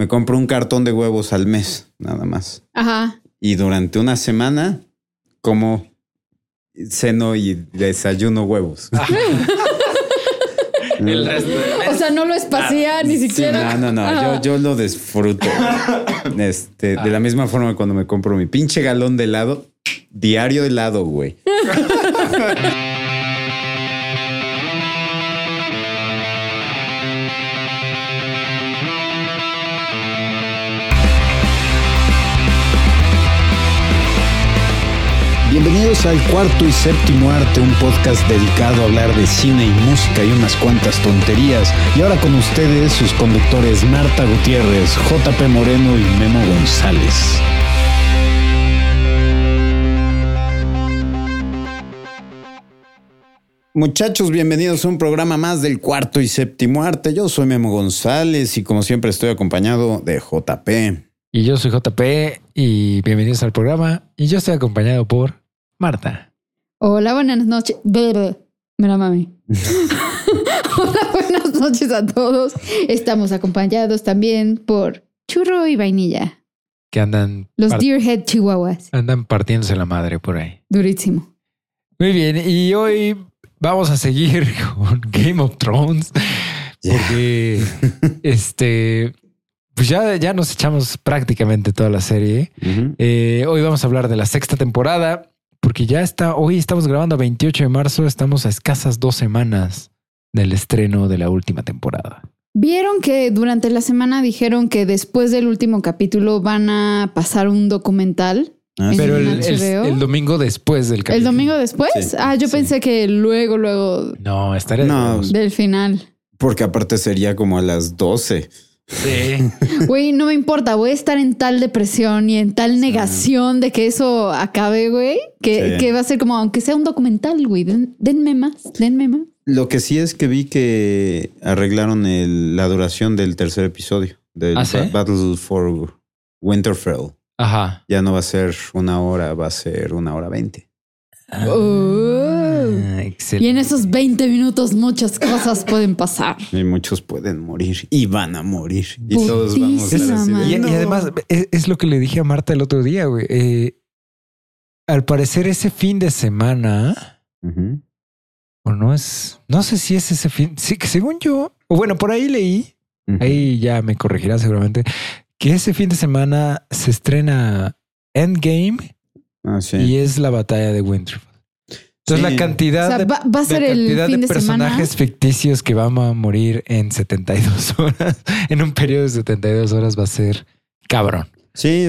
Me compro un cartón de huevos al mes, nada más. Ajá. Y durante una semana como ceno y desayuno huevos. Ah. El resto del mes. O sea, no lo espacía ni siquiera. Sí, no. Yo lo disfruto. De la misma forma cuando me compro mi pinche galón de helado, diario helado, güey. Bienvenidos al Cuarto y Séptimo Arte, un podcast dedicado a hablar de cine y música y unas cuantas tonterías. Y ahora con ustedes, sus conductores Marta Gutiérrez, JP Moreno y Memo González. Muchachos, bienvenidos a un programa más del Cuarto y Séptimo Arte. Yo soy Memo González y como siempre estoy acompañado de JP. Y yo soy JP y bienvenidos al programa. Y yo estoy acompañado por Marta. Hola, buenas noches. Mira, mami. Hola, buenas noches a todos. Estamos acompañados también por Churro y Vainilla. Que andan... Los Deerhead Chihuahuas. Andan partiéndose la madre por ahí. Durísimo. Muy bien, y hoy vamos a seguir con Game of Thrones. Porque... Yeah. Pues ya nos echamos prácticamente toda la serie. Uh-huh. Hoy vamos a hablar de la sexta temporada, porque hoy estamos grabando a 28 de marzo, estamos a escasas 2 semanas del estreno de la última temporada. ¿Vieron que durante la semana dijeron que después del último capítulo van a pasar un documental? Pero el domingo después del capítulo. ¿El domingo después? Sí, yo pensé que luego. No, estaría del final. Porque aparte sería como a las 12. Sí. Güey, no me importa, voy a estar en tal depresión y en tal negación de que eso acabe, güey, que va a ser como, aunque sea un documental, güey, denme más. Lo que sí es que vi que arreglaron la duración del tercer episodio del Battle for Winterfell. Ajá. Ya no va a ser 1 hora, va a ser 1:20. Excelente. Y en esos 20 minutos muchas cosas pueden pasar. Y muchos pueden morir. Y van a morir. Y Putísima, todos vamos a decir. Y además, es lo que le dije a Marta el otro día, güey. Al parecer ese fin de semana... Uh-huh. O no es... No sé si es ese fin... Sí, que según yo... O bueno, por ahí leí. Uh-huh. Ahí ya me corregirán seguramente. Que ese fin de semana se estrena Endgame. Ah, sí. Y es la batalla de Winterfell. Entonces la cantidad de personajes ficticios que van a morir en 72 horas, en un periodo de 72 horas va a ser cabrón. Sí,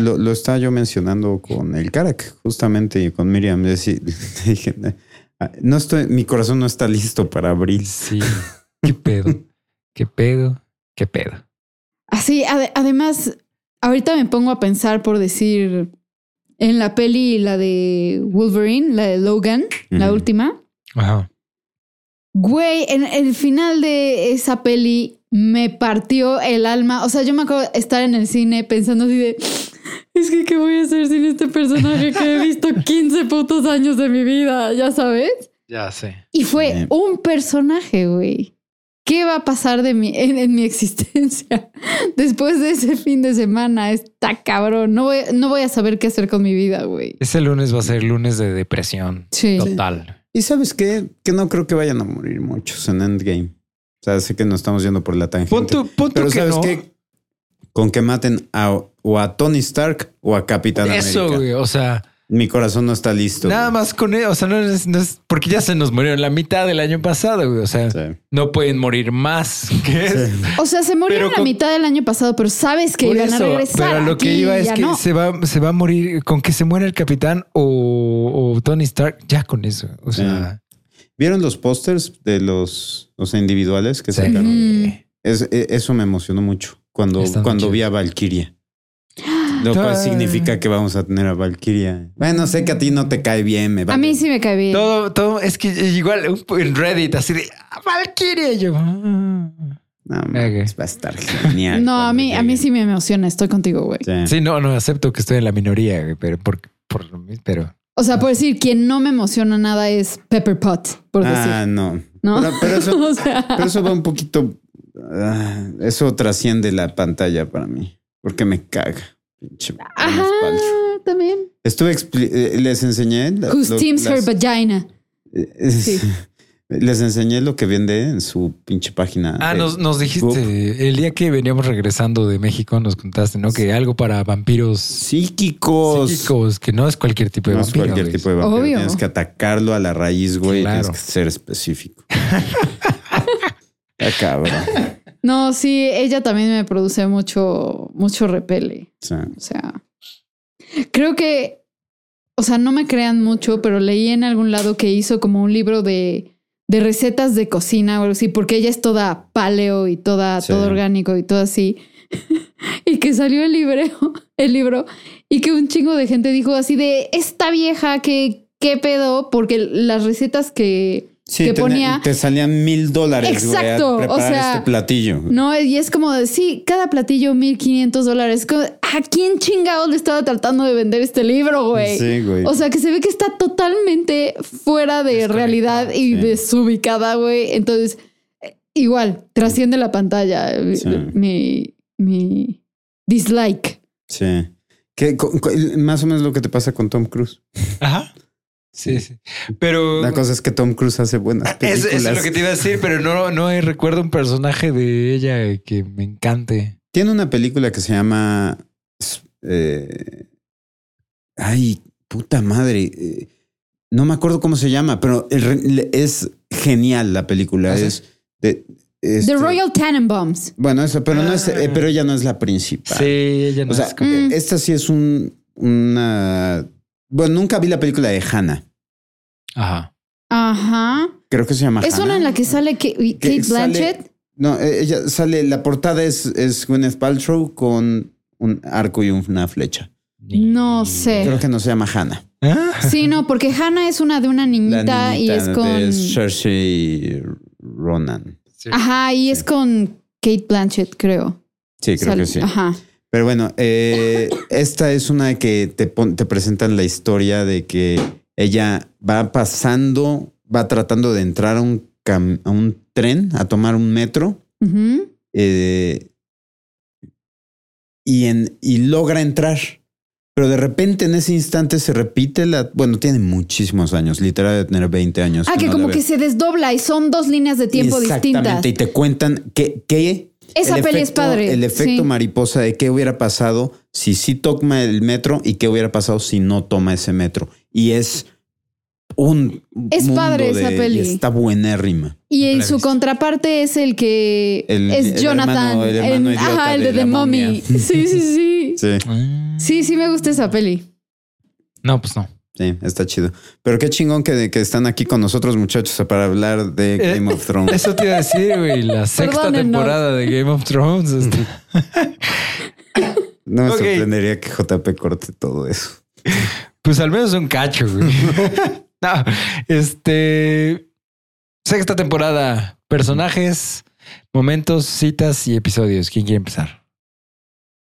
lo estaba yo mencionando con el Karak, justamente, y con Miriam. Dije, mi corazón no está listo para abril. Sí, qué pedo. Así, además, ahorita me pongo a pensar por decir... En la peli, la de Wolverine, la de Logan, uh-huh. La última. Ajá. Güey, en el final de esa peli me partió el alma. O sea, yo me acuerdo estar en el cine pensando así de... Es que, ¿qué voy a hacer sin este personaje que he visto 15 putos años de mi vida? ¿Ya sabes? Ya sé. Y fue un personaje, güey. ¿Qué va a pasar de mí en mi existencia después de ese fin de semana? Está cabrón. No voy a saber qué hacer con mi vida, güey. Ese lunes va a ser lunes de depresión total. ¿Y sabes qué? Que no creo que vayan a morir muchos en Endgame. O sea, sé que nos estamos yendo por la tangente. Pero ¿sabes qué? Con que maten a Tony Stark o a Capitán América. Eso, güey. O sea... Mi corazón no está listo. Nada más con él. O sea, no es porque ya se nos murieron la mitad del año pasado, güey. O sea, no pueden morir más que eso. O sea, se murieron la mitad del año pasado, pero sabes que iban a regresar. Pero lo que iba es que se va a morir con que se muera el capitán o Tony Stark. Ya con eso. O sea, ¿vieron los pósters de los individuales que sacaron? Mm. Eso me emocionó mucho cuando vi a Valkyrie. Lo cual significa que vamos a tener a Valkyrie. Bueno, sé que a ti no te cae bien. A mí sí me cae bien. Todo es que igual en Reddit, así de Valkyrie. Yo va a estar genial. No, a mí sí me emociona. Estoy contigo, güey. Sí, no acepto que estoy en la minoría, güey, pero por lo mismo. O sea, por decir, quien no me emociona nada es Pepper Pot, por decir. Ah, no. Pero eso va un poquito. Eso trasciende la pantalla para mí, porque me caga. Ajá, también. Estuve les enseñé. Who steams her vagina. Sí. Les enseñé lo que vende en su pinche página. Ah, nos dijiste el día que veníamos regresando de México, nos contaste, ¿no? Que algo para vampiros psíquicos. Psíquicos, que no es cualquier tipo de vampiro. No es cualquier tipo de vampiro. Obvio. Tienes que atacarlo a la raíz, güey. Claro. Tienes que ser específico. La cabra. No, sí, ella también me produce mucho repele. Sí. O sea, creo que, o sea, no me crean mucho, pero leí en algún lado que hizo como un libro de recetas de cocina o algo así, porque ella es toda paleo y toda, sí, todo orgánico y todo así. Y que salió el libro y que un chingo de gente dijo así de esta vieja que qué pedo, porque las recetas que ponía te salían $1,000. Exacto, wey, preparar, o sea, este platillo. No, y es como de, sí, cada platillo $1,500. Como, ¿a quién chingados le estaba tratando de vender este libro, güey? Sí, güey. O sea, que se ve que está totalmente fuera de realidad y desubicada, güey. Entonces, igual, trasciende la pantalla mi dislike. Sí. ¿Qué, más o menos lo que te pasa con Tom Cruise? Ajá. Sí, sí. Pero la cosa es que Tom Cruise hace buenas películas. Eso es lo que te iba a decir, pero no recuerdo un personaje de ella que me encante. Tiene una película que se llama ay, puta madre. No me acuerdo cómo se llama, pero es genial la película. ¿Así? Es de The Royal Tenenbaums. Bueno, eso, pero no es, pero ella no es la principal. Sí, ella no, o sea, es como... Esta sí es una. Bueno, nunca vi la película de Hannah. Ajá. Creo que se llama Hannah. ¿Es una en la que sale Kate Blanchett? No, ella sale... La portada es Gwyneth Paltrow con un arco y una flecha. No sé. Creo que no se llama Hannah. ¿Ah? Sí, no, porque Hannah es una de una niñita y es con... Es Cersei Ronan. Sí. Ajá, y es con Kate Blanchett, creo. Sí, creo que sí. Ajá. Pero bueno, esta es una que te presentan la historia de que ella va tratando de entrar a un tren, a tomar un metro, uh-huh, y logra entrar. Pero de repente en ese instante se repite bueno, tiene muchísimos años, literal de tener 20 años. Ah, que como que se desdobla y son dos líneas de tiempo distintas. Exactamente, y te cuentan que esa peli es padre. El efecto mariposa de qué hubiera pasado si sí toma el metro y qué hubiera pasado si no toma ese metro. Y es un mundo padre esa peli. Está buenérrima. Y en su contraparte es el que es Jonathan. El hermano idiota, ajá, el de The Mummy. Sí. Sí, me gusta esa peli. No, pues no. Sí, está chido. Pero qué chingón que están aquí con nosotros, muchachos, para hablar de Game of Thrones. Eso te iba a decir, güey, la sexta temporada de Game of Thrones. No me sorprendería que JP corte todo eso. Pues al menos un cacho, güey. No, sexta temporada, personajes, momentos, citas y episodios. ¿Quién quiere empezar?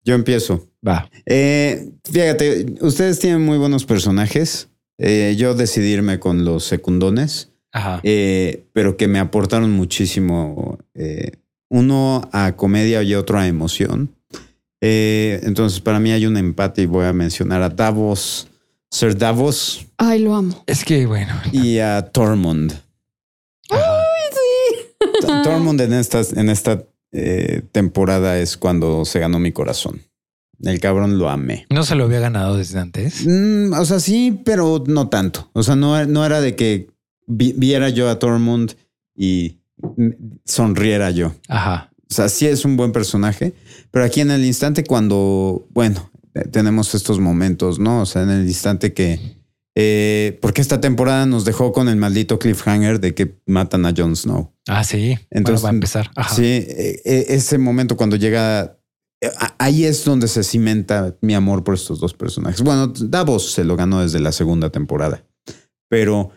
Yo empiezo. Va. Fíjate, ustedes tienen muy buenos personajes. Yo decidí irme con los secundones. Ajá. Pero que me aportaron muchísimo. Uno a comedia y otro a emoción. Entonces, para mí hay un empate y voy a mencionar a Davos. Sir Davos. Ay, lo amo. Es que bueno. Y a Tormund. Ajá. ¡Uy, sí! Tormund en esta temporada es cuando se ganó mi corazón. El cabrón lo amé. ¿No se lo había ganado desde antes? O sea, sí, pero no tanto. O sea, no era de que viera yo a Tormund y sonriera yo. Ajá. O sea, sí es un buen personaje, pero aquí en el instante cuando, bueno, tenemos estos momentos, ¿no? O sea, en el instante que... porque esta temporada nos dejó con el maldito cliffhanger de que matan a Jon Snow. Ah, sí. Entonces, bueno, va a empezar. Ajá. Sí, ese momento cuando llega... Ahí es donde se cimenta mi amor por estos dos personajes. Bueno, Davos se lo ganó desde la segunda temporada, pero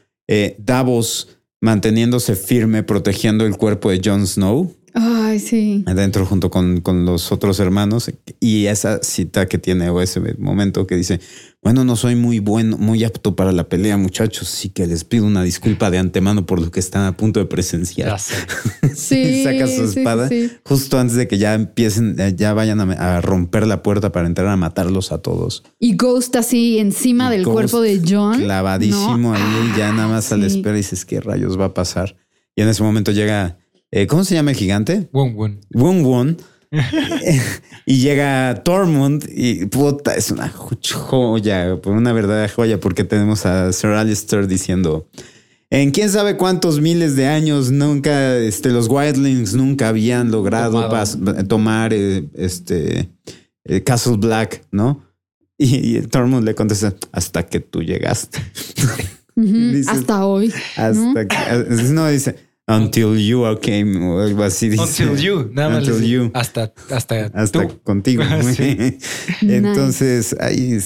Davos manteniéndose firme, protegiendo el cuerpo de Jon Snow. Ay, sí. Adentro junto con los otros hermanos. Y esa cita que tiene, o ese momento que dice, Bueno, no soy muy apto para la pelea, muchachos, así que les pido una disculpa de antemano por lo que están a punto de presenciar. Sí, saca su espada justo antes de que ya empiecen, ya vayan a romper la puerta para entrar a matarlos a todos. Y Ghost así encima del cuerpo de Jon. Clavadísimo, ¿no? Ahí ya nada más a la espera y dices, ¿qué rayos va a pasar? Y en ese momento llega, ¿cómo se llama el gigante? Won Won. Y llega Tormund y puta, es una joya, una verdadera joya, porque tenemos a Sir Alistair diciendo: en quién sabe cuántos miles de años nunca, los Wildlings nunca habían logrado tomar Castle Black, ¿no? Y Tormund le contesta: hasta que tú llegaste. Dice, hasta hoy. Dice: until you came, o algo así dice. Until you, nada más. Until you. Hasta tú. Contigo. Sí. Entonces, ahí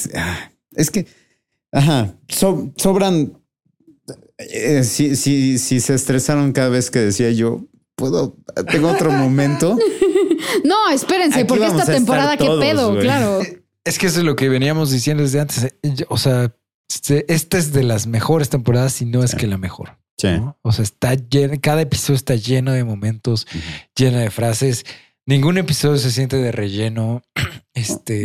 es que, sobran. Si se estresaron cada vez que decía yo, tengo otro momento. No, espérense, aquí porque esta temporada, qué todos, pedo, güey. Claro. Es que eso es lo que veníamos diciendo desde antes. O sea, esta es de las mejores temporadas, si no es que la mejor. Sí. ¿No? O sea, está lleno, cada episodio está lleno de momentos, lleno de frases. Ningún episodio se siente de relleno.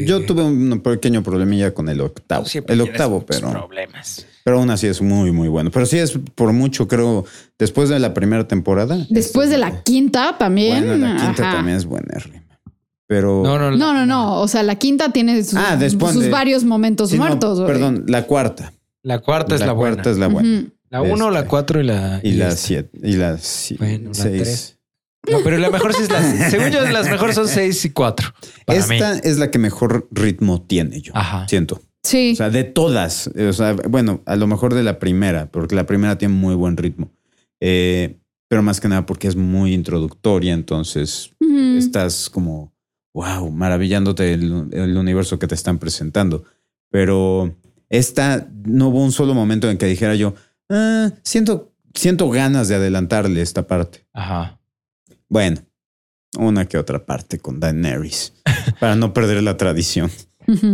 Yo tuve un pequeño problemilla con el octavo. El octavo, pero problemas. Pero aún así es muy, muy bueno. Pero sí es por mucho, creo, después de la primera temporada. Después de la quinta también. Bueno, la quinta también es buena. Pero no. O sea, la quinta tiene sus varios momentos muertos. No, perdón, la cuarta. La cuarta es la buena. La 1, la 4 y la 7. Y la 6. Bueno, la 3. No, pero la mejor sí es la... Según yo, las mejores son 6 y 4. Esta es la que mejor ritmo tiene, yo siento. Sí. O sea, de todas. O sea, bueno, a lo mejor de la primera, porque la primera tiene muy buen ritmo. Pero más que nada porque es muy introductoria. Entonces estás como, wow, maravillándote el universo que te están presentando. Pero esta no hubo un solo momento en que dijera yo... siento ganas de adelantarle esta parte. Bueno, una que otra parte con Daenerys para no perder la tradición.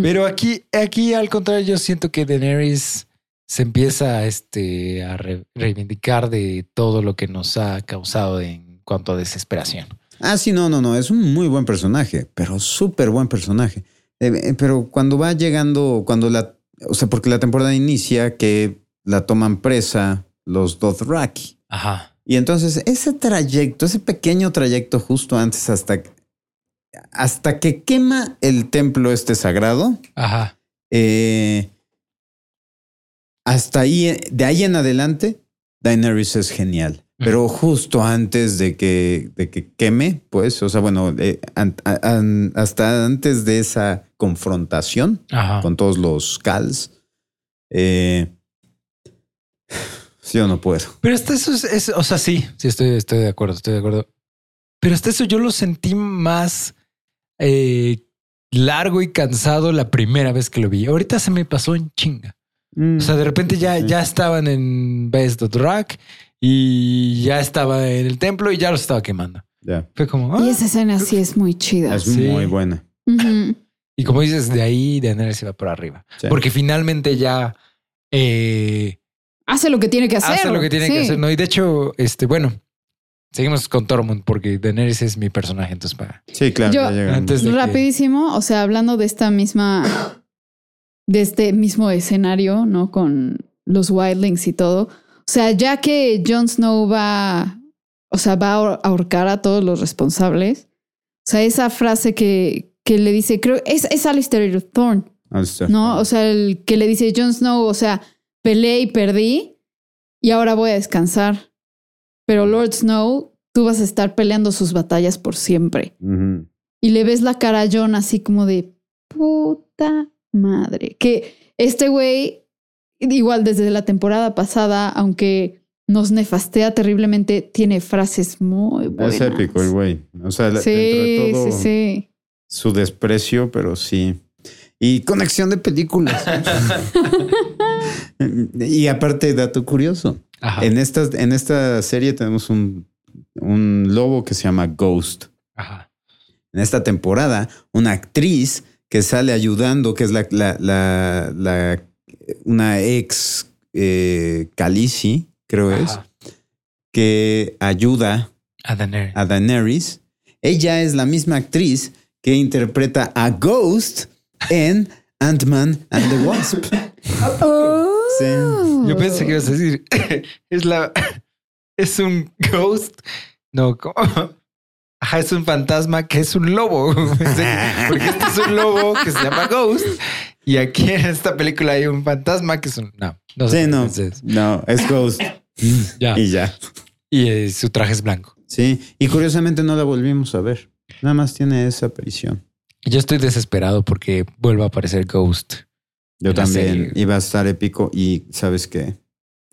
Pero aquí al contrario, yo siento que Daenerys se empieza a reivindicar de todo lo que nos ha causado en cuanto a desesperación. Sí, no, es un muy buen personaje, pero súper buen personaje. Pero cuando va llegando, o sea, porque la temporada inicia que la toman presa los Dothraki. Y entonces ese trayecto, ese pequeño trayecto justo antes hasta que quema el templo sagrado. Hasta ahí, de ahí en adelante, Daenerys es genial. Pero justo antes de que queme, pues, o sea, bueno, hasta antes de esa confrontación con todos los Khals, yo no puedo. Pero hasta eso es o sea, sí, estoy de acuerdo. Pero hasta eso yo lo sentí más largo y cansado la primera vez que lo vi. Ahorita se me pasó en chinga. O sea, de repente ya estaban en Best of Rack y ya estaba en el templo y ya los estaba quemando. Fue como... Y esa escena sí es muy chida. Es muy buena. Y como dices, de ahí Daenerys se va por arriba. Porque finalmente ya... hace lo que tiene que hacer. ¿No? Y de hecho, bueno, seguimos con Tormund porque Daenerys es mi personaje. Entonces, para... Sí, claro. Yo, antes de rapidísimo, o sea, hablando de este mismo escenario, ¿no? Con los Wildlings y todo. O sea, ya que Jon Snow va a ahorcar a todos los responsables. O sea, esa frase que le dice, creo, es Alistair Thorne, ¿no? O sea, el que le dice Jon Snow, o sea... Peleé y perdí y ahora voy a descansar. Pero Lord Snow, tú vas a estar peleando sus batallas por siempre. Y le ves la cara a Jon así como de puta madre. Que este güey, igual desde la temporada pasada, aunque nos nefastea terriblemente, tiene frases muy buenas. Es épico el güey. O sea, dentro de todo su desprecio, pero sí. Y conexión de películas. Y aparte, dato curioso. En esta serie tenemos un lobo que se llama Ghost. En esta temporada, una actriz que sale ayudando, que es una ex Khaleesi, creo. Ajá. Es que ayuda a Daenerys. Ella es la misma actriz que interpreta a Ghost en Ant-Man and the Wasp. Oh. Sí. Yo pensé que ibas a decir es un ghost. No, ¿cómo? Ajá, es un fantasma que es un lobo. Porque este es un lobo que se llama Ghost. Y aquí en esta película hay un fantasma que es un... No sé. Sí, no. No, es Ghost. Ya. Y ya. Y su traje es blanco. Sí. Y curiosamente no la volvimos a ver. Nada más tiene esa aparición. Yo estoy desesperado porque vuelva a aparecer Ghost. Yo también. Iba a estar épico y ¿sabes qué?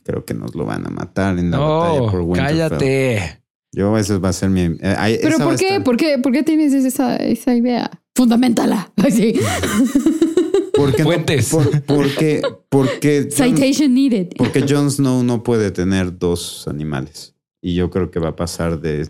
Creo que nos lo van a matar en la batalla por Winterfell. ¡Cállate! Yo, eso va a ser mi... ¿Pero por qué? ¿Por qué tienes esa idea? ¡Fundamentala! Así. Fuentes. Porque citation needed. Porque Jon Snow no puede tener dos animales. Y yo creo que va a pasar de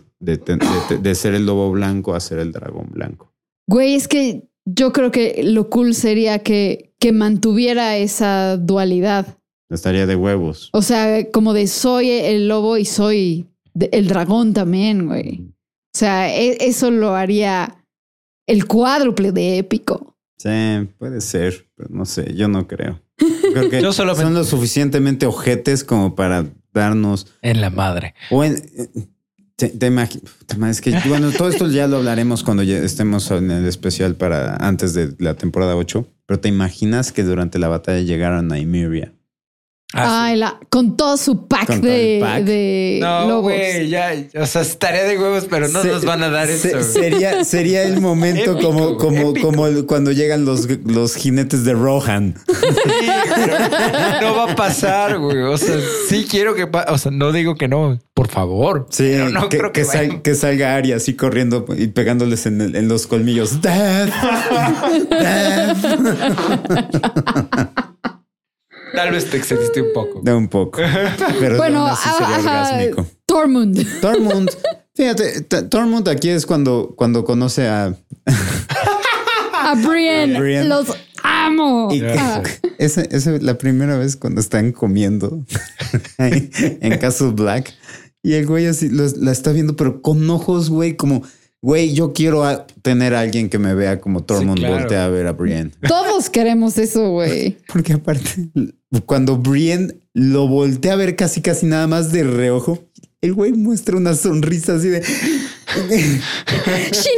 ser el lobo blanco a ser el dragón blanco. Güey, es que yo creo que lo cool sería que mantuviera esa dualidad. Estaría de huevos. O sea, como de soy el lobo y soy el dragón también, güey. O sea, eso lo haría el cuádruple de épico. Sí, puede ser, pero no sé, yo no creo. Creo que son lo suficientemente ojetes como para darnos... En la madre. O en... Es que, bueno, todo esto ya lo hablaremos cuando ya estemos en el especial para antes de la temporada 8. Pero ¿te imaginas que durante la batalla llegaron a Nymeria? Ah, sí. Con todo su pack de lobos. Güey, ya, o sea, estaría de huevos, pero no nos van a dar eso. Sería el momento épico, como cuando llegan los jinetes de Rohan. Sí, no va a pasar, güey. O sea, sí quiero que pase. O sea, no digo que no, por favor. Sí, pero no creo que salga Arya así corriendo y pegándoles en los colmillos. Dad. Dad. Tal vez te excediste un poco. De un poco. Pero bueno, sería orgásmico. Tormund. Fíjate, Tormund aquí es cuando conoce a Brienne. Los amo. Y es la primera vez cuando están comiendo en Castle Black. Y el güey así la está viendo, pero con ojos, güey, como... Güey, yo quiero tener a alguien que me vea como Tormund. Sí, claro. Voltea a ver a Brienne. Todos queremos eso, güey. Porque aparte, cuando Brienne lo voltea a ver casi nada más de reojo, el güey muestra una sonrisa así de... She noticed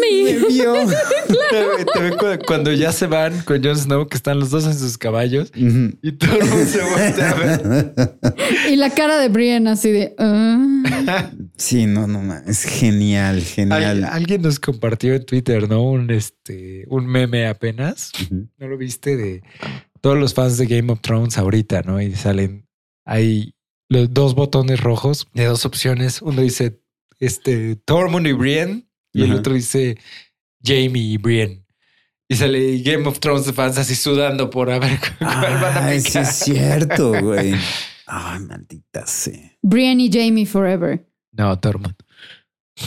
me. Me vio. Claro. Te ve cuando ya se van con Jon Snow, que están los dos en sus caballos, uh-huh, y todo el mundo se voltea a ver. Y la cara de Brienne así de... Sí, no, es genial. Alguien nos compartió en Twitter, ¿no? Un meme apenas. Uh-huh. ¿No lo viste? De todos los fans de Game of Thrones ahorita, ¿no? Y salen ahí los dos botones rojos de dos opciones. Uno dice... Tormund y Brienne, y el otro dice Jamie y Brienne. Y sale Game of Thrones de fans así sudando por a ver cuál van a picar. Sí, es cierto, güey. Ay, maldita sea. Brienne y Jamie forever. No, Tormund.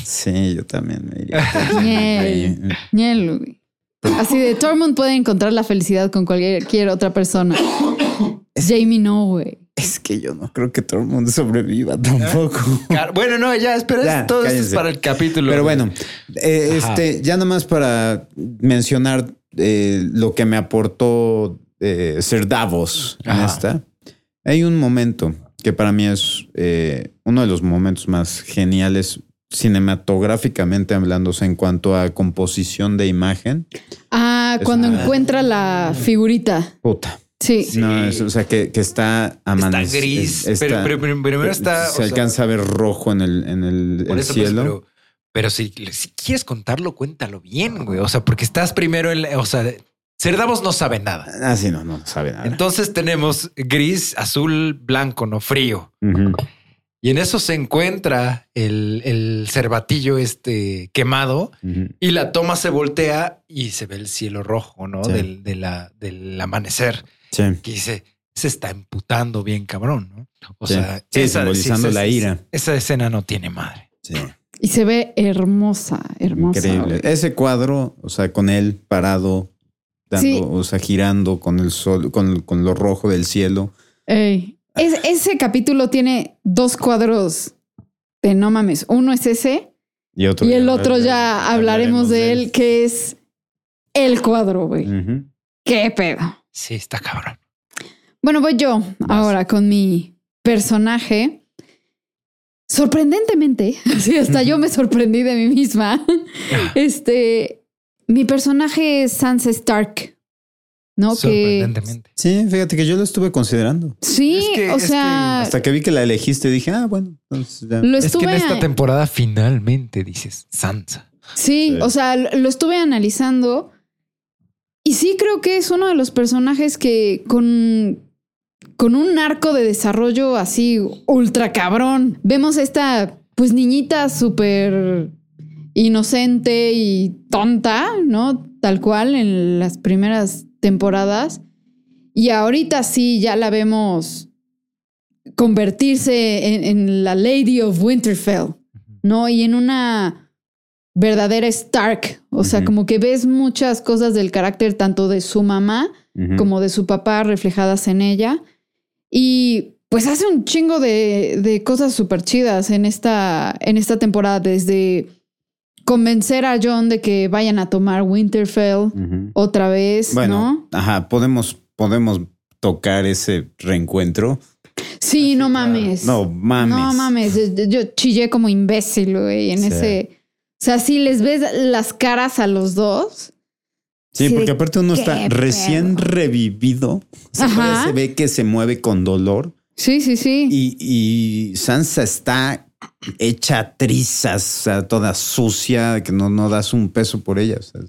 Sí, yo también me iría. Ñel, güey. Así de Tormund puede encontrar la felicidad con cualquier otra persona. Jamie no, güey. Es que yo no creo que todo el mundo sobreviva tampoco. Bueno, no, ya, espera, todo cállense. Esto es para el capítulo. Pero bueno, ya nada más para mencionar lo que me aportó Sir Davos en esta. Hay un momento que para mí es uno de los momentos más geniales cinematográficamente hablándose en cuanto a composición de imagen. Cuando encuentra la figurita. Puta. Sí. No, o sea, que está amanecido. Está gris, pero primero está... Se alcanza a ver rojo en el cielo. Pues, pero si quieres contarlo, cuéntalo bien, güey. O sea, porque estás primero en... O sea, Sir Davos no sabe nada. Ah, sí, no sabe nada. Entonces tenemos gris, azul, blanco, no frío. Uh-huh. Y en eso se encuentra el cervatillo quemado, uh-huh, y la toma se voltea y se ve el cielo rojo, ¿no? Sí. Del amanecer. Sí. Que dice, se está emputando bien cabrón, ¿no? O sea, simbolizando la ira. Esa escena no tiene madre. Sí. Y se ve hermosa. Increíble. Güey. Ese cuadro, o sea, con él parado dando, sí, o sea, girando con el sol, con lo rojo del cielo. Ese capítulo tiene dos cuadros de no mames. Uno es ese y el otro ya hablaremos de él, que es el cuadro, güey. Uh-huh. Qué pedo. Sí, está cabrón. Bueno, voy yo ahora con mi personaje. Sorprendentemente, sí, hasta yo me sorprendí de mí misma. Mi personaje es Sansa Stark, ¿no? Sorprendentemente. Sí, fíjate que yo lo estuve considerando. Sí, o sea, hasta que vi que la elegiste dije, bueno. Entonces ya. Es que en esta temporada finalmente dices Sansa. Sí, o sea, lo estuve analizando y sí creo que es uno de los personajes que con un arco de desarrollo así ultra cabrón. Vemos esta pues niñita súper inocente y tonta, ¿no? Tal cual en las primeras temporadas. Y ahorita sí ya la vemos convertirse en la Lady of Winterfell, ¿no? Y en una verdadera Stark. O sea, como que ves muchas cosas del carácter tanto de su mamá como de su papá reflejadas en ella. Y pues hace un chingo de cosas súper chidas en esta temporada. Desde convencer a Jon de que vayan a tomar Winterfell otra vez, bueno, ¿no? Ajá, podemos tocar ese reencuentro. Sí, no mames. No mames. Yo chillé como imbécil, güey, ese... O sea, si les ves las caras a los dos... Sí, porque aparte uno está recién revivido. O sea, se ve que se mueve con dolor. Sí, sí, sí. Y Sansa está hecha trizas, o sea, toda sucia, que no das un peso por ella. O sea.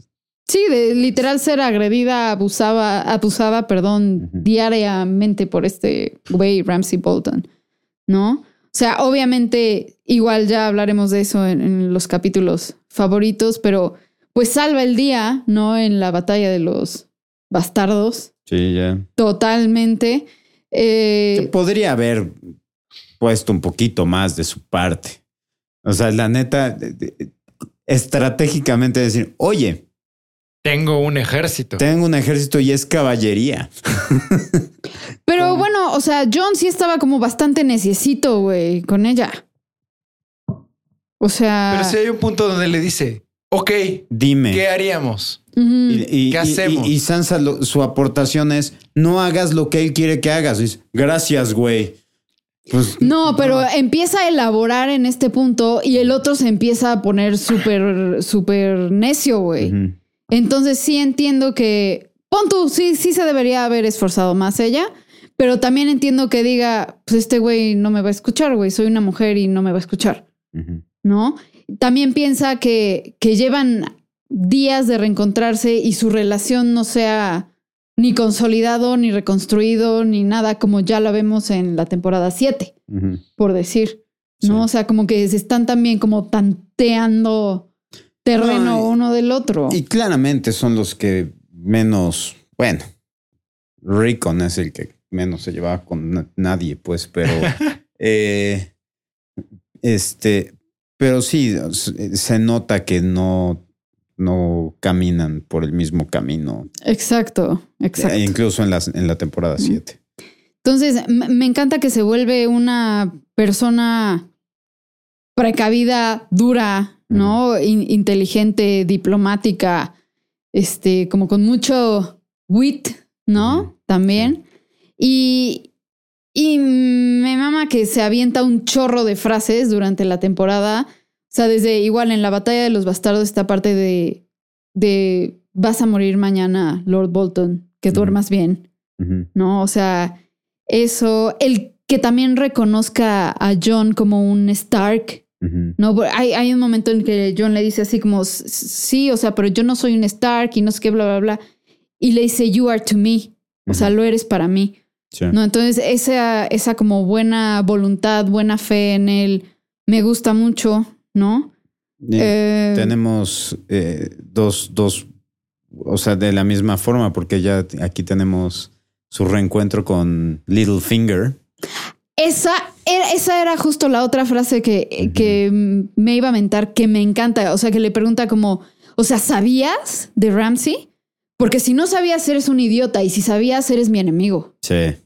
Sí, de literal ser agredida, abusada, diariamente por este güey Ramsay Bolton, ¿no? O sea, obviamente, igual ya hablaremos de eso en los capítulos favoritos, pero... pues salva el día, ¿no? En la batalla de los bastardos. Sí, ya. Totalmente. Que podría haber puesto un poquito más de su parte. O sea, la neta, estratégicamente decir, oye. Tengo un ejército y es caballería. Pero bueno, o sea, Jon sí estaba como bastante necesito, güey, con ella. O sea... Pero si hay un punto donde le dice... Ok, dime. ¿Qué haríamos? ¿Qué hacemos? Y Sansa, su aportación es: no hagas lo que él quiere que hagas. Dice, gracias, güey. Pues, no, pero empieza a elaborar en este punto y el otro se empieza a poner súper, súper necio, güey. Entonces sí entiendo que... Pon tú, sí se debería haber esforzado más ella, pero también entiendo que diga, pues este güey no me va a escuchar, güey. Soy una mujer y no me va a escuchar, ¿no? También piensa que llevan días de reencontrarse y su relación no sea ni consolidado, ni reconstruido, ni nada, como ya lo vemos en la temporada 7, por decir, ¿no? Sí. O sea, como que se están también como tanteando terreno uno del otro. Y claramente son los que menos... Bueno, Rickon es el que menos se llevaba con nadie, pues, pero... Pero sí, se nota que no caminan por el mismo camino. Exacto. Incluso en la temporada 7. Entonces, me encanta que se vuelve una persona precavida, dura, ¿no? Inteligente, diplomática, como con mucho wit, ¿no? También. Y me mama que se avienta un chorro de frases durante la temporada. O sea, desde igual en la batalla de los bastardos, esta parte de vas a morir mañana, Lord Bolton, que duermas bien, ¿no? O sea, eso, el que también reconozca a Jon como un Stark, ¿no? Hay un momento en que Jon le dice así como, sí, o sea, pero yo no soy un Stark y no sé qué, bla, bla, bla. Y le dice, you are to me. O sea, lo eres para mí. Sí. No, entonces esa como buena voluntad, buena fe en él me gusta mucho, ¿no? Tenemos dos, o sea, de la misma forma, porque ya aquí tenemos su reencuentro con Littlefinger. Esa era justo la otra frase que me iba a mentar, que me encanta. O sea, que le pregunta como, o sea, ¿sabías de Ramsay? Porque si no sabías, eres un idiota. Y si sabías, eres mi enemigo. Sí.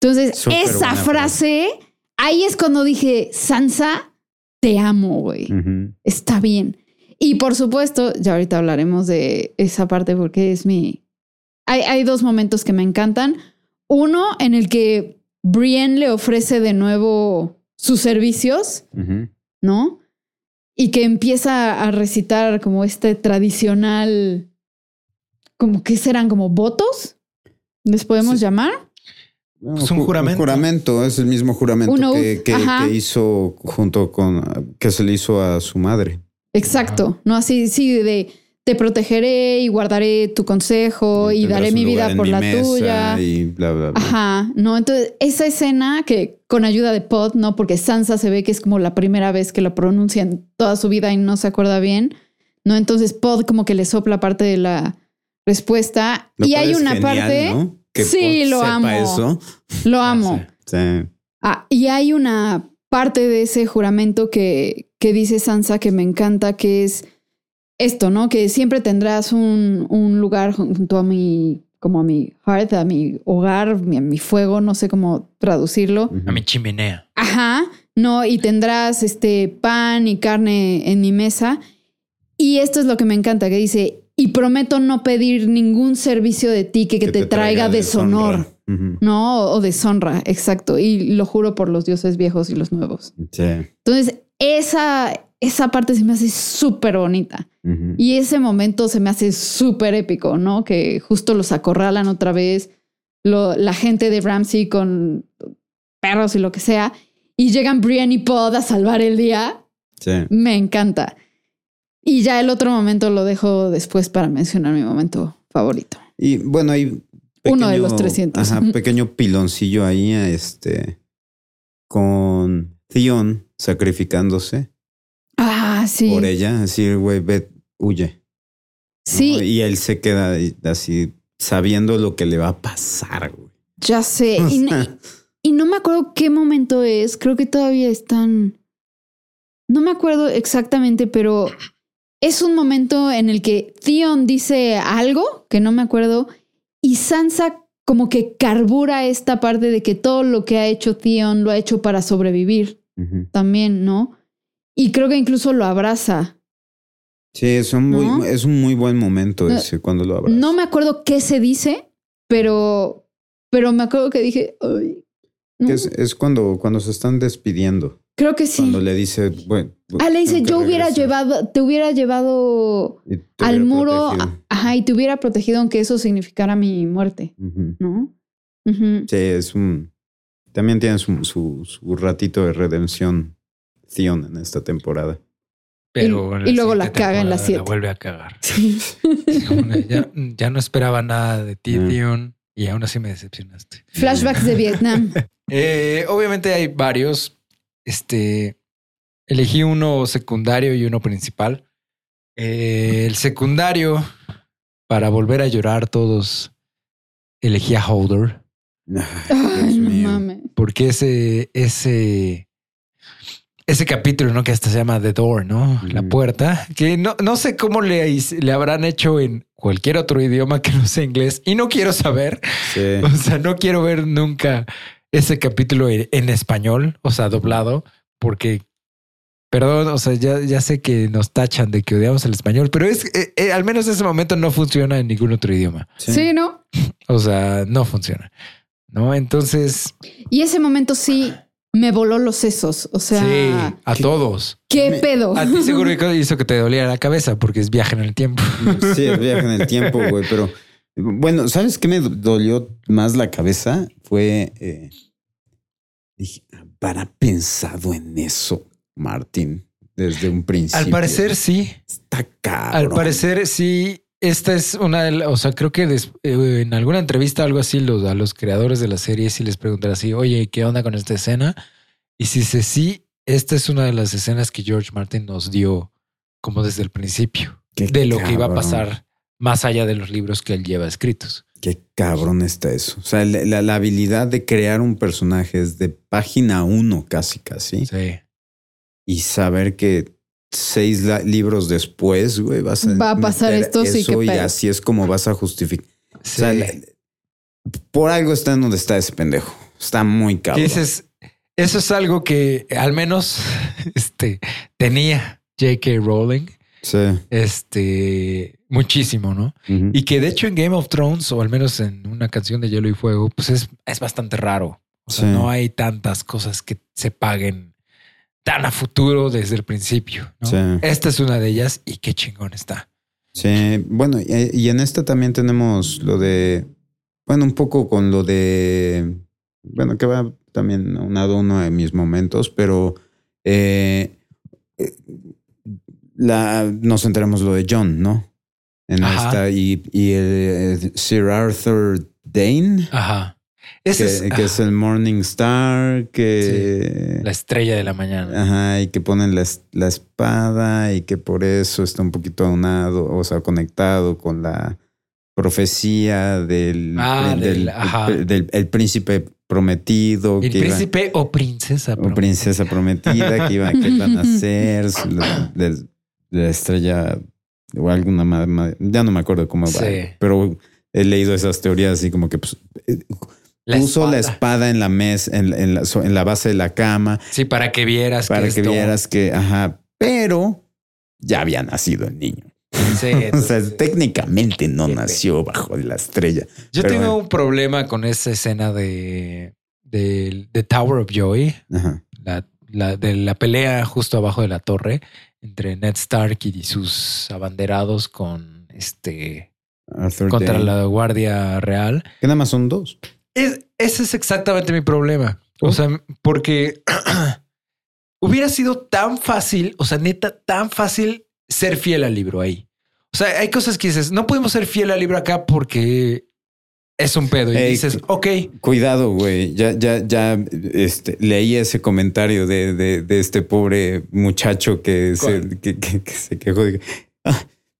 Entonces, esa frase, ahí es cuando dije, Sansa, te amo, güey. Uh-huh. Está bien. Y por supuesto, ya ahorita hablaremos de esa parte porque es mi... Hay dos momentos que me encantan. Uno en el que Brienne le ofrece de nuevo sus servicios, uh-huh, ¿no? Y que empieza a recitar como este tradicional... como que serán como votos, les podemos llamar. No, pues un juramento. Un juramento, es el mismo juramento que hizo junto con... que se le hizo a su madre. Exacto, ¿no? Así, sí, de te protegeré y guardaré tu consejo y daré mi vida por la tuya. Y bla, bla, bla. Ajá, no, entonces esa escena que con ayuda de Pod, ¿no? Porque Sansa se ve que es como la primera vez que la pronuncia en toda su vida y no se acuerda bien, ¿no? Entonces Pod como que le sopla parte de la respuesta. Y hay una genial, parte... ¿no? Que sí, lo amo. Eso. Lo amo. Sí, sí. Ah, y hay una parte de ese juramento que dice Sansa que me encanta, que es esto, ¿no? Que siempre tendrás un lugar junto a mi, como a mi hearth, a mi hogar, a mi fuego, no sé cómo traducirlo. A mi chimenea. Ajá, no, y tendrás pan y carne en mi mesa. Y esto es lo que me encanta, que dice... Y prometo no pedir ningún servicio de ti que te traiga deshonor, uh-huh, ¿no? O deshonra, exacto. Y lo juro por los dioses viejos y los nuevos. Sí. Entonces, esa parte se me hace súper bonita. Uh-huh. Y ese momento se me hace súper épico, ¿no? Que justo los acorralan otra vez, la gente de Ramsay con perros y lo que sea, y llegan Brienne y Pod a salvar el día. Sí. Me encanta. Y ya el otro momento lo dejo después para mencionar mi momento favorito. Y bueno, hay... uno de los 300. Ajá, pequeño piloncillo ahí, con Theon sacrificándose. Ah, sí. Por ella, así, güey, ve, huye. Sí. ¿No? Y él se queda así, sabiendo lo que le va a pasar, güey. Ya sé. Y no me acuerdo qué momento es. Creo que todavía están... No me acuerdo exactamente, pero... Es un momento en el que Theon dice algo, que no me acuerdo, y Sansa como que carbura esta parte de que todo lo que ha hecho Theon lo ha hecho para sobrevivir, uh-huh, también, ¿no? Y creo que incluso lo abraza. Sí, es un muy buen momento ese, cuando lo abraza. No me acuerdo qué se dice, pero me acuerdo que dije... Ay, no. Es cuando se están despidiendo. Creo que sí. Cuando le dice... Bueno, le dice, yo te hubiera llevado al muro, y te hubiera protegido, aunque eso significara mi muerte, uh-huh, ¿no? Uh-huh. Sí, también tiene su ratito de redención Theon en esta temporada. Pero y luego la caga en la 7. La vuelve a cagar. Sí. ya no esperaba nada de ti, Theon, y aún así me decepcionaste. Flashbacks de Vietnam. Obviamente hay varios... elegí uno secundario y uno principal. El secundario, para volver a llorar todos, elegí a Holder. Ay, no mames. Porque ese capítulo, ¿no? Que hasta se llama The Door, ¿no? Mm. La puerta. Que no sé cómo le habrán hecho en cualquier otro idioma que no sea inglés. Y no quiero saber. Sí. O sea, no quiero ver nunca... ese capítulo en español, o sea, doblado, porque, perdón, o sea, ya sé que nos tachan de que odiamos el español, pero es al menos ese momento no funciona en ningún otro idioma. Sí, ¿no? O sea, no funciona, ¿no? Entonces... Y ese momento sí me voló los sesos, o sea... Sí, a todos. ¿Qué pedo? A ti seguro que hizo que te doliera la cabeza, porque es viaje en el tiempo. Sí, es viaje en el tiempo, güey, pero... Bueno, ¿sabes qué me dolió más la cabeza? Fue... dije, ¿habrá pensado en eso, Martín? Desde un principio. Al parecer sí. Está cabrón. Al parecer sí. Esta es una de las... O sea, creo que en alguna entrevista algo así a los creadores de la serie sí les preguntará así, oye, ¿qué onda con esta escena? Y si dice sí, esta es una de las escenas que George Martin nos dio como desde el principio. De lo que iba a pasar. Más allá de los libros que él lleva escritos. Qué cabrón está eso. O sea, la habilidad de crear un personaje es de página 1 casi. Sí. Y saber que 6 libros después, güey, vas a... Va a pasar esto, sí, que... Y así es como vas a justificar. Sí. O sea, por algo está en donde está ese pendejo. Está muy cabrón. Dices, eso es algo que al menos tenía J.K. Rowling. Sí. Muchísimo, ¿no? Uh-huh. Y que de hecho en Game of Thrones, o al menos en una canción de Hielo y Fuego, pues es bastante raro. O sea, sí, no hay tantas cosas que se paguen tan a futuro desde el principio, ¿no? Sí. Esta es una de ellas y qué chingón está. Sí, bueno, y en esta también tenemos lo de... Bueno, un poco con lo de... Bueno, que va también unado a uno de mis momentos, pero... nos enteramos lo de Jon, ¿no? En esta, y el Sir Arthur Dayne. Ajá. Que es el Morning Star, que... Sí, la estrella de la mañana. Ajá, y que ponen la espada y que por eso está un poquito aunado, o sea, conectado con la profecía del príncipe prometido. El que príncipe iba, o princesa prometida. O princesa prometida que iba a nacer, de la estrella o alguna madre. Ya no me acuerdo cómo va, pero he leído esas teorías así como que... Pues, puso la espada en la mesa, en la base de la cama. Sí, para que vieras que ajá, pero ya había nacido el niño. Sí, entonces, o sea, sí, técnicamente no nació bajo la estrella. Yo tengo un problema con esa escena de Tower of Joy, ajá, de la pelea justo abajo de la torre entre Ned Stark y sus abanderados con Arthur contra Dayne, la Guardia Real. Que nada más son 2. Ese es exactamente mi problema. O sea, porque hubiera sido tan fácil, o sea, neta, tan fácil ser fiel al libro ahí. O sea, hay cosas que dices, no podemos ser fiel al libro acá porque es un pedo. Y dices, ok. Cuidado, güey. Ya, leí ese comentario de este pobre muchacho que se quejó.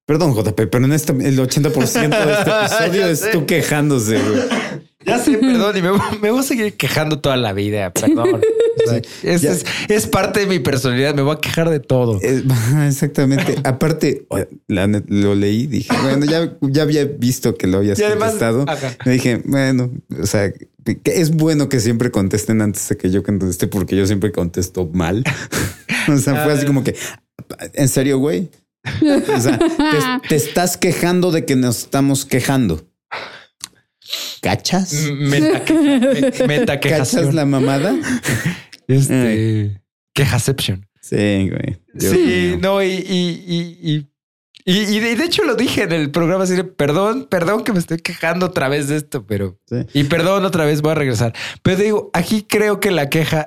Perdón, JP, pero en el 80% de este episodio es tú quejándose, güey. Ya sé, perdón, y me voy a seguir quejando toda la vida, perdón. O sea, es parte de mi personalidad, me voy a quejar de todo. Exactamente. Aparte, lo leí, dije, bueno, ya había visto que lo habías contestado. Me dije, bueno, o sea, es bueno que siempre contesten antes de que yo conteste, porque yo siempre contesto mal. O sea, fue así como que, ¿en serio, güey? O sea, te estás quejando de que nos estamos quejando. ¿Cachas? Meta quejación. ¿Cachas la mamada? Quejaception. Sí, güey. Dios mío. No, y de hecho lo dije en el programa, así de, perdón que me estoy quejando otra vez de esto, pero... Sí. Y perdón otra vez, voy a regresar. Pero digo, aquí creo que la queja...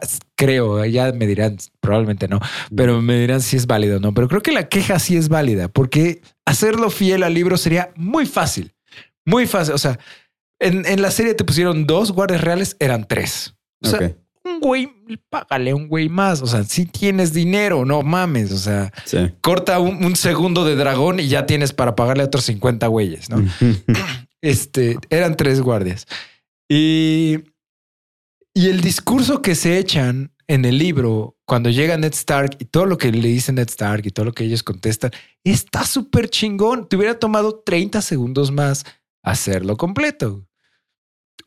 ya me dirán, probablemente no, pero me dirán si es válido o no. Pero creo que la queja sí es válida, porque hacerlo fiel al libro sería muy fácil. Muy fácil, o sea... En la serie te pusieron 2 guardias reales, eran 3. O sea, un güey, págale un güey más. O sea, si tienes dinero, no mames. O sea, corta un segundo de dragón y ya tienes para pagarle a otros 50 güeyes, ¿no? Eran 3 guardias. Y el discurso que se echan en el libro cuando llega Ned Stark y todo lo que le dice Ned Stark y todo lo que ellos contestan está súper chingón. Te hubiera tomado 30 segundos más hacerlo completo.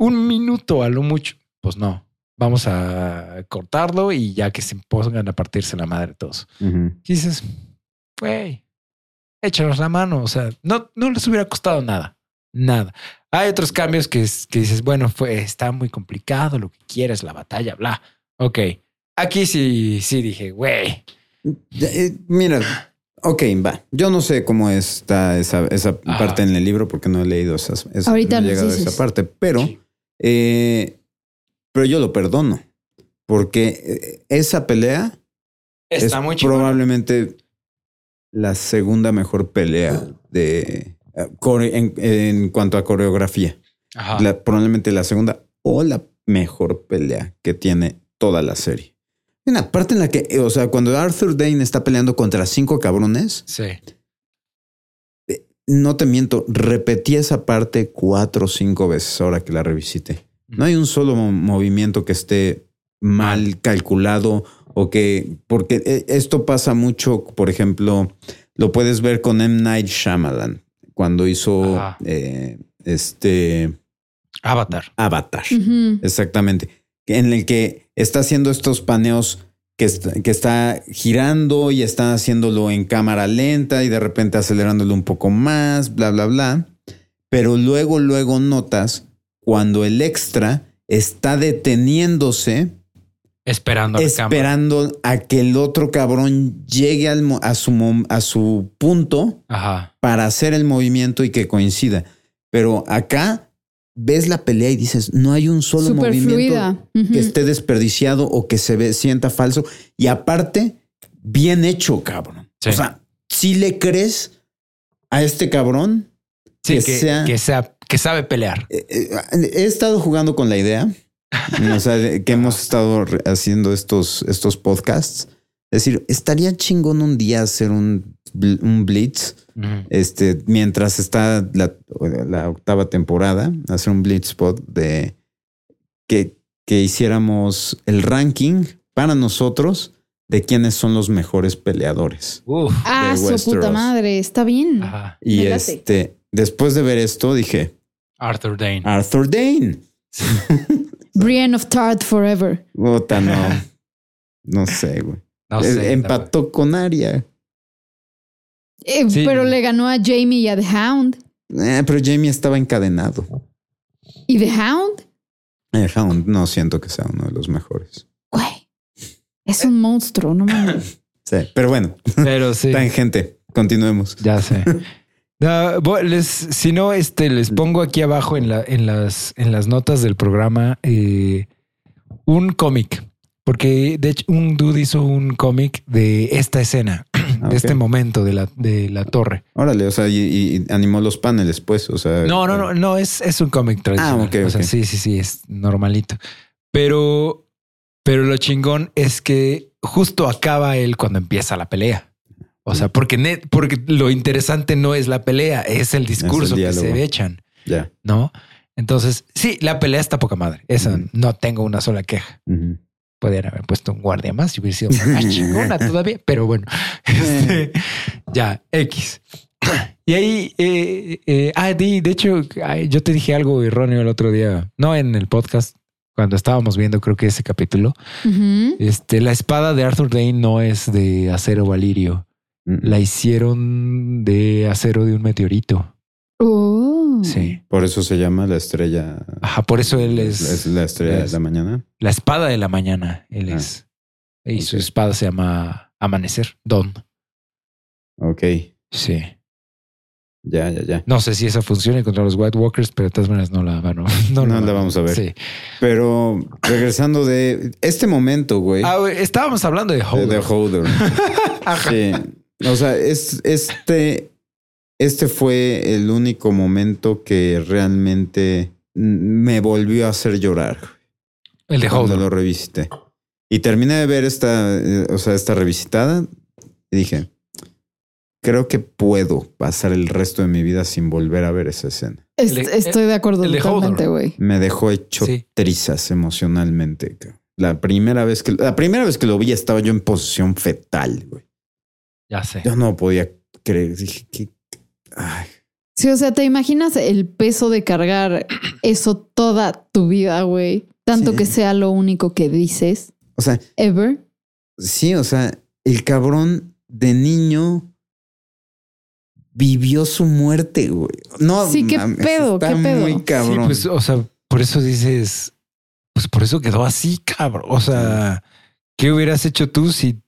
1 minuto a lo mucho. Pues no. Vamos a cortarlo y ya que se pongan a partirse la madre todos. Uh-huh. Y dices, güey, échanos la mano. O sea, no les hubiera costado nada. Nada. Hay otros cambios que dices, bueno, está muy complicado, lo que quieras, la batalla, bla. Ok. Aquí sí dije, güey. Mira... Ok, va. Yo no sé cómo está esa parte en el libro porque no he leído ahorita no he llegado a esa parte, pero yo lo perdono porque esa pelea está muy chingona. Probablemente la segunda mejor pelea en cuanto a coreografía. Ajá. Probablemente la segunda o la mejor pelea que tiene toda la serie. Una parte en la que, o sea, cuando Arthur Dayne está peleando contra 5 cabrones, no te miento, repetí esa parte 4 o 5 veces ahora que la revisité. No hay un solo movimiento que esté mal calculado o que, porque esto pasa mucho, por ejemplo, lo puedes ver con M. Night Shyamalan cuando hizo Avatar. Uh-huh. Exactamente. En el que está haciendo estos paneos que está girando y está haciéndolo en cámara lenta y de repente acelerándolo un poco más, bla, bla, bla. Pero luego notas cuando el extra está deteniéndose esperando a que el otro cabrón llegue a su punto. Ajá. Para hacer el movimiento y que coincida. Pero acá ves la pelea y dices, no hay un solo super movimiento fluida. Que esté desperdiciado o que sienta falso. Y aparte, bien hecho, cabrón. Sí. O sea, si le crees a este cabrón, sí, que sabe pelear. He estado jugando con la idea. O sea, que hemos estado haciendo estos podcasts. Es decir, estaría chingón un día hacer un blitz, uh-huh, mientras está la octava temporada, hacer un blitz pod de que hiciéramos el ranking para nosotros de quiénes son los mejores peleadores. Su puta madre, está bien. Ajá. Y después de ver esto dije, Arthur Dayne. Brienne of Tarth forever. Bota, no. No sé, güey. No sé, empató con Arya. Sí. Pero le ganó a Jamie y a The Hound. Pero Jamie estaba encadenado. ¿Y The Hound? El Hound no siento que sea uno de los mejores. Güey, es un monstruo, no mames. Sí, pero bueno. Pero sí. Tangente, continuemos. Ya sé. No, si no, les pongo aquí abajo en las notas del programa un cómic, porque de hecho un dude hizo un cómic de esta escena, de este momento de la torre. Órale, o sea, y animó los paneles, pues, o sea. No, es un cómic tradicional. O sea, sí, es normalito. Pero lo chingón es que justo acaba él cuando empieza la pelea. O sea, porque lo interesante no es la pelea, es el discurso que se echan, yeah, ¿no? Entonces, sí, la pelea está poca madre. Esa, uh-huh, no tengo una sola queja. Uh-huh. Podrían haber puesto un guardia más y hubiera sido más chingona todavía, pero bueno. Ya, X. Y ahí, de hecho, yo te dije algo erróneo el otro día, no en el podcast, cuando estábamos viendo, creo que ese capítulo. Uh-huh. La espada de Arthur Dayne no es de acero valirio. La hicieron de acero de un meteorito. Oh. Sí. Por eso se llama la estrella. Ajá, por eso él es la estrella de la mañana. La espada de la mañana. Él es. Y okay, su espada se llama Amanecer, Dawn. Ok. Sí. Ya. No sé si esa funciona contra los White Walkers, pero de todas maneras no la vamos a ver. Sí. Pero regresando de este momento, güey. Estábamos hablando de Hodor. De Hodor. Ajá. Sí. O sea, este fue el único momento que realmente me volvió a hacer llorar. El de Hodor. Cuando lo revisité. Y terminé de ver esta revisitada y dije, creo que puedo pasar el resto de mi vida sin volver a ver esa escena. Estoy de acuerdo totalmente, güey. Me dejó hecho trizas emocionalmente. La primera vez que lo vi estaba yo en posición fetal, güey. Ya sé. Yo no podía creer. Dije que. Ay. Sí, o sea, ¿te imaginas el peso de cargar eso toda tu vida, güey? Tanto que sea lo único que dices. O sea. Ever. Sí, o sea, el cabrón de niño vivió su muerte, güey. No, sí, qué pedo. Muy cabrón. Sí, pues, o sea, por eso dices, pues por eso quedó así, cabrón. O sea. ¿Qué hubieras hecho tú si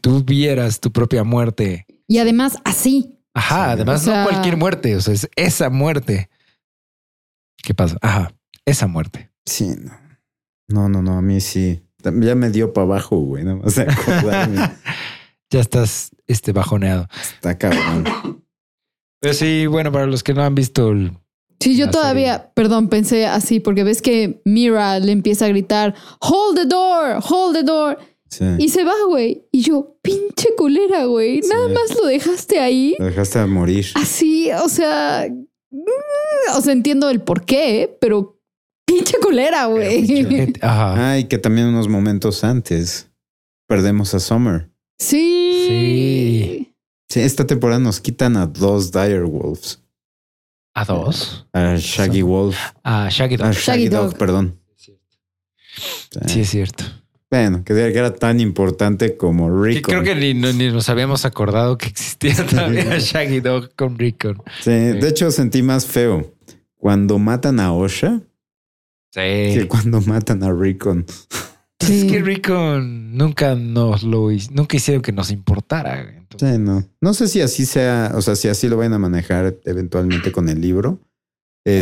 tú vieras tu propia muerte? Y además así. Ajá, sí, además, o sea, no cualquier muerte. O sea, es esa muerte. ¿Qué pasa? Ajá, esa muerte. Sí. No, a mí sí. Ya me dio para abajo, güey. No más acordarme. Ya estás bajoneado. Está cabrón. Pero sí, bueno, para los que no han visto... Sí, yo todavía, perdón, pensé así, porque ves que Mira le empieza a gritar, hold the door. Sí. Y se va, güey. Y yo, pinche culera, güey. Sí. Nada más lo dejaste ahí. Lo dejaste a morir. Así, o sea, entiendo el porqué, pero pinche culera, güey. Ay, que también unos momentos antes. perdemos a Summer. Sí. Sí, esta temporada nos quitan a dos direwolves. ¿A dos? A Shaggy Wolf. A Shaggy Dog. A Shaggy Dog, perdón. Sí, es cierto. Bueno, que era tan importante como Rickon. Creo que ni nos habíamos acordado que existía también a Shaggy Dog con Rickon. Sí, de hecho sentí más feo cuando matan a Osha. Sí. Que cuando matan a Rickon. Sí. Es que Rickon nunca hicieron que nos importara. Entonces. Sí, no. No sé si así sea, o sea, si así lo vayan a manejar eventualmente con el libro.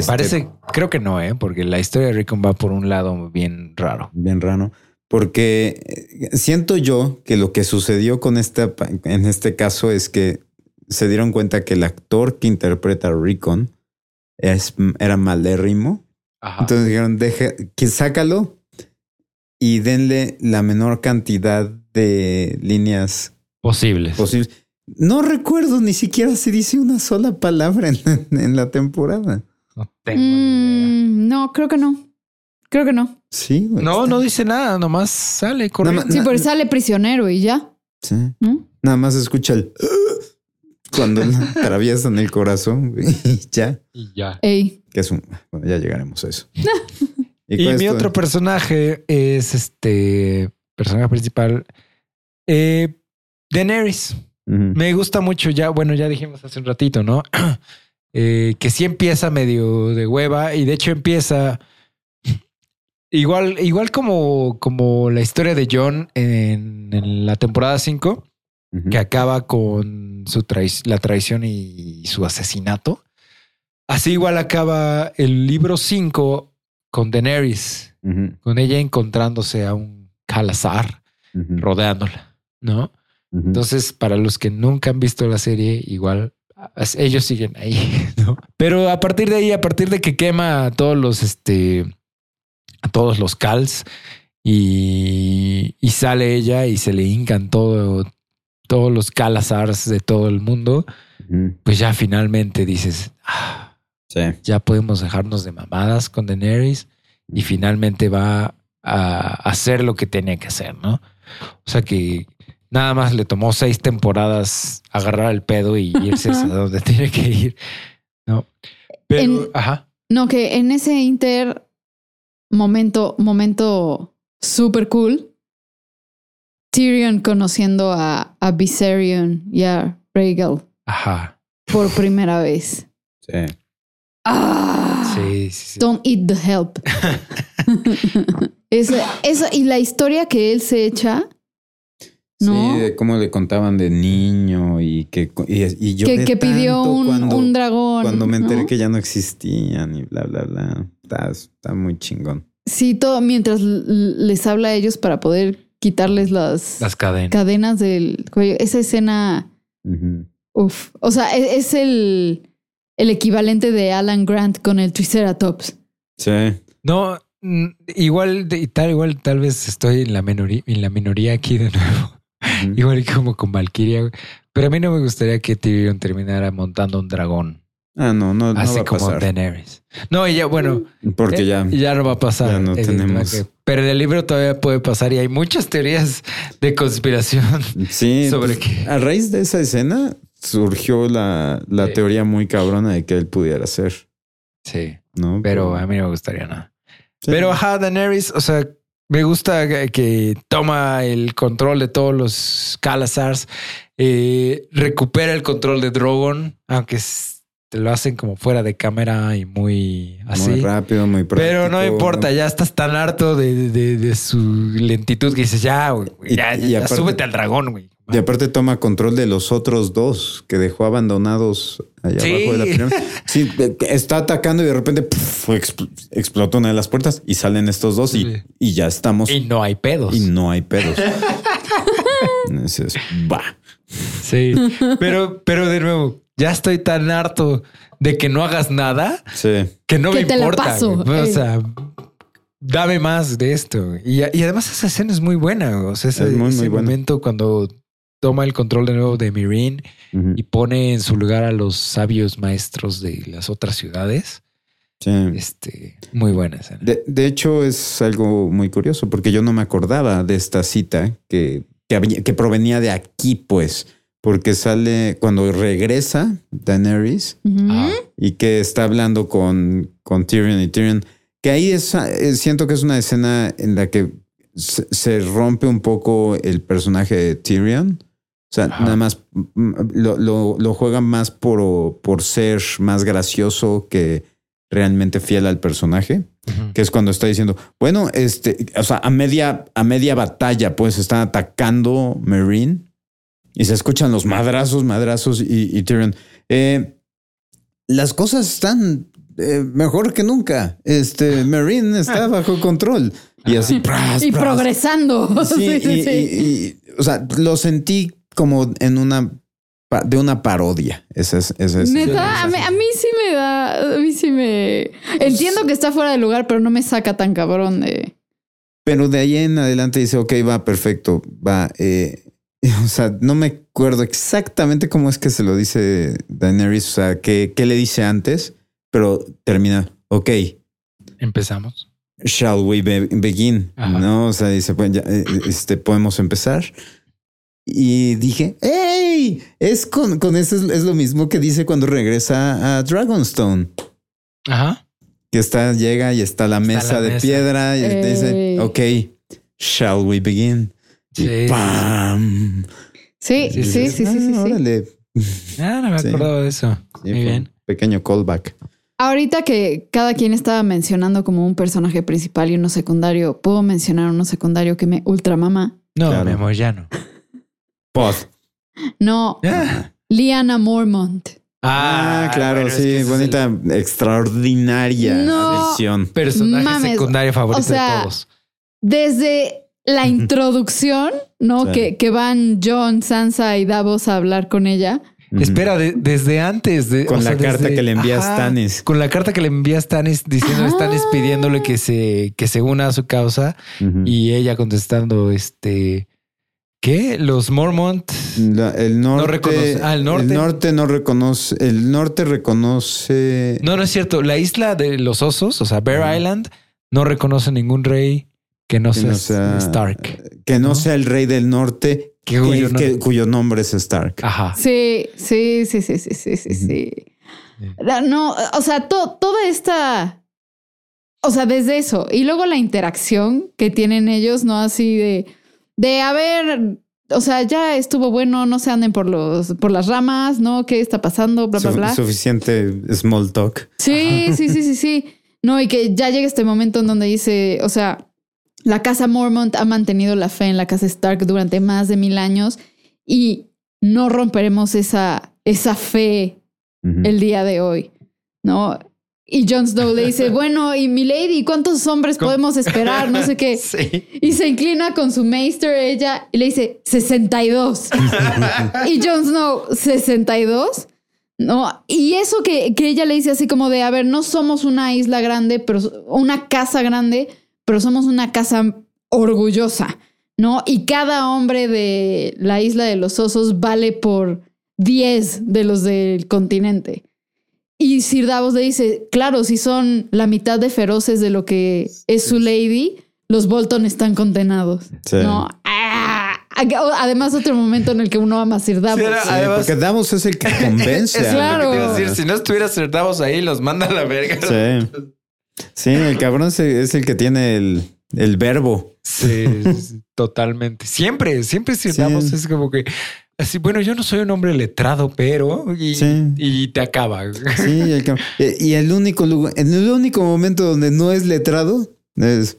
Parece, creo que no, porque la historia de Rickon va por un lado bien raro. Bien raro. Porque siento yo que lo que sucedió con en este caso es que se dieron cuenta que el actor que interpreta a Rickon era malérrimo. Ajá. Entonces dijeron, sácalo y denle la menor cantidad de líneas posibles. No recuerdo, ni siquiera se dice una sola palabra en la temporada. No tengo idea. No, creo que no. Creo que no. Sí, güey. No, no dice nada, nomás sale corriendo. Pero sale prisionero y ya. Sí. ¿Mm? Nada más escucha el cuando atraviesan el corazón y ya. Y ya. Ey. Que es bueno, ya llegaremos a eso. Y mi otro personaje es personaje principal. Daenerys. Uh-huh. Me gusta mucho ya. Bueno, ya dijimos hace un ratito, ¿no? Que sí empieza medio de hueva y de hecho empieza... Igual como la historia de Jon en la temporada 5, uh-huh, que acaba con la traición y su asesinato. Así igual acaba el libro 5 con Daenerys, uh-huh, con ella encontrándose a un Khalasar, uh-huh, rodeándola, ¿no? Uh-huh. Entonces, para los que nunca han visto la serie, igual ellos siguen ahí, ¿no? Pero a partir de ahí, a partir de que quema a todos los... a todos los Khals y sale ella y se le hincan todos los Khalasars de todo el mundo, uh-huh, pues ya finalmente dices, sí, ya podemos dejarnos de mamadas con Daenerys y finalmente va a hacer lo que tenía que hacer, ¿no? O sea que nada más le tomó 6 temporadas agarrar el pedo y irse a donde tiene que ir, ¿no? Pero, ajá. No, que en ese inter... Momento super cool. Tyrion conociendo a Viserion y a Rhaegal. Ajá. Por primera vez. Sí. Sí. Don't eat the help. Eso, y la historia que él se echa. ¿No? Sí, de cómo le contaban de niño y que... Y yo que pidió un dragón. Cuando me enteré, ¿no?, que ya no existían y bla, bla, bla. Está muy chingón. Sí, todo mientras les habla a ellos para poder quitarles las cadenas del cuello. Esa escena... Uh-huh. Uf. O sea, es el equivalente de Alan Grant con el Triceratops. Sí. No, igual tal vez estoy en la minoría aquí de nuevo. Uh-huh. Igual como con Valkyrie, pero a mí no me gustaría que Tyrion terminara montando un dragón. Ah, no así va a como pasar. Daenerys. No, y ya, bueno, porque ya no va a pasar. Ya no tenemos. Pero en el libro todavía puede pasar y hay muchas teorías de conspiración. Sí, sobre que a raíz de esa escena surgió la teoría muy cabrona de que él pudiera ser. Sí, ¿no? Pero a mí no me gustaría nada. Sí. Pero ajá, Daenerys, o sea, me gusta que toma el control de todos los Khalasars, recupera el control de Drogon, aunque te lo hacen como fuera de cámara y muy así. Muy rápido, muy práctico. Pero no importa, ya estás tan harto de su lentitud que dices, ya, aparte, súbete al dragón, güey. Y aparte toma control de los otros dos que dejó abandonados allá abajo de la pirámide. Sí, está atacando y de repente explotó una de las puertas y salen estos dos y ya estamos. Y no hay pedos. Entonces, va. Sí, pero de nuevo, ya estoy tan harto de que no hagas nada, sí, que no me importa. La paso. O sea... Dame más de esto. Y además esa escena es muy buena. O sea, ese momento cuando toma el control de nuevo de Meereen, uh-huh, y pone en su lugar a los sabios maestros de las otras ciudades. Sí. Muy buena escena. De hecho, es algo muy curioso porque yo no me acordaba de esta cita que que provenía de aquí, pues, porque sale cuando regresa Daenerys y que está hablando con Tyrion, y Tyrion, que ahí siento que es una escena en la que se rompe un poco el personaje de Tyrion. O sea, nada más lo juegan más por ser más gracioso que realmente fiel al personaje, que es cuando está diciendo, bueno, o sea, a media batalla, pues están atacando Meereen y se escuchan los madrazos y Tyrion, las cosas están mejor que nunca. Meereen está bajo control. Y así, pras. Progresando. Sí. O sea, lo sentí como en una parodia. Esa es. ¿Neta? A mí sí me da. A mí sí me. Entiendo que está fuera de lugar, pero no me saca tan cabrón de. Pero de ahí en adelante dice, ok, va, perfecto, va. O sea, no me acuerdo exactamente cómo es que se lo dice Daenerys, o sea, qué le dice antes, pero termina, ok. Empezamos. Shall we begin? Ajá. ¿No? O sea, dice, pues ya, podemos empezar. Y dije, ¡hey! Es con eso es lo mismo que dice cuando regresa a Dragonstone. Ajá. Que llega y está la mesa de piedra y dice, ok, shall we begin? Sí. Y ¡pam! Sí. Órale. No me acuerdo de eso. Sí, muy bien. Pequeño callback. Ahorita que cada quien estaba mencionando como un personaje principal y uno secundario, ¿puedo mencionar uno secundario que me ultramama? No, claro. Memo, ya no. Poz. No. Yeah. Lyanna Mormont. Ah, claro, bueno, sí. Bonita, extraordinaria versión. Personaje secundario favorito, o sea, de todos. Desde la introducción, ¿no? Sí. Que van Jon, Sansa y Davos a hablar con ella. Espera, desde antes. Carta que le envía Stannis. Con la carta que le envía Stannis diciendo, Stannis pidiéndole que se una a su causa y ella contestando, ¿qué? Los Mormont. El norte no reconoce. Ah, el norte. El norte no reconoce. El norte reconoce. No es cierto. La isla de los osos, o sea, Bear Island, no reconoce ningún rey que no sea Stark. Que no sea el rey del norte. Cuyo nombre es Stark. Ajá. Sí. No, o sea, toda esta. O sea, desde eso. Y luego la interacción que tienen ellos, ¿no? Así de a ver. O sea, ya estuvo bueno, no se anden por las ramas, ¿no? ¿Qué está pasando? Bla, bla, bla. Suficiente small talk. Sí. No, y que ya llega este momento en donde dice, o sea, la casa Mormont ha mantenido la fe en la casa Stark durante más de 1000 años y no romperemos esa fe el día de hoy, ¿no? Y Jon Snow le dice, bueno, y mi lady, ¿cuántos hombres podemos esperar? No sé qué. Sí. Y se inclina con su maester ella y le dice, 62. Y Jon Snow, 62. No, y eso que ella le dice así como de, a ver, no somos una isla grande, pero una casa grande, pero somos una casa orgullosa, ¿no? Y cada hombre de la isla de los osos vale por 10 de los del continente. Y Sir Davos le dice, claro, si son la mitad de feroces de lo que es su lady, los Bolton están condenados, ¿no? Además, otro momento en el que uno ama a Sir Davos. Además, porque Davos es el que convence. Es claro. Lo que decir, si no estuviera Sir Davos ahí, los manda a la verga. Sí, el cabrón es el que tiene el verbo. Sí, totalmente. Siempre Sir Davos es como que así, bueno, yo no soy un hombre letrado, pero y te acaba. Sí, y el único momento donde no es letrado es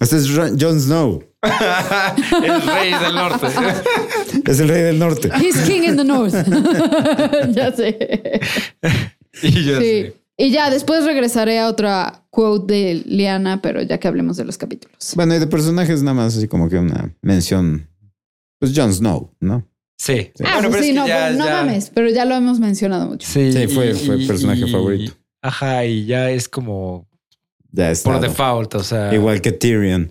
este es Jon Snow. El rey del norte. Es el rey del norte. He's king in the north. Ya sé. Y yo sé. Y ya después regresaré a otra quote de Lyanna, pero ya que hablemos de los capítulos. Bueno, y de personajes nada más así como que una mención. Pues Jon Snow, ¿no? Sí. Bueno, pero sí, es que no mames, pero ya lo hemos mencionado mucho. Sí, fue personaje favorito. Ajá, y ya es como ya está, por default, o sea. Igual que Tyrion.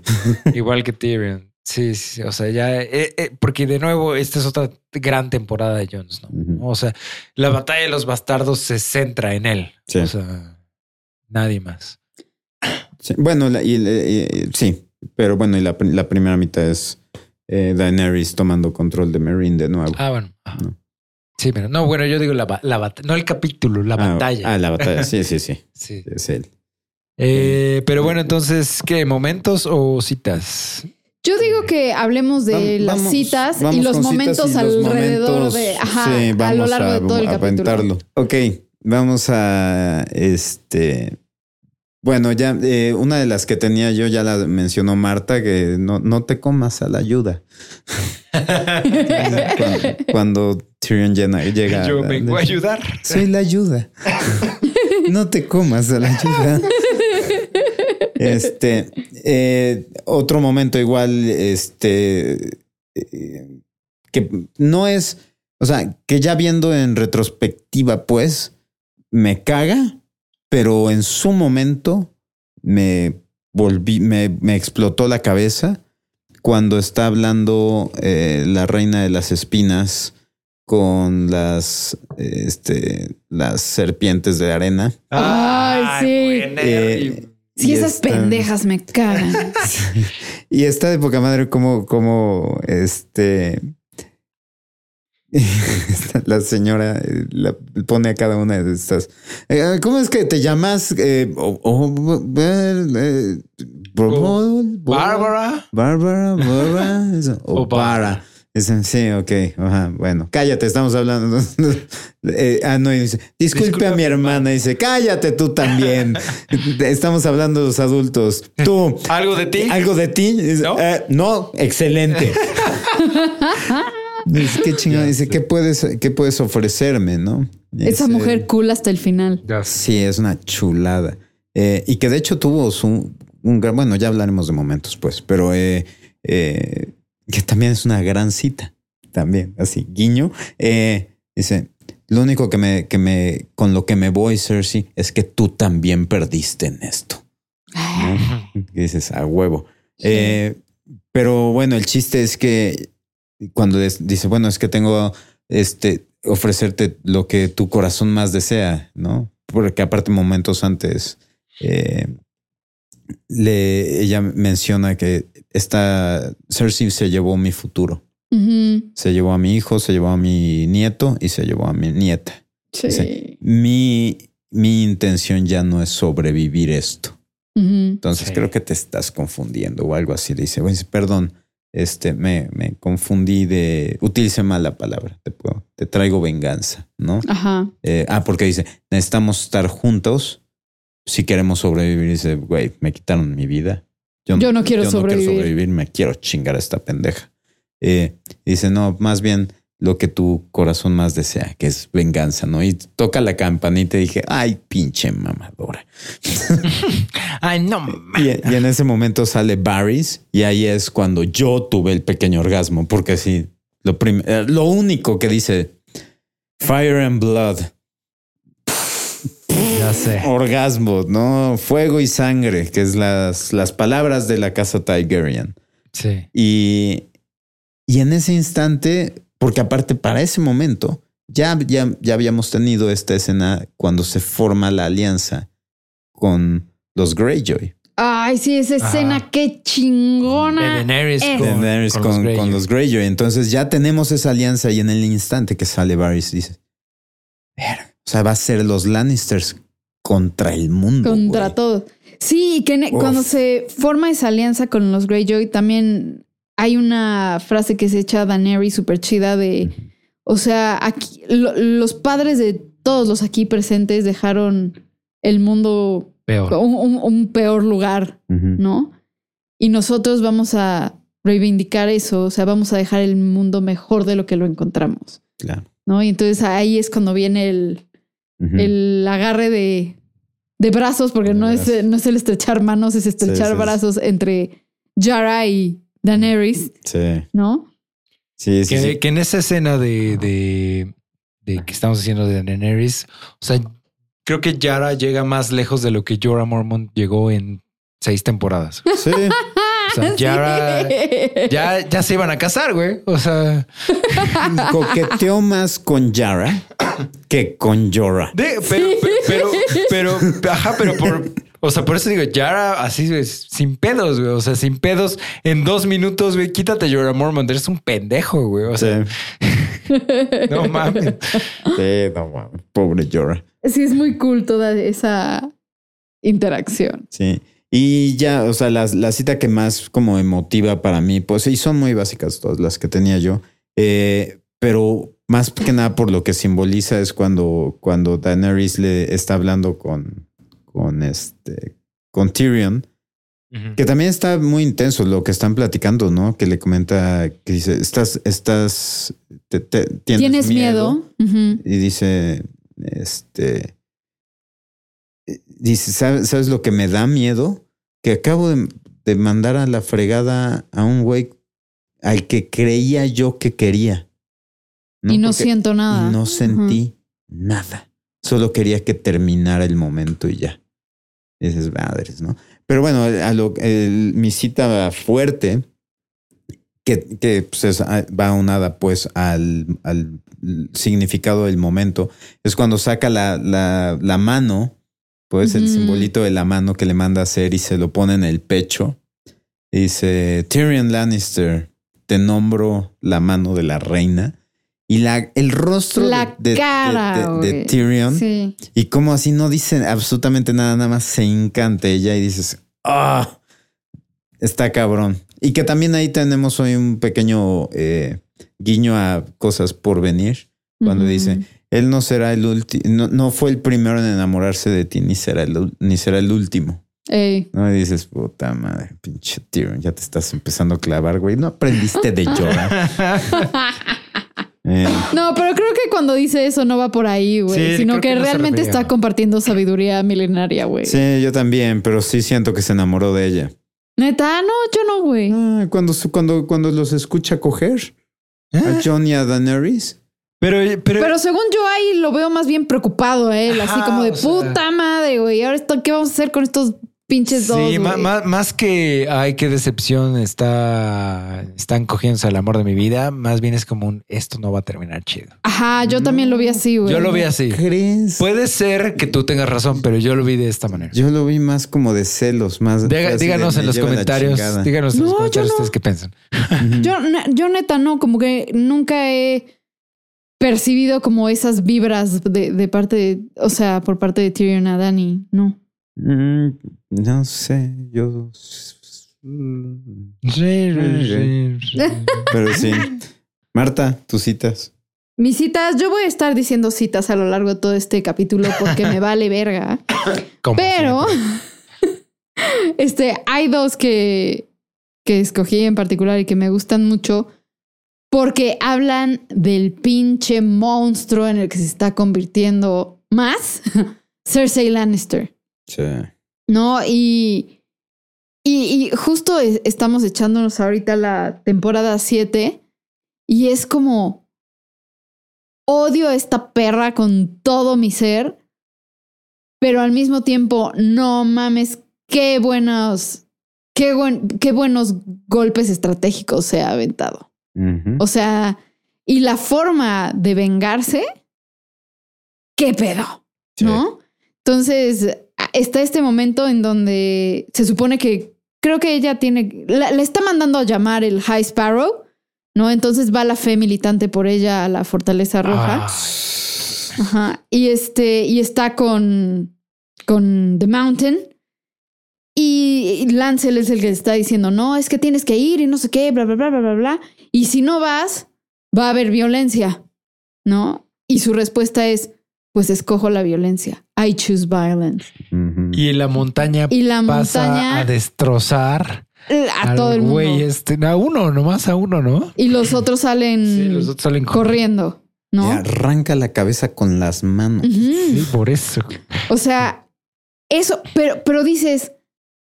Sí, o sea, ya porque de nuevo esta es otra gran temporada de Jon Snow, ¿no? O sea, la batalla de los bastardos se centra en él, o sea, nadie más. Sí. Bueno, pero bueno, y la primera mitad es Daenerys tomando control de Meereen de nuevo. Ah, bueno. ¿No? Sí, pero no, bueno, yo digo la batalla, no el capítulo, la batalla. Ah, la batalla, sí. Sí. Es él. Pero bueno, entonces, ¿qué? ¿Momentos o citas? Yo digo que hablemos de las citas y los momentos alrededor de... Sí, a lo largo de todo el capítulo. Ok, vamos a... Bueno, ya una de las que tenía yo ya la mencionó Marta, que no te comas a la ayuda. cuando Tyrion llega... Yo vengo a ayudar. Soy la ayuda. No te comas a la ayuda. Otro momento igual, que no es, o sea, que ya viendo en retrospectiva, pues, me caga, pero en su momento me explotó la cabeza cuando está hablando la reina de las espinas con las serpientes de arena. ¡Ay, sí! Sí, esas pendejas me cagan. Y está de poca madre como la señora la pone a cada una de estas. ¿Cómo es que te llamas? Bárbara. O para. Sí, ok. Ajá, bueno, cállate, estamos hablando. No, y dice, disculpe a mi hermana. Dice, cállate tú también. Estamos hablando de los adultos. Tú. ¿Algo de ti? No, no, excelente. Dice, qué chingada. Dice, ¿qué puedes ofrecerme, no? Esa mujer cool hasta el final. Sí, es una chulada. Y que de hecho tuvo un gran... Bueno, ya hablaremos de momentos, pues. Pero... que también es una gran cita, también, así, guiño. Dice, lo único con lo que me voy, Cersei, es que tú también perdiste en esto. ¿No? Dices, a huevo. Sí. Pero bueno, el chiste es que cuando dice, bueno, es que tengo ofrecerte lo que tu corazón más desea, ¿no? Porque aparte momentos antes... ella menciona que Cersei se llevó mi futuro. Uh-huh. Se llevó a mi hijo, se llevó a mi nieto y se llevó a mi nieta. Sí. Dice, mi intención ya no es sobrevivir esto. Uh-huh. Entonces creo que te estás confundiendo o algo así. Le dice, bueno, perdón, me confundí utilicé mal la palabra. Te traigo venganza, ¿no? Ajá. Porque dice, necesitamos estar juntos. Si queremos sobrevivir, dice, güey, me quitaron mi vida. Yo no quiero sobrevivir, me quiero chingar a esta pendeja. Dice, no, más bien lo que tu corazón más desea, que es venganza, ¿no? Y toca la campanita y dije, ay, pinche mamadora. Ay, no. Y en ese momento sale Varys y ahí es cuando yo tuve el pequeño orgasmo, porque sí, lo único que dice, Fire and Blood. Ya sé. Orgasmo, ¿no? Fuego y sangre, que es las palabras de la casa Targaryen. Sí. Y en ese instante, porque aparte para ese momento, ya habíamos tenido esta escena cuando se forma la alianza con los Greyjoy. Ay, sí, esa escena, qué chingona. De Daenerys con los Greyjoy. Entonces ya tenemos esa alianza y en el instante que sale Varys dice, verga. O sea, va a ser los Lannisters contra el mundo. Contra todo. Sí, y que cuando se forma esa alianza con los Greyjoy, también hay una frase que se echa a Daenerys súper chida de... Uh-huh. O sea, aquí, los padres de todos los aquí presentes dejaron el mundo... Peor. Un peor lugar, uh-huh. ¿no? Y nosotros vamos a reivindicar eso. O sea, vamos a dejar el mundo mejor de lo que lo encontramos. Claro. ¿No? Y entonces ahí es cuando viene el agarre de brazos, porque no es el estrechar manos, es estrechar brazos entre Yara y Daenerys. Sí. ¿No? Sí, sí, que en esa escena de que estamos haciendo de Daenerys, o sea, creo que Yara llega más lejos de lo que Jorah Mormont llegó en 6 temporadas. Sí. O sea, ya se iban a casar, güey. O sea, coqueteó más con Yara que con Jorah. Pero, ajá, pero por, O sea, por eso digo, Yara, así, güey, sin pedos, güey. O sea, sin pedos. En 2 minutos, güey, quítate Jorah Mormont. Eres un pendejo, güey. O sea, sí. No mames. Sí, no mames. Pobre Jorah. Sí, es muy cool toda esa interacción. Sí. Y ya, o sea, la cita que más como emotiva para mí, pues sí, son muy básicas todas las que tenía yo. Pero más que nada por lo que simboliza es cuando Daenerys le está hablando con Tyrion, uh-huh, que también está muy intenso lo que están platicando, ¿no? Que le comenta, que dice, ¿tienes miedo? Uh-huh. Y dice, ¿sabes lo que me da miedo? Que acabo de mandar a la fregada a un güey al que creía yo que quería. ¿No? Y no siento nada. No sentí nada. Solo quería que terminara el momento y ya. Y dices, madres, ¿no? Pero bueno, mi cita fuerte, que pues va unada pues al significado del momento, es cuando saca la mano, pues el simbolito de la mano que le manda a hacer y se lo pone en el pecho. Y dice, Tyrion Lannister, te nombro la mano de la reina. Y el rostro de Tyrion, sí, y como así no dice absolutamente nada, nada más se hinca ante ella y dices, ¡ah! Está cabrón. Y que también ahí tenemos hoy un pequeño guiño a cosas por venir. Cuando dice, él no será el último, no fue el primero en enamorarse de ti, ni será el último. Ey. No, y dices, puta madre, pinche Tyrion, ya te estás empezando a clavar, güey. No aprendiste de llorar. No, pero creo que cuando dice eso no va por ahí, güey, sí, sino que realmente está compartiendo sabiduría milenaria, güey. Sí, yo también, pero sí siento que se enamoró de ella. ¿Neta? No, yo no, güey. Ah, cuando los escucha coger a Jon y a Daenerys. Pero según yo ahí lo veo más bien preocupado a él, así como de puta madre, güey. Ahora ¿qué vamos a hacer con estos pinches dos? Sí, más que ay, qué decepción, están cogiéndose al amor de mi vida. Más bien es como esto no va a terminar chido. Ajá, yo también lo vi así, güey. Yo lo vi así. ¿Crees? Puede ser que tú tengas razón, pero yo lo vi de esta manera. Yo lo vi más como de celos, más. Díganos en los comentarios. Díganos en los comentarios ustedes qué piensan. Yo neta no, como que nunca he percibido como esas vibras de parte o sea, por parte de Tyrion a Dany, no. No sé, yo. Pero sí. Marta, tus citas. Mis citas, yo voy a estar diciendo citas a lo largo de todo este capítulo porque me vale verga. Pero hay dos que escogí en particular y que me gustan mucho porque hablan del pinche monstruo en el que se está convirtiendo más Cersei Lannister. Sí. No, y justo estamos echándonos ahorita la temporada 7 y es como odio a esta perra con todo mi ser, pero al mismo tiempo no mames, qué buenos golpes estratégicos se ha aventado. Uh-huh. O sea, y la forma de vengarse, qué pedo, sí, ¿no? Entonces está este momento en donde se supone que creo que ella le está mandando a llamar el High Sparrow, ¿no? Entonces va la fe militante por ella a la Fortaleza Roja. Ajá. Y está con The Mountain. Y Lancel es el que está diciendo, no, es que tienes que ir y no sé qué, bla, bla, bla, bla, bla, bla. Y si no vas, va a haber violencia, ¿no? Y su respuesta es, pues escojo la violencia. I choose violence. Uh-huh. Y la montaña pasa a destrozar a todo el mundo. Güey, a uno, ¿no? Y los otros salen, corriendo, ¿no? Y arranca la cabeza con las manos. Uh-huh. Sí, por eso. O sea, eso, pero dices,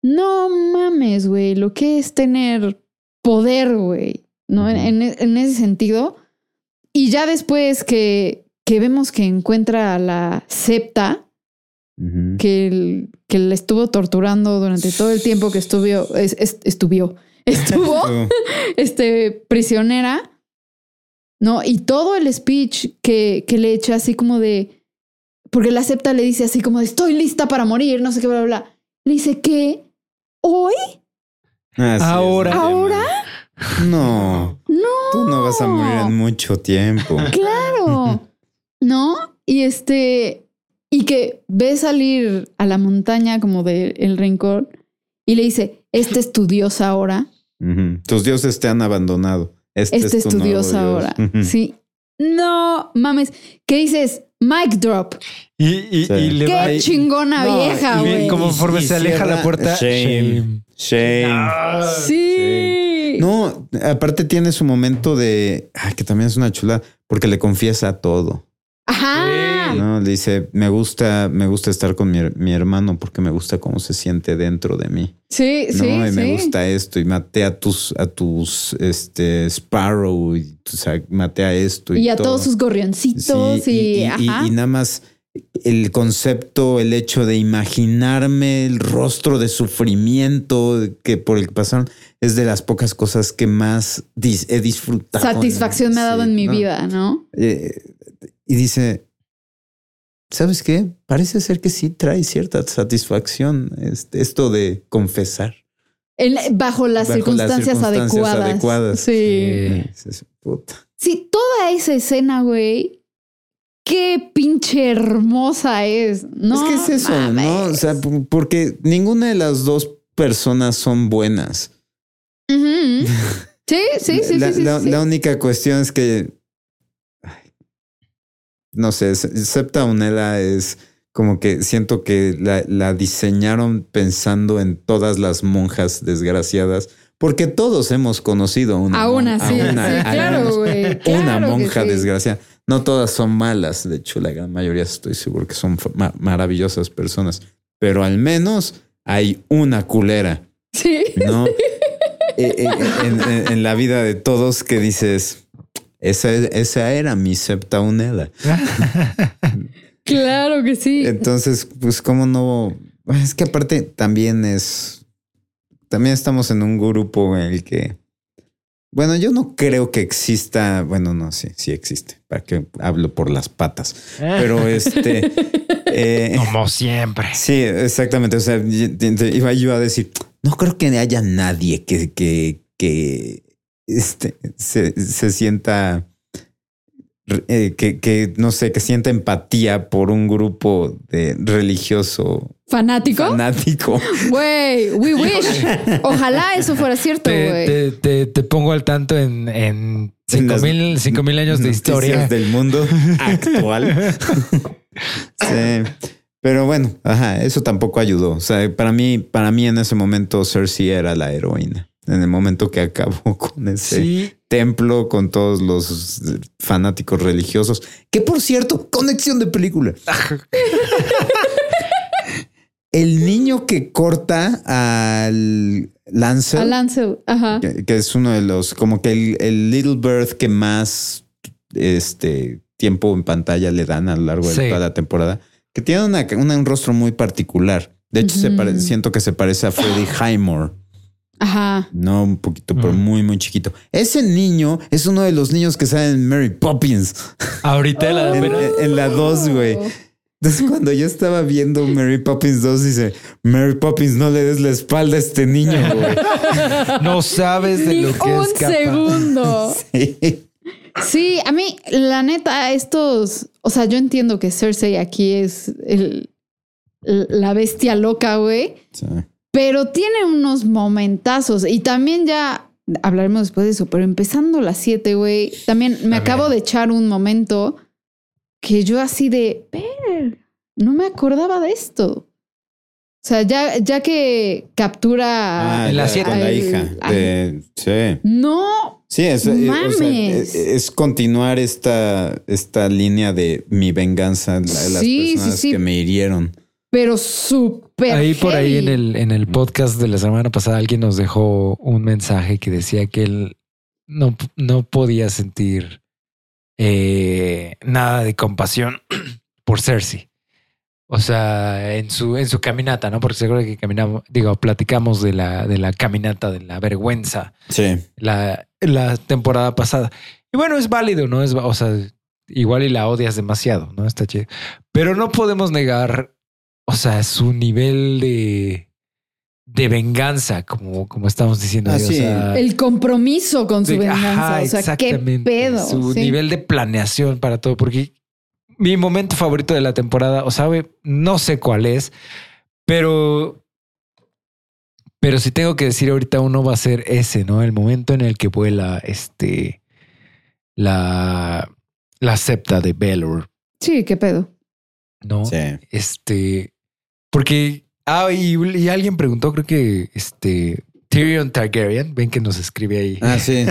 no mames, güey, lo que es tener poder, güey, ¿no? Uh-huh. En ese sentido. Y ya después que vemos que encuentra a la septa, uh-huh, que le estuvo torturando durante todo el tiempo que estuvo prisionera, ¿no? Y todo el speech que le echa así como de, porque la septa le dice así como de, estoy lista para morir, no sé qué, bla, bla, bla. Le dice que hoy. Así ahora. ¿Ahora? No. No. Tú no vas a morir en mucho tiempo. Claro. ¿No? Y y que ve salir a la montaña como del rencor y le dice, este es tu Dios ahora. Uh-huh. Tus dioses te han abandonado. Este es tu Dios ahora. Uh-huh. Sí. No mames. ¿Qué dices? Mic drop. Y le va. Qué chingona vieja, güey. Conforme se aleja la puerta. Shame. Ah, sí. No, aparte tiene su momento de que también es una chulada porque le confiesa todo. Ajá. Sí. No, le dice, me gusta estar con mi hermano porque me gusta cómo se siente dentro de mí. Sí, ¿no? Sí. Y me gusta esto y maté a tus Sparrow y maté a esto y a todo. Todos sus gorrioncitos sí, y nada más. El concepto, el hecho de imaginarme el rostro de sufrimiento que por el que pasaron es de las pocas cosas que más he disfrutado. Satisfacción me ha dado en mi vida, ¿no? Y dice, ¿sabes qué? Parece ser que sí trae cierta satisfacción esto de confesar. Bajo las circunstancias adecuadas. Sí. Puta. Sí, toda esa escena, güey. Qué pinche hermosa es. No, es que es eso, mames. ¿No? O sea, porque ninguna de las dos personas son buenas. Uh-huh. Sí. La única cuestión es que, no sé, Septa Unela es como que siento que la diseñaron pensando en todas las monjas desgraciadas. Porque todos hemos conocido una monja desgraciada. No todas son malas, de hecho, la gran mayoría estoy seguro que son maravillosas personas, pero al menos hay una culera. Sí. ¿No? Sí. En la vida de todos que dices, esa era mi Septa Unela. Claro que sí. Entonces, pues, ¿cómo no? Es que aparte también estamos en un grupo en el que, bueno, yo no creo que exista. Bueno, no, sí existe. ¿Para qué hablo por las patas? Pero como siempre. Sí, exactamente. O sea, iba yo a decir, no creo que haya nadie que se sienta, que no sé, que sienta empatía por un grupo de religioso. ¿Fanático? Güey, we wish. Ojalá eso fuera cierto, güey. Te pongo al tanto en 5,000 años de historia del mundo actual. Sí. Pero bueno, eso tampoco ayudó. O sea, para mí en ese momento Cersei era la heroína. En el momento que acabó con ese templo, con todos los fanáticos religiosos. Que por cierto, conexión de película. El niño que corta al Lancel. Ajá. Que es uno de los, como que el Little Bird que más tiempo en pantalla le dan a lo largo de toda la temporada. Que tiene un rostro muy particular. De hecho, siento que se parece a Freddie Highmore. Ajá. No, un poquito, pero muy, muy chiquito. Ese niño es uno de los niños que sale en Mary Poppins. Ahorita en la 2, güey. Entonces, cuando yo estaba viendo Mary Poppins 2, dice, Mary Poppins, no le des la espalda a este niño, güey. No sabes de lo que es capaz. Un segundo. Sí, a mí, la neta, o sea, yo entiendo que Cersei aquí es la bestia loca, güey. Sí. Pero tiene unos momentazos. Y también ya hablaremos después de eso, pero empezando las 7, güey, también me acabo de echar un momento que yo así de, no me acordaba de esto. O sea, ya que captura la siete, la hija. Sí. No. Sí, mames. O sea, es continuar esta línea de mi venganza, las personas que me hirieron. Pero súper. Ahí heavy. Por ahí en el podcast de la semana pasada alguien nos dejó un mensaje que decía que él no podía sentir nada de compasión por Cersei. O sea, en su caminata, ¿no? Porque seguro que platicamos de la caminata de la vergüenza. Sí. La temporada pasada. Y bueno, es válido, ¿no? O sea, igual y la odias demasiado, ¿no? Está chido. Pero no podemos negar, o sea, su nivel de de venganza, como estamos diciendo. O sea, el compromiso con su venganza. Ajá, o sea, exactamente, qué pedo. Su nivel de planeación para todo. Porque mi momento favorito de la temporada, o sabe, no sé cuál es, pero si tengo que decir ahorita uno va a ser ese, ¿no? El momento en el que vuela la septa de Belor. Sí, qué pedo. No, sí. Porque... y alguien preguntó, creo que Tyrion Targaryen, ven que nos escribe ahí. Ah, sí.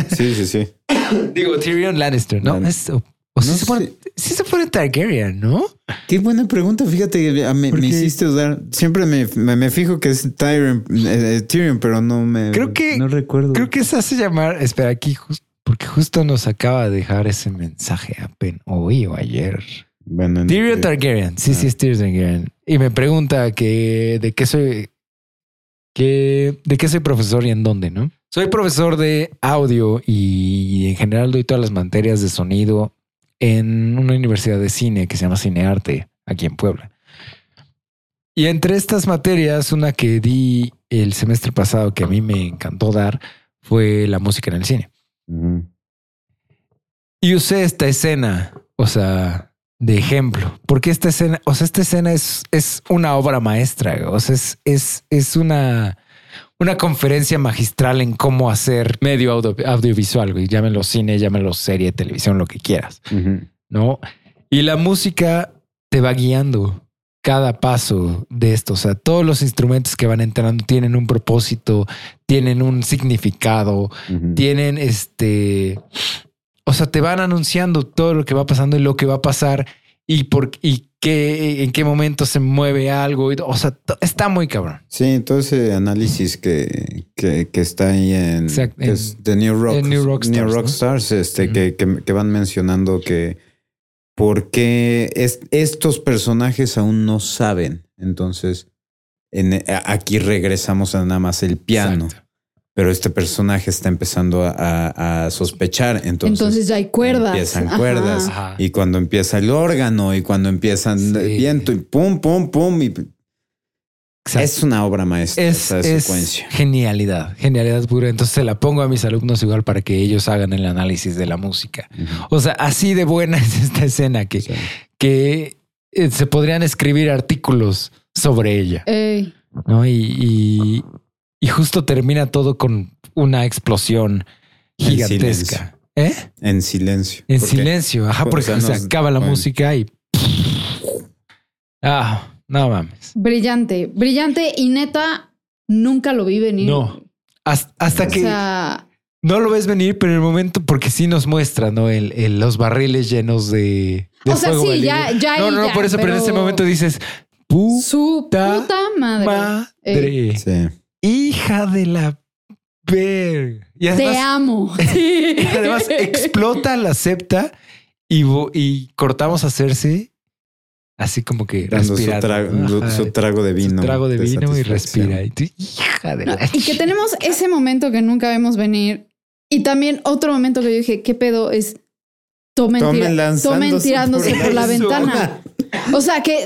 Digo, Tyrion Lannister, ¿no? Sí se pone Targaryen, ¿no? Qué buena pregunta, fíjate, me hiciste dudar. Siempre me fijo que es Tyrion, pero no recuerdo. Creo que se hace llamar, espera, aquí, porque justo nos acaba de dejar ese mensaje apenas hoy o ayer. Bueno, Tyrion Targaryen, sí, es Tyrion Targaryen. Y me pregunta de qué soy profesor y en dónde, ¿no? Soy profesor de audio y en general doy todas las materias de sonido en una universidad de cine que se llama Cinearte, aquí en Puebla. Y entre estas materias, una que di el semestre pasado que a mí me encantó dar fue la música en el cine. Uh-huh. Y usé esta escena, o sea... de ejemplo, porque esta escena es una obra maestra, o sea, es una conferencia magistral en cómo hacer medio audiovisual, güey. Llámelo cine, llámelo serie, televisión, lo que quieras, uh-huh. ¿No? Y la música te va guiando cada paso de esto, o sea, todos los instrumentos que van entrando tienen un propósito, tienen un significado, uh-huh. Tienen O sea, te van anunciando todo lo que va pasando y lo que va a pasar y en qué momento se mueve algo. O sea, está muy cabrón. Sí, todo ese análisis que está ahí en The New Rock Stars, uh-huh. que van mencionando que por qué estos personajes aún no saben. Entonces, aquí regresamos a nada más el piano. Exacto. Pero este personaje está empezando a sospechar. Entonces ya hay cuerdas. Empiezan cuerdas. Ajá. Y cuando empieza el órgano y cuando empiezan el viento y pum, pum, pum. Y... es una obra maestra esa secuencia. Genialidad pura. Entonces se la pongo a mis alumnos igual para que ellos hagan el análisis de la música. Uh-huh. O sea, así de buena es esta escena que se podrían escribir artículos sobre ella. ¿No? Y justo termina todo con una explosión gigantesca. En silencio. Ajá, porque se acaba la música y... ah, no mames. Brillante y neta, nunca lo vi venir. No, hasta que... o sea... no lo ves venir, pero en el momento, porque sí nos muestra, ¿no? Los barriles llenos de fuego. O sea, sí, ya... No, por eso, pero en ese momento dices... Su puta madre. Sí. Hija de la verga. Te amo. Y además explota la septa y cortamos a Cersei así como que respirando. Su trago de vino y respira. Hija de la... Y que tenemos ese momento que nunca vemos venir. Y también otro momento que yo dije, ¿qué pedo es? Tomen tirándose por la ventana. O sea, que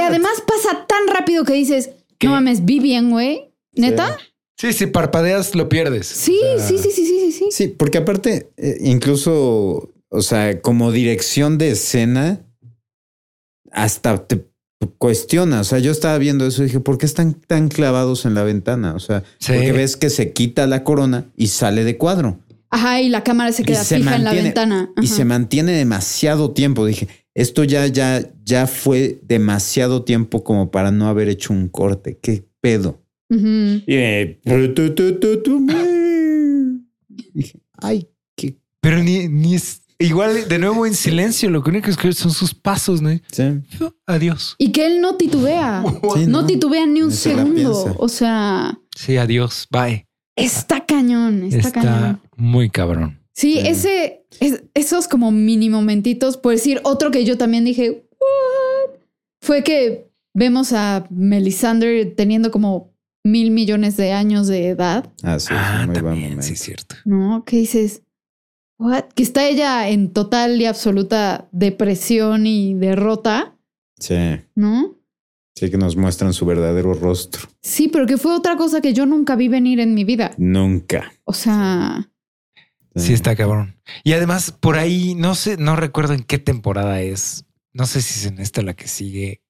además pasa tan rápido que dices, no mames, vi bien, güey. ¿Neta? Sí, si parpadeas lo pierdes. Sí, o sea, sí. Sí, porque aparte, incluso, o sea, como dirección de escena, hasta te cuestiona. O sea, yo estaba viendo eso y dije, ¿por qué están tan clavados en la ventana? O sea, porque ves que se quita la corona y sale de cuadro. Ajá, y la cámara se queda fija en la ventana. Ajá. Y se mantiene demasiado tiempo. Dije, esto ya fue demasiado tiempo como para no haber hecho un corte. ¿Qué pedo? Uh-huh. Ay, qué... pero ni es igual, de nuevo en silencio. Lo único que escucho son sus pasos, ¿no? Sí. Adiós. Y que él no titubea. Sí, no titubea ni un segundo. O sea, sí, adiós, bye. Está cañón. Está muy cabrón. Sí, esos como mini momentitos. Por decir, otro que yo también dije, ¿what? Fue que vemos a Melisandre teniendo como 1,000,000,000 de años de edad. Ah, sí, también, sí, es cierto. No, ¿qué dices? What? Que está ella en total y absoluta depresión y derrota. Sí. ¿No? Sí, que nos muestran su verdadero rostro. Sí, pero que fue otra cosa que yo nunca vi venir en mi vida. Nunca. O sea... Sí, está cabrón. Y además, por ahí, no sé, no recuerdo en qué temporada es. No sé si es en esta la que sigue.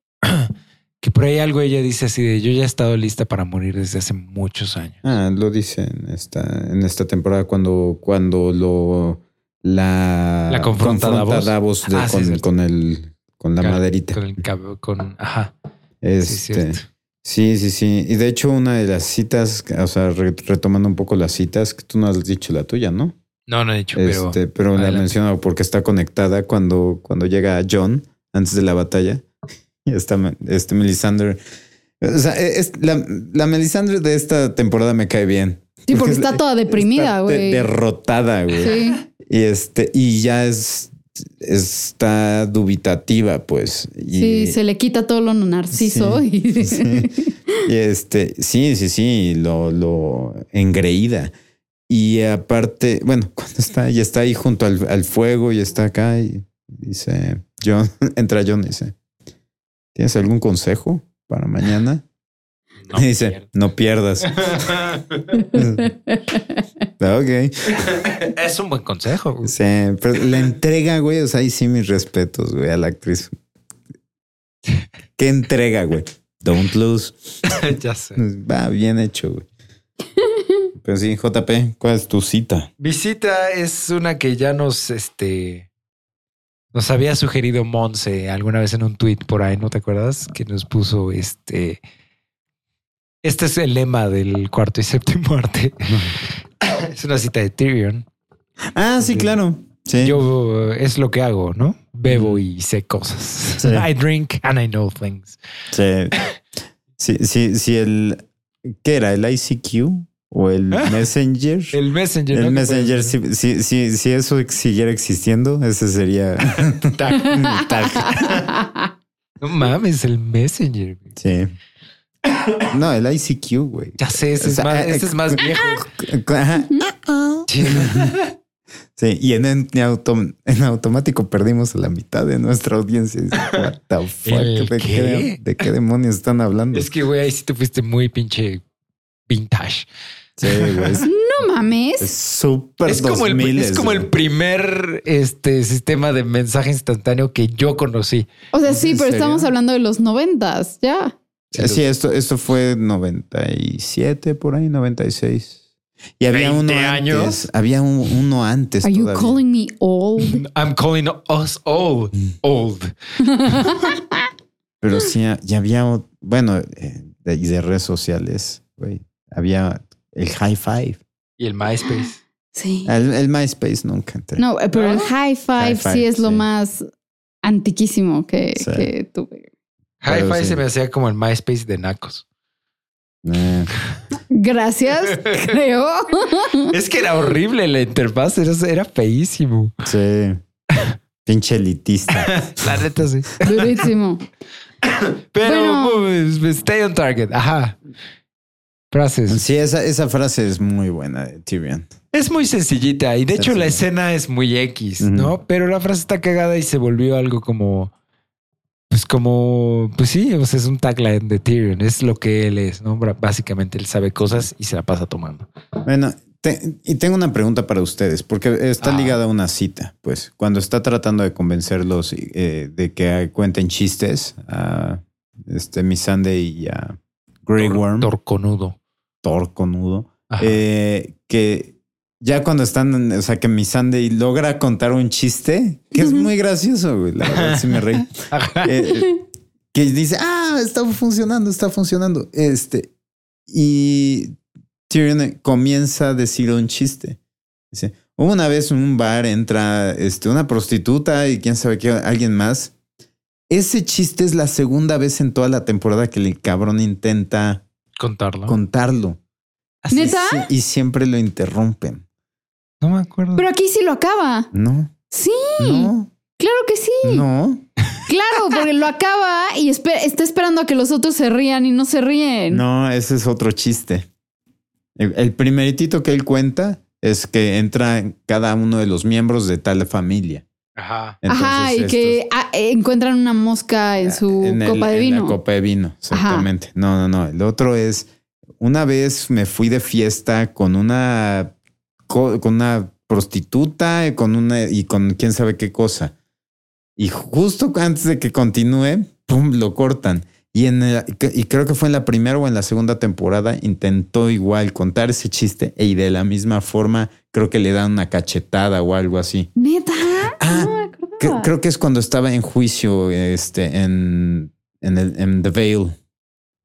Que por ahí algo ella dice así de, yo ya he estado lista para morir desde hace muchos años. Ah, lo dice en esta temporada cuando la confronta Davos con la maderita. Ajá. Sí. Y de hecho, una de las citas, o sea, retomando un poco las citas, que tú no has dicho la tuya, ¿no? No he dicho, pero adelante. La menciono porque está conectada cuando llega Jon antes de la batalla. Y está Melisandre. O sea, la Melisandre de esta temporada me cae bien. Sí, porque está toda deprimida, güey. Derrotada, güey. Sí. Y y ya está dubitativa, pues. Y, sí, se le quita todo lo narciso. Sí, y... sí. Y sí, lo engreída. Y aparte, bueno, cuando está ahí junto al fuego y está acá y dice, entra Jon y dice, ¿tienes algún consejo para mañana? No, y dice, no pierdas. Ok. Es un buen consejo, güey. Sí, pero la entrega, güey, o sea, ahí sí mis respetos, güey, a la actriz. ¿Qué entrega, güey? Don't lose. Ya sé. Va, bien hecho, güey. Pero sí, JP, ¿cuál es tu cita? Mi cita es una que ya nos había sugerido Monse alguna vez en un tweet por ahí, ¿no te acuerdas? Que nos puso Este es el lema del Cuarto y Séptimo Arte. Es una cita de Tyrion. Ah, sí, claro. Sí. Yo es lo que hago, ¿no? Bebo y sé cosas. Sí. I drink and I know things. Sí. Sí, ¿qué era? ¿El ICQ? ¿O el Messenger? El Messenger. El Messenger, si eso siguiera existiendo, ese sería... Tag. No mames, el Messenger. Sí. No, el ICQ, güey. Ya sé, ese es más viejo. Sí, y en automático perdimos la mitad de nuestra audiencia. What the fuck? ¿De qué demonios están hablando? Es que, güey, ahí sí te fuiste muy pinche vintage. Sí, güey. No mames. Es súper 2000. Es como el primer sistema de mensaje instantáneo que yo conocí. O sea, sí, pero estamos hablando de los 90s, ya. Sí, esto fue 97 por ahí, 96. Y había uno años. Antes. Había uno antes. Are todavía. You calling me old? I'm calling us all old. Pero sí, ya había, bueno, de redes sociales, güey. Había el High Five. Y el MySpace. Sí. El MySpace nunca entré. No, pero el High Five sí es lo más antiquísimo que tuve. Hi-Fi se me hacía como el MySpace de nacos. Gracias, creo. Es que era horrible la interfaz, era feísimo. Sí. Pinche elitista. La neta, sí. Durísimo. Pero bueno. Stay on target. Ajá. Frases. Sí, esa frase es muy buena de Tyrion. Es muy sencillita y de hecho la escena es muy X, ¿no? Uh-huh. Pero la frase está cagada y se volvió algo como... Pues sí, o sea, es un tagline de Tyrion, es lo que él es, ¿no? Básicamente él sabe cosas y se la pasa tomando. Bueno, y tengo una pregunta para ustedes, porque está ligada a una cita, pues, cuando está tratando de convencerlos de que cuenten chistes a Missandei y a Grey Worm. Torconudo. Que... Ya cuando están, o sea, que Missandei logra contar un chiste, que es muy gracioso, güey, la verdad, sí me reí. Que dice, está funcionando. Y Tyrion comienza a decir un chiste. Dice, una vez en un bar entra una prostituta y quién sabe qué, alguien más. Ese chiste es la segunda vez en toda la temporada que el cabrón intenta contarlo. ¿Neta? Sí, y siempre lo interrumpen. No me acuerdo. Pero aquí sí lo acaba. No. Sí. No. Claro que sí. No. Claro, porque lo acaba y está esperando a que los otros se rían y no se ríen. No, ese es otro chiste. El primeritito que él cuenta es que entra cada uno de los miembros de tal familia. Ajá. Entonces, ajá, y que encuentran una mosca en su copa de vino. En la copa de vino, exactamente. Ajá. No. El otro es, una vez me fui de fiesta con una prostituta y con quién sabe qué cosa. Y justo antes de que continúe, pum, lo cortan. Y creo que fue en la primera o en la segunda temporada, intentó igual contar ese chiste y de la misma forma creo que le dan una cachetada o algo así. ¿Neta? No me acuerdo. Creo que es cuando estaba en juicio en The Vale.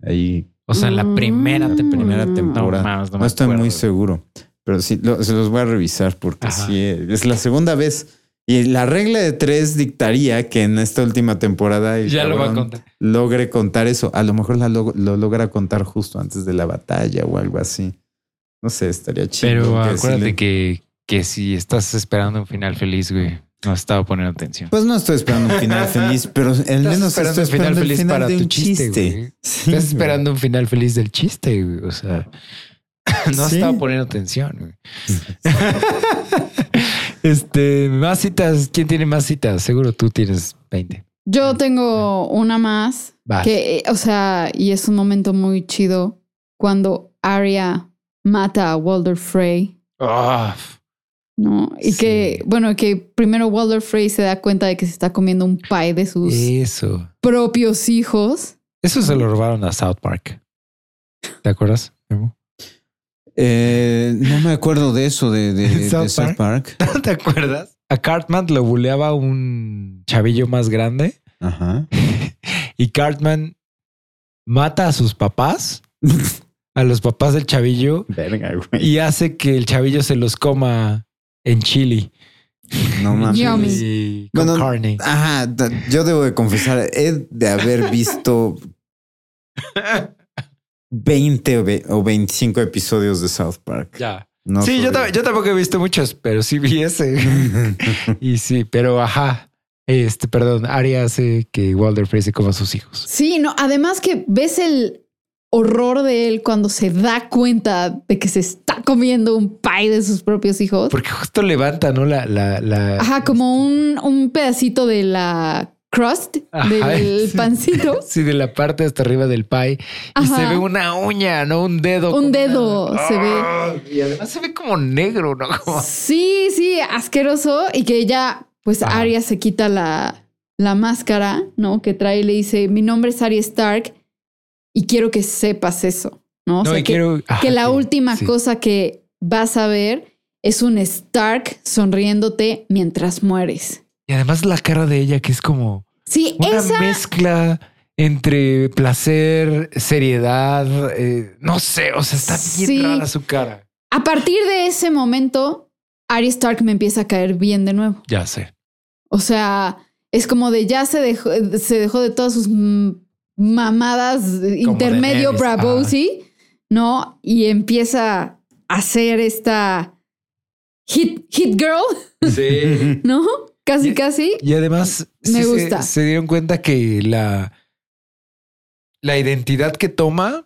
Ahí. O sea, en la primera temporada. No estoy muy seguro, pero sí, se los voy a revisar porque sí, es la segunda vez. Y la regla de 3 dictaría que en esta última temporada ya lo va a contar. Logre contar eso. A lo mejor lo logra contar justo antes de la batalla o algo así. No sé, estaría chido. Pero acuérdate que si estás esperando un final feliz, güey, no has estado poniendo atención. Pues no estoy esperando un final feliz, pero al menos estoy esperando un final feliz para tu chiste. Sí, estás esperando un final feliz del chiste, güey. O sea, no has estado poniendo atención, güey. Más citas. ¿Quién tiene más citas? Seguro tú tienes 20. Yo tengo una más. Vas. Que, o sea, y es un momento muy chido cuando Arya mata a Walder Frey. Oh. ¿No? Y que primero Walder Frey se da cuenta de que se está comiendo un pie de sus propios hijos. Eso se lo robaron a South Park. ¿Te acuerdas, Memo? No me acuerdo de eso de South Park. ¿No te acuerdas? A Cartman lo buleaba un chavillo más grande. Ajá. Y Cartman mata a sus papás, a los papás del chavillo. Verga, güey. Y hace que el chavillo se los coma en chili. No mames. Y con carne. Ajá. Yo debo de confesar, he de haber visto 20 o 25 episodios de South Park. Ya. No sí, yo tampoco he visto muchos, pero sí vi ese. Y sí, pero ajá. Arya hace que Walder Frey se coma a sus hijos. Sí, no, además que ves el horror de él cuando se da cuenta de que se está comiendo un pie de sus propios hijos. Porque justo levanta, ¿no? La ajá, como un pedacito de la crust del pancito. Sí, de la parte hasta arriba del pie. Ajá. Y se ve una uña, ¿no? Un dedo. Un dedo se ve. Y además se ve como negro, ¿no? Como... Sí, asqueroso. Y que ella, pues Arya se quita la máscara, ¿no? Que trae y le dice, mi nombre es Arya Stark y quiero que sepas eso, ¿no? O sea, que la última cosa que vas a ver es un Stark sonriéndote mientras mueres. Y además la cara de ella que es como una mezcla entre placer, seriedad, no sé, o sea, está bien rara su cara. A partir de ese momento, Arya Stark me empieza a caer bien de nuevo. Ya sé. O sea, es como de ya se dejó de todas sus mamadas como intermedio Bravosi, ¿no? Y empieza a hacer esta hit girl. Sí. ¿No? Casi. Y además me gusta. Se dieron cuenta que la identidad que toma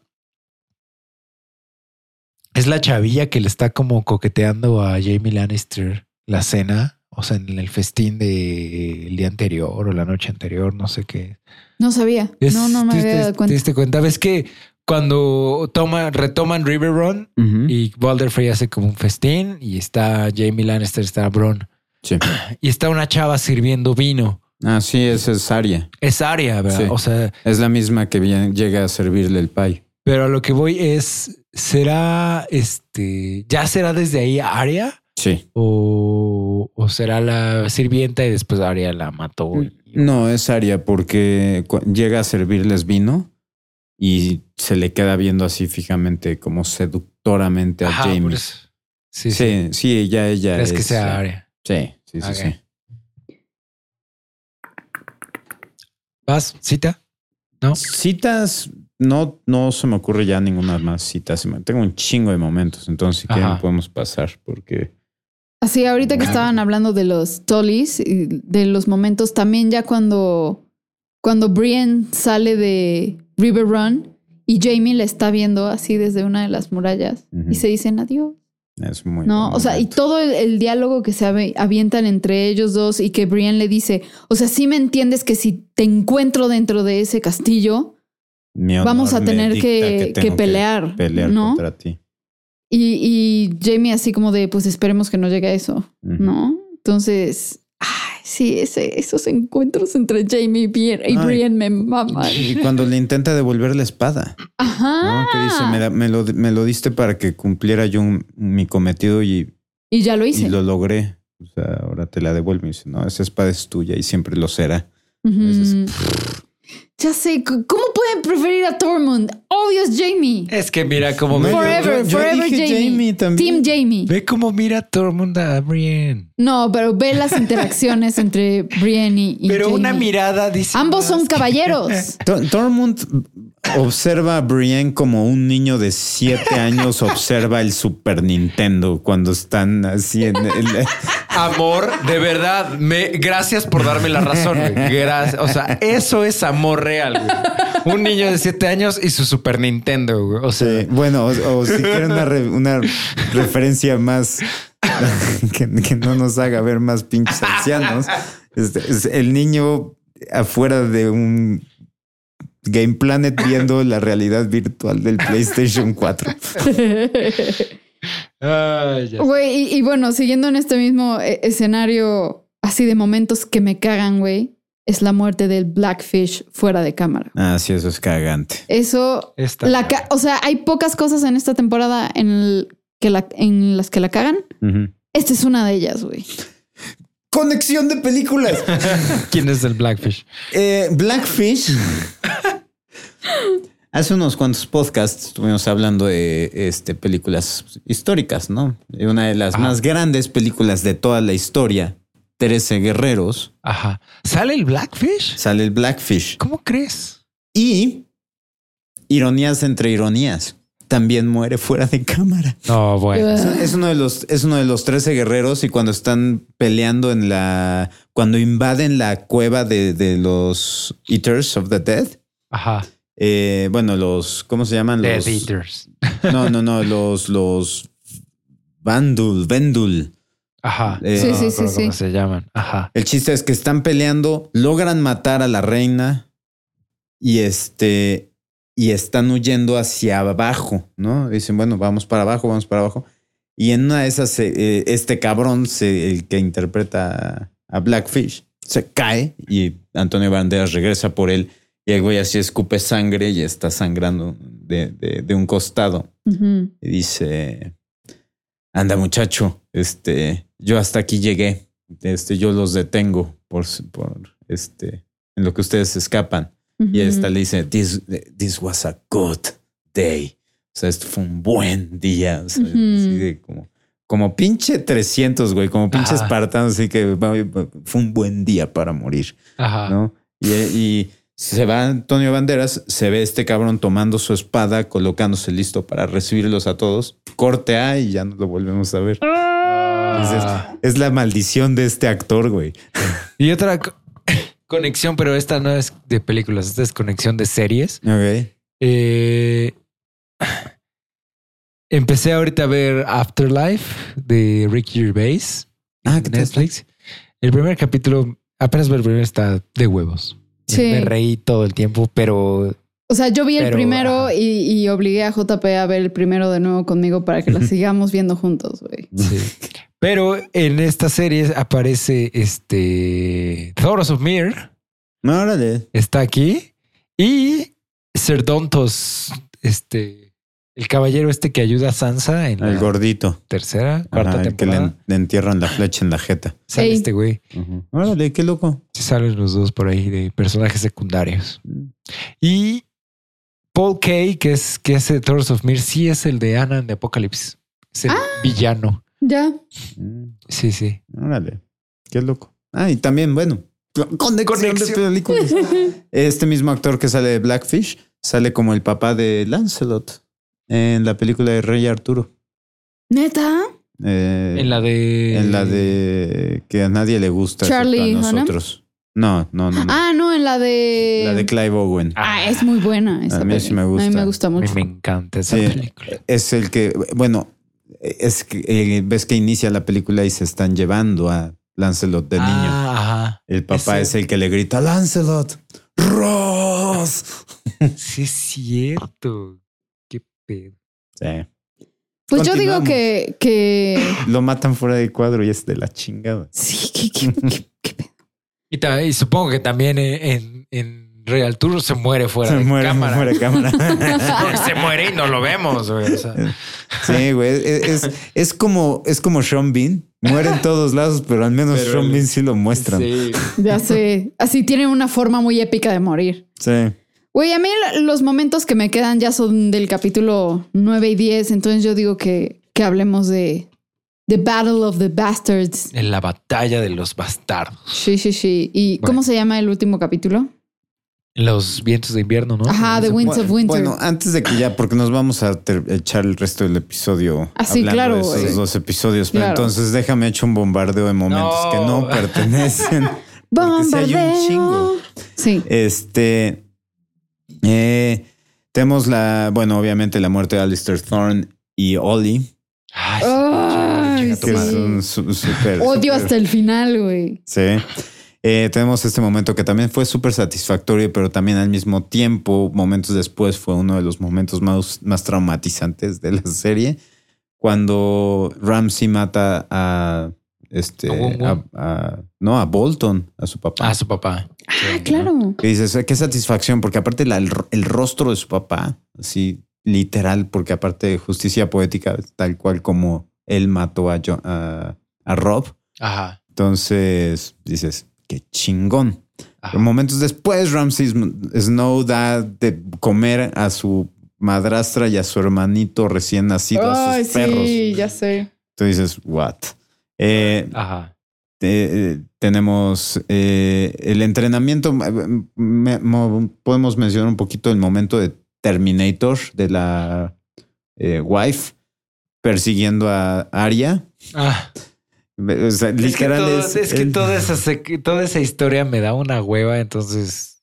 es la chavilla que le está como coqueteando a Jamie Lannister la cena, o sea, en el festín del día anterior o la noche anterior, no sé qué. No sabía. No me había dado cuenta. ¿Te diste cuenta? ¿Ves que cuando retoman River Run y Walder Frey hace como un festín y está Jamie Lannister, está Bronn? Sí. Y está una chava sirviendo vino. Ah, sí, esa es Arya. Es Arya, ¿verdad? Sí. O sea, es la misma que llega a servirle el pie. Pero a lo que voy es, ¿será ya será desde ahí Arya? Sí. O será la sirvienta y después Arya la mató. No, es Arya porque llega a servirles vino y se le queda viendo así fijamente, como seductoramente a Jamie. Sí, ella es. ¿Crees que sea Arya? Sí. ¿Vas? ¿Cita? ¿No? Citas, no se me ocurre ya ninguna más cita. Tengo un chingo de momentos, entonces si quieren podemos pasar porque... Así, ahorita que estaban hablando de los Tullys, de los momentos, también ya cuando Brienne sale de River Run y Jamie la está viendo así desde una de las murallas y se dicen adiós. Es muy no, o sea, y todo el diálogo que se avientan entre ellos dos y que Brienne le dice, o sea, sí me entiendes que si te encuentro dentro de ese castillo, vamos a tener que pelear, ¿no? Contra ti. Y Jamie así como de, pues esperemos que no llegue a eso, uh-huh. ¿no? Entonces, ay, sí, esos encuentros entre Jamie y Brienne me maman. Y cuando le intenta devolver la espada. Ajá. ¿No? Que dice, me lo diste para que cumpliera yo mi cometido y ya lo hice. Y lo logré. O sea, ahora te la devuelvo. Y dice, no, esa espada es tuya y siempre lo será. Uh-huh. Entonces, ya sé, ¿cómo pueden preferir a Tormund? Obvio es Jamie. Es que mira cómo me... Forever dije Jamie también. Team Jamie. Ve cómo mira Tormund a Brienne. No, pero ve las interacciones entre Brienne y pero Jamie. Una mirada dice... Ambos son caballeros. Tormund observa a Brienne como un niño de 7 años observa el Super Nintendo cuando están así en el... Amor, de verdad, gracias por darme la razón. Gracias. O sea, eso es amor real, güey. Un niño de 7 años y su Super Nintendo, güey. O sea, sí, bueno, o si quieren una referencia más que no nos haga ver más pinches ancianos. Es el niño afuera de un Game Planet viendo la realidad virtual del PlayStation 4. Güey, y bueno, siguiendo en este mismo escenario así de momentos que me cagan, güey, es la muerte del Blackfish fuera de cámara. Ah, sí, eso es cagante. Eso, o sea, hay pocas cosas en esta temporada en las que la cagan. Uh-huh. Esta es una de ellas, güey. Conexión de películas. ¿Quién es el Blackfish? Blackfish. Hace unos cuantos podcasts estuvimos hablando de películas históricas, ¿no? Una de las más grandes películas de toda la historia, 13 Guerreros. Ajá. ¿Sale el Blackfish? Sale el Blackfish. ¿Cómo crees? Y ironías entre ironías. También muere fuera de cámara. No, bueno. Es uno de los 13 guerreros y cuando están peleando cuando invaden la cueva de los Eaters of the Dead. Ajá. ¿Cómo se llaman? Los Dead Eaters. No, los Vendul. Ajá. Sí. ¿Cómo se llaman? Ajá. El chiste es que están peleando, logran matar a la reina y y están huyendo hacia abajo, ¿no? Dicen, bueno, vamos para abajo. Y en una de esas, este cabrón, el que interpreta a Blackfish, se cae y Antonio Banderas regresa por él. Y el güey así escupe sangre y está sangrando de un costado. Uh-huh. Y dice, anda muchacho, yo hasta aquí llegué. Yo los detengo en lo que ustedes escapan. Y esta le dice, this was a good day. O sea, esto fue un buen día. O sea, así de como pinche 300, güey. Como pinche espartano. Así que fue un buen día para morir. Ajá. ¿No? Y se va Antonio Banderas. Se ve este cabrón tomando su espada, colocándose listo para recibirlos a todos. Corte A y ya no lo volvemos a ver. Es la maldición de este actor, güey. Y otra... conexión, pero esta no es de películas, esta es conexión de series. Ok. Empecé ahorita a ver Afterlife de Ricky Gervais en Netflix. El primer capítulo, apenas el primero, está de huevos. Sí. Me reí todo el tiempo, pero... O sea, yo vi el primero y obligué a JP a ver el primero de nuevo conmigo para que la sigamos viendo juntos, güey. Sí. Pero en esta serie aparece Thoros of Myr. Órale. Está aquí. Y Cerdontos, el caballero que ayuda a Sansa en el gordito. Tercera, cuarta temporada. El que le entierran la flecha en la jeta. Sale este güey. Uh-huh. Órale, qué loco. Sí, salen los dos por ahí de personajes secundarios. Y Paul Kay, que es de Thoros of Myr, sí es el de Anna de Apocalipsis. Es el villano. Ya. Sí. Órale. Qué loco. Ah, y también, bueno, conexión de películas. Este mismo actor que sale de Blackfish sale como el papá de Lancelot en la película de Rey Arturo. ¿Neta? En la de que a nadie le gusta. Charlie a nosotros. No. No, en la de... La de Clive Owen. Ah, es muy buena esa película. A mí sí me gusta. A mí me gusta mucho. Me encanta esa película. Es el que... Bueno... es que ves que inicia la película y se están llevando a Lancelot de niño. Ajá. El papá es el que le grita Lancelot, Ross. Sí, es cierto. Qué pedo. Sí. Pues yo digo que lo matan fuera del cuadro y es de la chingada. Sí, qué pedo. Y supongo que también en Real Tour se muere fuera cámara. Fuera de cámara. Porque se muere y no lo vemos, güey. O sea. Sí, güey. Es como Sean Bean. Muere en todos lados, pero al menos Sean Bean sí lo muestran. Sí. Ya sé. Así tienen una forma muy épica de morir. Sí. Güey, a mí los momentos que me quedan ya son del capítulo 9 y 10. Entonces yo digo que hablemos de The Battle of the Bastards. En la batalla de los bastardos. Sí. ¿Y bueno, cómo se llama el último capítulo? Los vientos de invierno, ¿no? Ajá, The Winds of Winter. Bueno, antes de que ya, porque nos vamos a echar el resto del episodio. Así, claro. De esos dos episodios. Claro. Pero entonces déjame echar un bombardeo de momentos que no pertenecen. Bombardeo. Hay un chingo. Sí. Tenemos obviamente la muerte de Alistair Thorne y Ollie. Ay, sí. Es un super odio hasta el final, güey. Sí. Tenemos este momento que también fue súper satisfactorio, pero también al mismo tiempo, momentos después, fue uno de los momentos más traumatizantes de la serie. Cuando Ramsay mata a Bolton, a su papá. A su papá. Ah, claro. Que dices, qué satisfacción, porque aparte el rostro de su papá, así literal, porque aparte justicia poética, tal cual como él mató a Rob. Ajá. Entonces dices, qué chingón. Ajá. Pero momentos después, Ramsay Snow da de comer a su madrastra y a su hermanito recién nacido, a sus perros. Sí, ya sé. Tú dices, what? Ajá. Tenemos el entrenamiento. Podemos mencionar un poquito el momento de Terminator de la wife persiguiendo a Arya. Ah. O sea, toda esa historia me da una hueva, entonces.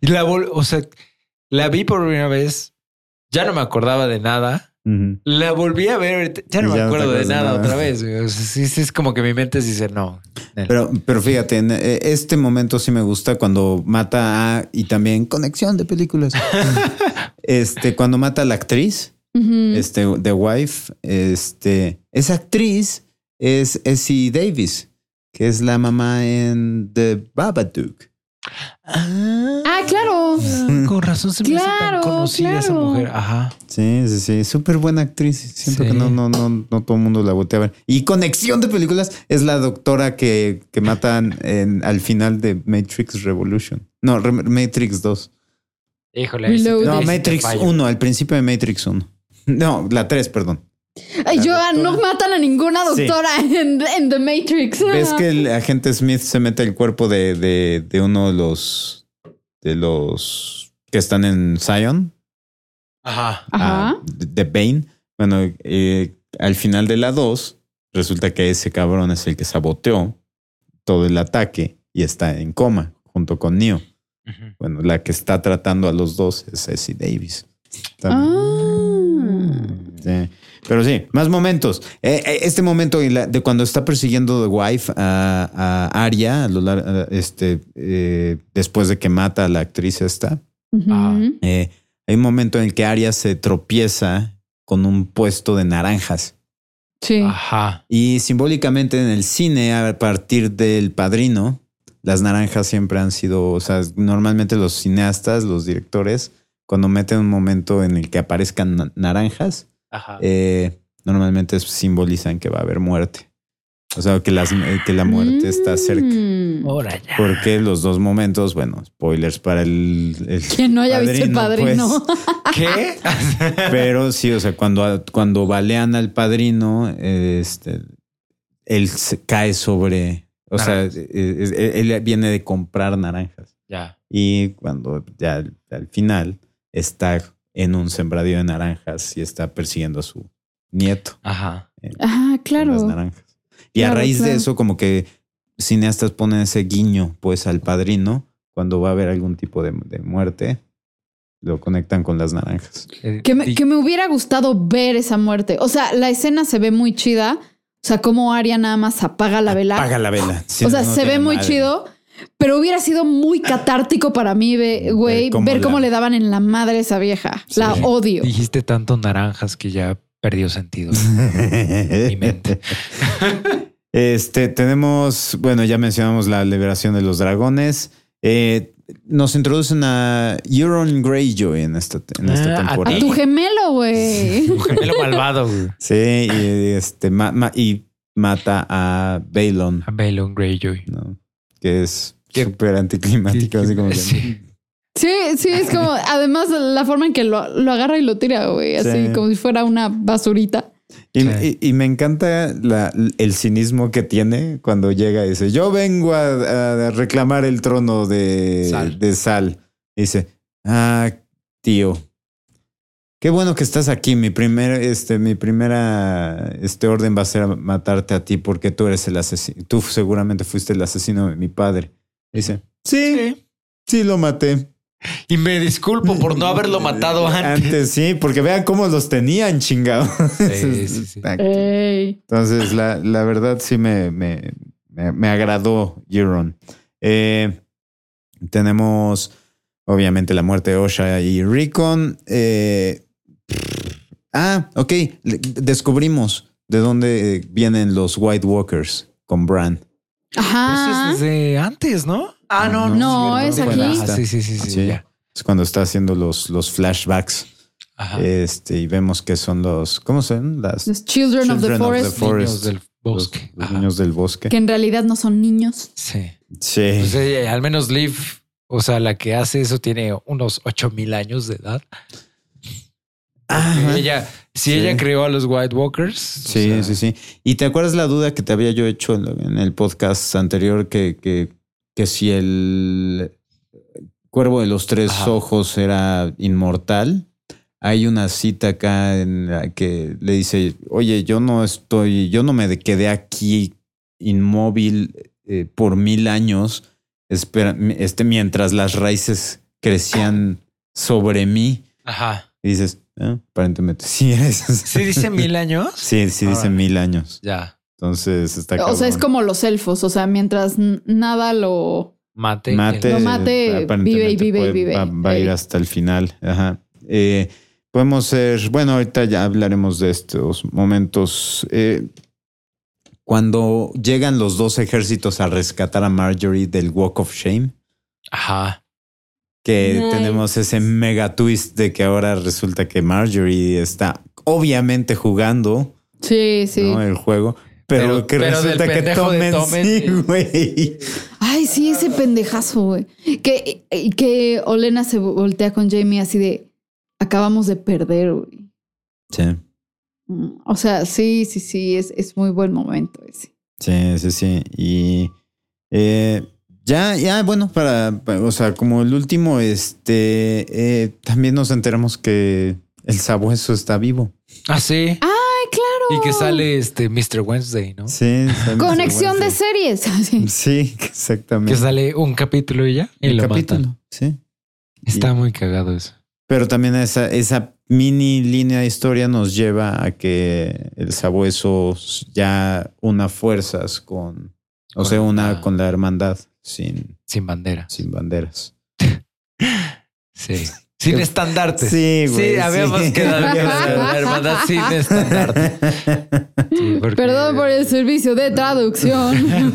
Y la vi por primera vez, ya no me acordaba de nada. Uh-huh. La volví a ver, ya no me acuerdo de nada otra vez. O sea, sí, es como que mi mente dice no. Pero fíjate, en este momento sí me gusta cuando mata y también conexión de películas. Cuando mata a la actriz, uh-huh. The Wife, esa actriz es Essie Davis, que es la mamá en The Babadook. Ah, claro. Con razón se me hace tan conocida esa mujer. Ajá. Sí. Súper buena actriz. Siempre que no todo el mundo la voltea a ver. Y conexión de películas es la doctora que matan al final de Matrix Revolution. No, Matrix 2. Híjole. No, Matrix 1, al principio de Matrix 1. No, la 3, perdón. Ay, no matan a ninguna doctora en The Matrix. ¿Ves que el agente Smith se mete el cuerpo de uno de los que están en Zion? Ajá. De Bane. Bueno, al final de la 2, resulta que ese cabrón es el que saboteó todo el ataque y está en coma junto con Neo. Uh-huh. Bueno, la que está tratando a los dos es Essie Davis. Sí. Pero sí, más momentos. Este momento de cuando está persiguiendo The Wife a Arya, después de que mata a la actriz esta, uh-huh. Hay un momento en el que Arya se tropieza con un puesto de naranjas. Sí. Ajá. Y simbólicamente en el cine, a partir del Padrino, las naranjas siempre han sido, o sea, normalmente los cineastas, los directores, cuando meten un momento en el que aparezcan naranjas, ajá. Normalmente simbolizan que va a haber muerte. O sea, que la muerte está cerca. Porque los dos momentos, bueno, spoilers para el quien no haya visto el Padrino. Pues, ¿qué? Pero sí, o sea, cuando balean al Padrino, él cae sobre... O naranjas. Sea, él viene de comprar naranjas. Ya. Y cuando ya al final está... en un sembradío de naranjas y está persiguiendo a su nieto. Ajá. Claro. Las naranjas. Y claro, a raíz de eso, como que cineastas ponen ese guiño, pues, al Padrino, cuando va a haber algún tipo de muerte. lo conectan con las naranjas. Que me hubiera gustado ver esa muerte. O sea, la escena se ve muy chida. O sea, como Arya nada más apaga la vela. Sí, o sea, no se ve muy chido, pero hubiera sido muy catártico para mí, güey, ver cómo le daban en la madre a esa vieja. Sí. La odio. Dijiste tanto naranjas que ya perdió sentido en mi mente. Tenemos, bueno, ya mencionamos la liberación de los dragones. Nos introducen a Euron Greyjoy en esta temporada. A tu gemelo, güey. Tu gemelo malvado, güey. Sí, y mata a Balon. A Balon Greyjoy. ¿No? Que es súper anticlimático, así como que... Sí, es como... Además, la forma en que lo agarra y lo tira, güey. Así como si fuera una basurita. Y me encanta el cinismo que tiene cuando llega y dice: yo vengo a reclamar el trono de Sal. Y dice: ah, tío, qué bueno que estás aquí. Mi primera orden va a ser matarte a ti, porque tú eres el asesino. Tú seguramente fuiste el asesino de mi padre. Y dice: sí, lo maté. Y me disculpo por no haberlo matado antes. Sí, porque vean cómo los tenían, chingado. Sí. Entonces, la verdad sí me agradó Euron. Tenemos, obviamente, la muerte de Osha y Rickon. Ok. Descubrimos de dónde vienen los White Walkers con Bran. Ajá. Eso es desde antes, ¿no? Ah, no, es aquí. Bueno, sí. Ya. Es cuando está haciendo los flashbacks. Ajá. Y vemos que son los... ¿Cómo son? Los Children of the Forest. Niños del bosque. Los niños del bosque. Que en realidad no son niños. Sí. Pues, al menos Liv, o sea, la que hace eso tiene unos 8,000 años de edad. Ajá. Ella creó a los White Walkers. Sí. ¿Y te acuerdas la duda que te había yo hecho en el podcast anterior que si el cuervo de los tres ojos era inmortal? Hay una cita acá en la que le dice: oye, yo no me quedé aquí inmóvil por 1,000 años mientras las raíces crecían sobre mí. Ajá. Y dices, aparentemente sí es. ¿Sí dice 1,000 años? Sí, dice 1,000 años. Ya. Entonces está cabrón. O sea, es como los elfos. O sea, mientras nada lo mate, vive. Va a ir hasta el final. Ajá. Podemos ser... Bueno, ahorita ya hablaremos de estos momentos. Cuando llegan los dos ejércitos a rescatar a Marjorie del Walk of Shame. Ajá. Que tenemos ese mega twist de que ahora resulta que Marjorie está obviamente jugando. Sí. ¿No? El juego... Pero resulta que Tommen sí, güey. Ay, sí, ese pendejazo, güey. Que Olenna se voltea con Jamie así de: acabamos de perder, güey. Sí. O sea, sí, es muy buen momento ese. Sí. Y ya, bueno, o sea, como el último, también nos enteramos que el sabueso está vivo. Ah, sí. Y que sale Mr. Wednesday, ¿no? Sí. Conexión de series. Sí, exactamente. Que sale un capítulo y ya. Matan. Sí. Está muy cagado eso. Pero también esa mini línea de historia nos lleva a que el sabueso ya una fuerzas con... con la hermandad sin bandera. Sin banderas. Sí. Sin estandarte. Sí, güey. Sí, habíamos quedado bien. La hermandad sin estandarte. Sí, porque... Perdón por el servicio de traducción.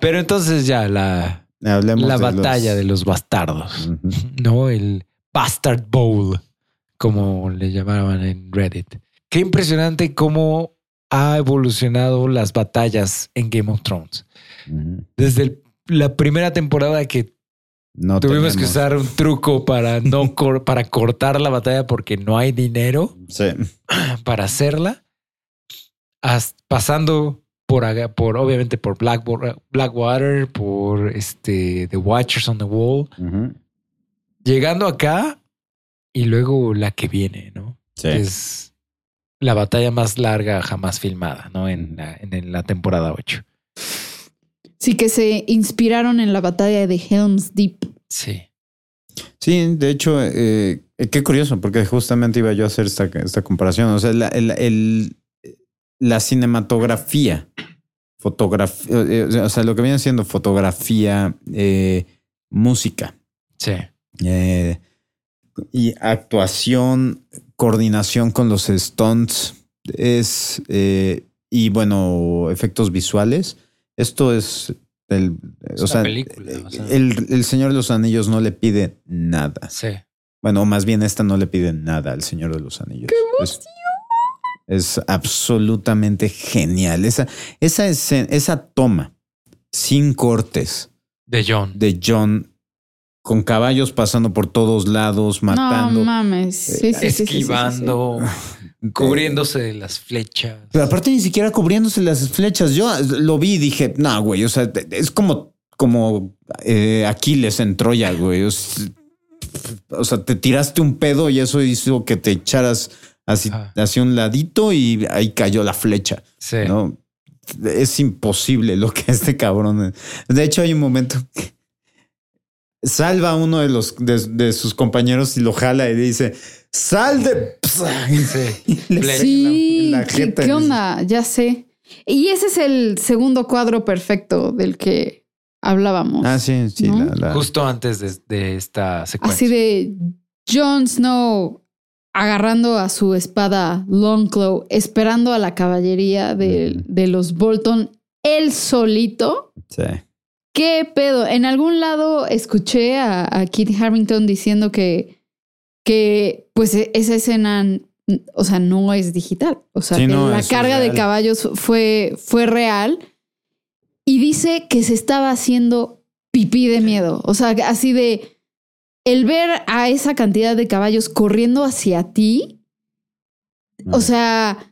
Pero entonces ya la batalla de los bastardos. Uh-huh. No, el Bastard Bowl, como le llamaban en Reddit. Qué impresionante cómo ha evolucionado las batallas en Game of Thrones. Uh-huh. Desde la primera temporada que no tuvimos que usar un truco para cortar la batalla porque no hay dinero para hacerla, pasando por obviamente por Blackwater, por The Watchers on the Wall, llegando acá y luego la que viene, ¿no? Sí. Es la batalla más larga jamás filmada, ¿no? En la temporada 8. Sí, que se inspiraron en la batalla de Helm's Deep. Sí. Sí, de hecho, qué curioso, porque justamente iba yo a hacer esta comparación. O sea, la cinematografía, fotografía, o sea, lo que viene siendo fotografía, música. Sí. Y actuación, coordinación con los stunts, y bueno, efectos visuales. Esto es... El Señor de los Anillos no le pide nada. Sí. Bueno, más bien esta no le pide nada al Señor de los Anillos. ¡Qué emoción! Es absolutamente genial. Esa escena, esa toma sin cortes de Jon con caballos pasando por todos lados, matando. No mames. Esquivando. Sí. Cubriéndose de las flechas. Pero aparte ni siquiera cubriéndose las flechas. Yo lo vi y dije, no, güey, o sea, es como Aquiles en Troya, güey. O sea, te tiraste un pedo y eso hizo que te echaras hacia un ladito y ahí cayó la flecha. Sí. ¿No? Es imposible lo que este cabrón... De hecho, hay un momento... Salva a uno de sus compañeros y lo jala y dice: ¡Sal de! Sí, ¿qué onda? Ya sé. Y ese es el segundo cuadro perfecto del que hablábamos. Ah, sí, sí. ¿No? Justo antes de esta secuencia. Así de Jon Snow agarrando a su espada Longclaw, esperando a la caballería de los Bolton, él solito. Sí. ¿Qué pedo? En algún lado escuché a Kit Harington diciendo que pues esa escena, o sea, no es digital. O sea, sí, no, la carga de caballos fue real. Y dice que se estaba haciendo pipí de miedo. O sea, así de el ver a esa cantidad de caballos corriendo hacia ti. O sea...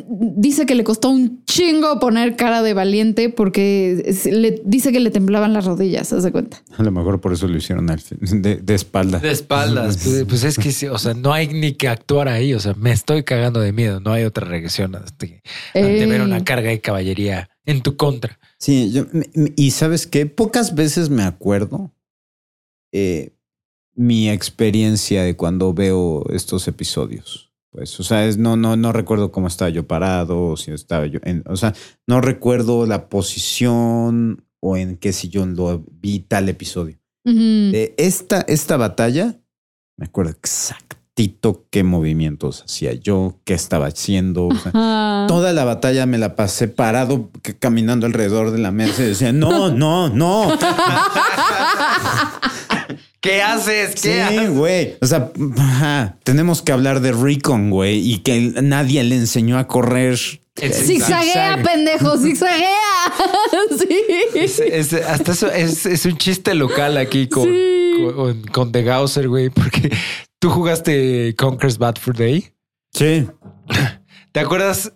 Dice que le costó un chingo poner cara de valiente porque dice que le temblaban las rodillas, ¿haz de cuenta? A lo mejor por eso lo hicieron de espaldas. De espaldas. Pues es que sí, o sea, no hay ni que actuar ahí. O sea, me estoy cagando de miedo. No hay otra reacción ante ver una carga de caballería en tu contra. Sí, y ¿sabes qué? Pocas veces me acuerdo mi experiencia de cuando veo estos episodios. Pues, o sea, no recuerdo cómo estaba yo parado, si estaba yo o sea, no recuerdo la posición o en qué sillón lo vi tal episodio. Uh-huh. Esta batalla, me acuerdo exactito qué movimientos hacía yo, qué estaba haciendo. O sea, toda la batalla me la pasé parado, caminando alrededor de la mesa y decía, no. ¿Qué haces? Sí, güey. O sea, tenemos que hablar de Rickon, güey, y que nadie le enseñó a correr. Zigzaguea, pendejo, zigzaguea. Sí. Hasta eso es un chiste local aquí con The Gausser, güey, porque tú jugaste Conker's Bad Fur Day. Sí. ¿Te acuerdas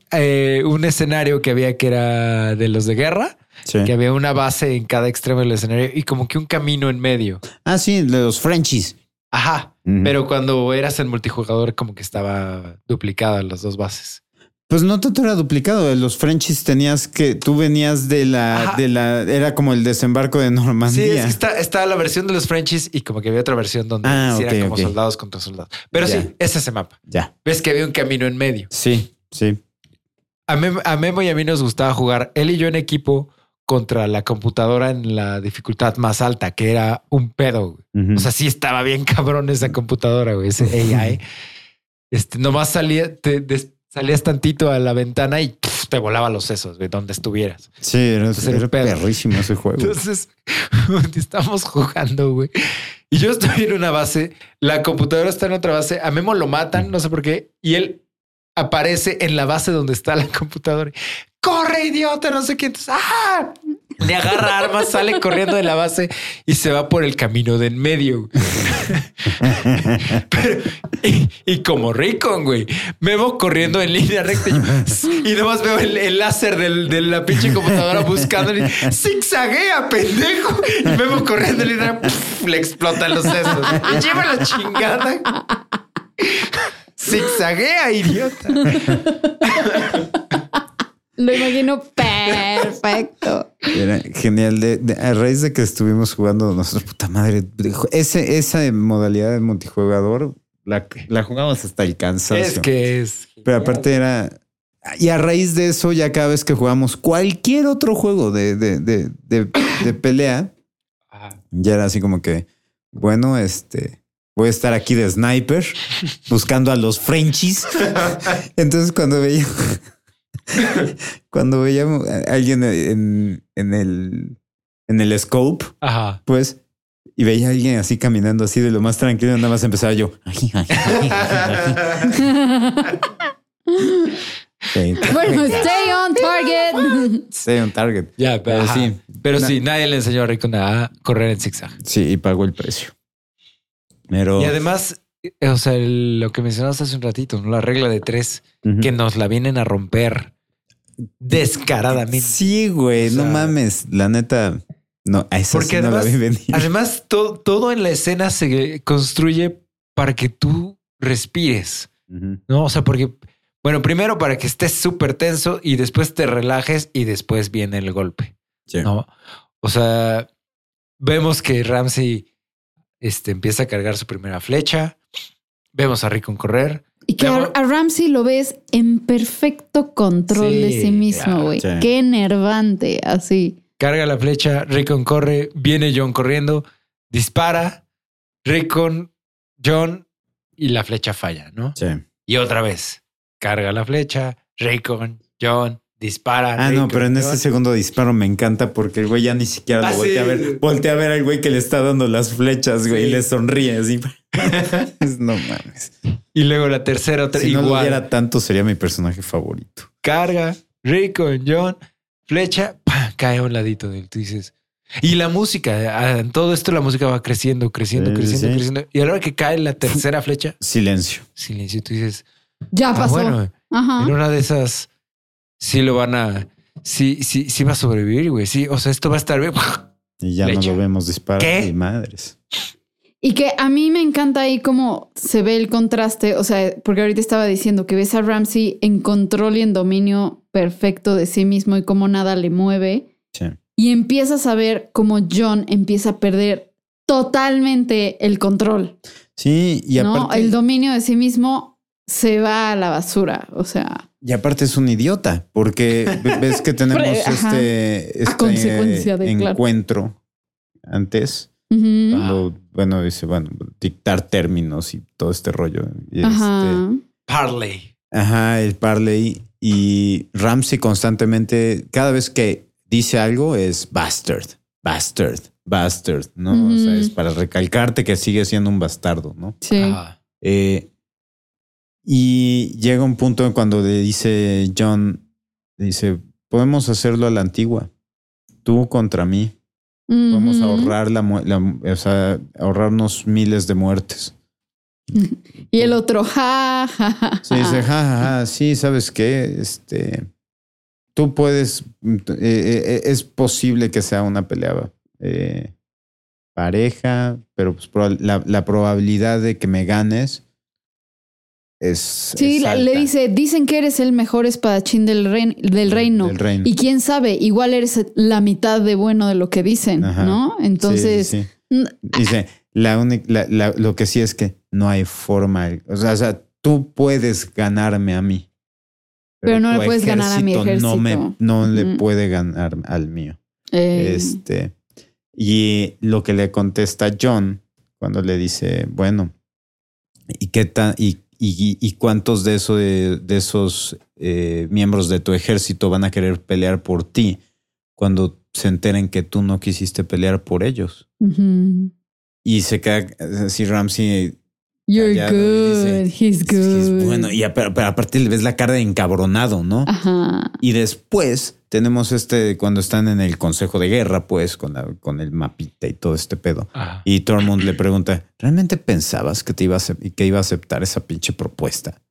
un escenario que había que era de los de guerra? Sí. Que había una base en cada extremo del escenario y como que un camino en medio. Ah, sí, de los Frenchies. Ajá. Uh-huh. Pero cuando eras en multijugador, como que estaba duplicada las dos bases. Pues no tanto era duplicado. Los Frenchies tú venías era como el desembarco de Normandía. Sí, es que está la versión de los Frenchies y como que había otra versión donde eran como soldados contra soldados. Pero ya. Sí, es ese mapa. Ya. Ves que había un camino en medio. Sí, sí. A Memo y a mí nos gustaba jugar él y yo en equipo contra la computadora en la dificultad más alta, que era un pedo. Uh-huh. O sea, sí estaba bien cabrón esa computadora, güey, ese AI. Nomás salías tantito a la ventana y te volaba los sesos de donde estuvieras. Sí, era perrísimo ese juego. Entonces, estamos jugando, güey. Y yo estoy en una base, la computadora está en otra base, a Memo lo matan, no sé por qué, y él aparece en la base donde está la computadora. ¡Corre, idiota! No sé qué. Entonces, ¡ah! Le agarra armas, sale corriendo de la base y se va por el camino de en medio. Pero, y como Rickon, güey. Memo corriendo en línea recta. Y nomás veo el láser de la pinche computadora buscando. ¡Zigzaguea, pendejo! Y Memo corriendo en línea. ¡Puf! Le explotan los sesos. Y lleva la chingada. Zigzaguea, idiota. Lo imagino Perfecto. Era genial. A raíz de que estuvimos jugando nosotros, puta madre, esa modalidad de multijugador la jugamos hasta el cansancio. Es que es genial. Pero aparte era... Y a raíz de eso, ya cada vez que jugamos cualquier otro juego de pelea, ya era así como que, bueno, voy a estar aquí de sniper buscando a los Frenchies. Entonces, cuando veíamos a alguien en el scope, ajá, pues, y veía a alguien así caminando así de lo más tranquilo, nada más empezaba yo. Okay. Bueno, stay on target. Ya, pero ajá, sí. Pero sí, nadie le enseñó a Rickon a correr en zigzag. Sí, y pagó el precio. Pero... Y además, o sea, lo que mencionaste hace un ratito, ¿no? La regla de 3, que nos la vienen a romper descaradamente. Sí, güey, o sea, no mames. La neta, no, a eso sí, además, no la vi venir. Además, todo en la escena se construye para que tú respires, ¿no? O sea, porque... Bueno, primero para que estés súper tenso y después te relajes y después viene el golpe. Sí. ¿No? O sea, vemos que Ramsay empieza a cargar su primera flecha. Vemos a Rickon correr. Y que a Ramsay lo ves en perfecto control, sí, de sí mismo, güey. Sí. Qué enervante, así. Carga la flecha, Rickon corre, viene Jon corriendo, dispara, Rickon, Jon y la flecha falla, ¿no? Sí. Y otra vez. Carga la flecha, Rickon, Jon, dispara. Ah, Rickon, no, pero en este segundo disparo me encanta porque el güey ya ni siquiera lo voltea, ¿sí?, a ver. Voltea a ver al güey que le está dando las flechas, güey, sí, y le sonríe así. No mames. Y luego la tercera, otra, si igual. Si no lo hubiera tanto, sería mi personaje favorito. Carga, Rickon, Jon, flecha, ¡pam!, cae a un ladito de él. Tú dices... Y la música, en todo esto la música va creciendo. Y a la hora que cae la tercera flecha... Silencio. Tú dices... Ya pasó. Bueno, ajá, en una de esas sí lo van a... Sí va a sobrevivir, güey. Sí, o sea, esto va a estar bien. Y ya no lo vemos disparar y madres. Y que a mí me encanta ahí cómo se ve el contraste. O sea, porque ahorita estaba diciendo que ves a Ramsay en control y en dominio perfecto de sí mismo y cómo nada le mueve. Sí. Y empiezas a ver cómo Jon empieza a perder totalmente el control. Sí, y aparte... ¿no? El dominio de sí mismo... se va a la basura, o sea... Y aparte es un idiota, porque ves que tenemos este encuentro claro, antes. Cuando, bueno, dice, bueno, dictar términos y todo este rollo. Y parley. Ajá, el parley. Y Ramsay constantemente, cada vez que dice algo es bastard, ¿no? O sea, es para recalcarte que sigue siendo un bastardo, ¿no? Sí. Y llega un punto en cuando le dice Jon, dice, podemos hacerlo a la antigua, tú contra mí, podemos ahorrar o sea, ahorrarnos miles de muertes. Y el otro, se dice, sí, ¿sabes qué? Tú puedes, es posible que sea una pelea pareja, pero pues, la probabilidad de que me ganes es alta. Le dice, dicen que eres el mejor espadachín del reino. Y quién sabe, igual eres la mitad de bueno de lo que dicen, ¿no? Entonces... Sí. Dice, lo que sí es que no hay forma... O sea, tú puedes ganarme a mí. Pero no le puedes ganar a mi ejército. No le puede ganar al mío. Y lo que le contesta Jon cuando le dice, bueno, ¿y qué tan...? ¿Y cuántos de esos miembros de tu ejército van a querer pelear por ti cuando se enteren que tú no quisiste pelear por ellos? Y se queda así Ramsay. You're good, dice, he's good. He's bueno. Y aparte le ves la cara de encabronado, ¿no? Ajá. Y después tenemos cuando están en el consejo de guerra, pues, con el mapita y todo este pedo. Ajá. Y Tormund le pregunta, ¿realmente pensabas que iba a aceptar esa pinche propuesta?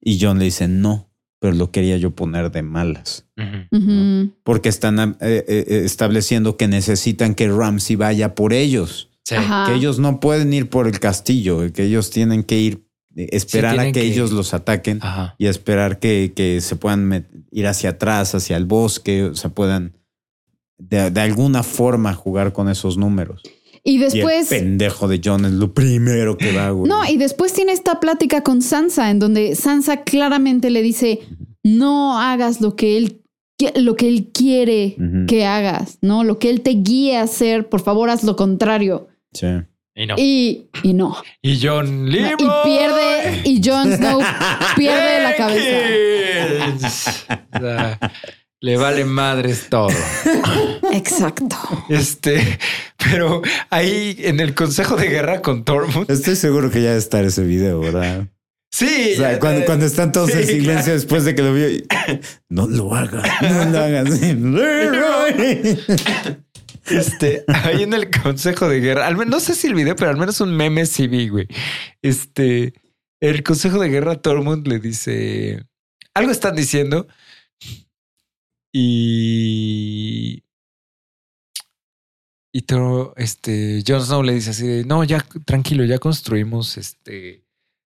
Y Jon le dice, no, pero lo quería yo poner de malas. ¿No? Porque están estableciendo que necesitan que Ramsay vaya por ellos. Sí. Que ellos no pueden ir por el castillo, que ellos tienen que ir esperar a que ellos los ataquen. Ajá. Y esperar que se puedan ir hacia atrás, hacia el bosque, o sea, puedan de alguna forma jugar con esos números. Y después. Y el pendejo de Jon es lo primero que va, güey. No, y después tiene esta plática con Sansa, en donde Sansa claramente le dice: no hagas lo que él quiere que hagas, ¿no? Lo que él te guía a hacer, por favor, haz lo contrario. Sí. Y no. Y no. Y Jon Leroy. Y Jon Snow pierde la cabeza. Le vale madres todo. Exacto. Pero ahí en el consejo de guerra con Tormund. Estoy seguro que ya está ese video, ¿verdad? Sí. O sea, cuando están todos en silencio, claro, después de que lo vio. No lo hagas, no lo hagas. Ahí en el consejo de guerra, al menos no sé si el video, pero al menos un meme sí vi, güey. El consejo de guerra, Tormund le dice: algo están diciendo. Y todo, Jon Snow le dice así de: no, ya tranquilo, ya construimos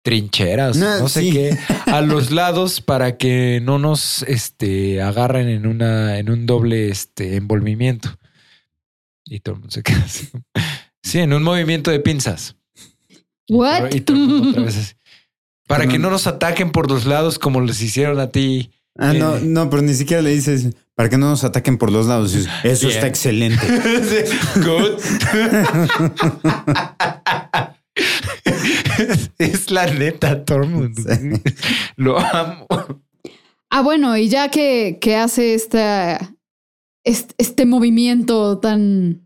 trincheras, no sé qué, a los lados para que no nos agarren en un doble envolvimiento. Y todo el mundo se queda así. Sí, en un movimiento de pinzas. ¿What? Y todo el mundo otra vez así. Para que no nos ataquen por los lados como les hicieron a ti. Ah, no, pero ni siquiera le dices para que no nos ataquen por los lados. Eso bien. Está excelente. Good. Es la neta, Tormund. Sí. Lo amo. Ah, bueno, y ya que hace este movimiento tan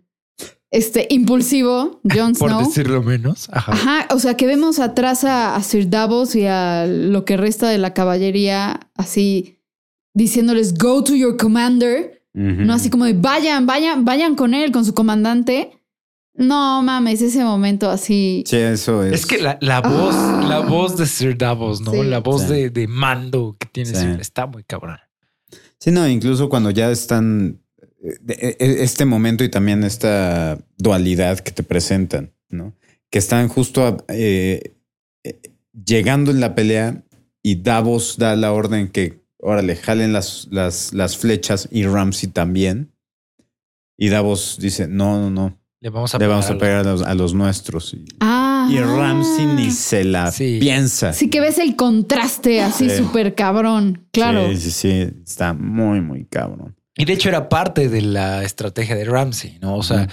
impulsivo, Jon Snow. Por decirlo menos. Ajá, o sea, que vemos atrás a Sir Davos y a lo que resta de la caballería, así diciéndoles: go to your commander. No, así como de vayan con él, con su comandante. No mames, ese momento así. Sí, eso es. Es que la voz de Sir Davos, ¿no? Sí. La voz de mando que tiene. Sí. Está muy cabrón. Sí, no, incluso cuando ya están este momento y también esta dualidad que te presentan, ¿no? Que están justo llegando en la pelea y Davos da la orden que, órale, jalen las flechas, y Ramsay también. Y Davos dice: no. Le vamos a pegar a los nuestros. Y Ramsay ni se la piensa. Sí, que ves el contraste así súper cabrón. Claro. Sí. Está muy, muy cabrón. Y de hecho era parte de la estrategia de Ramsay, ¿no? O sea,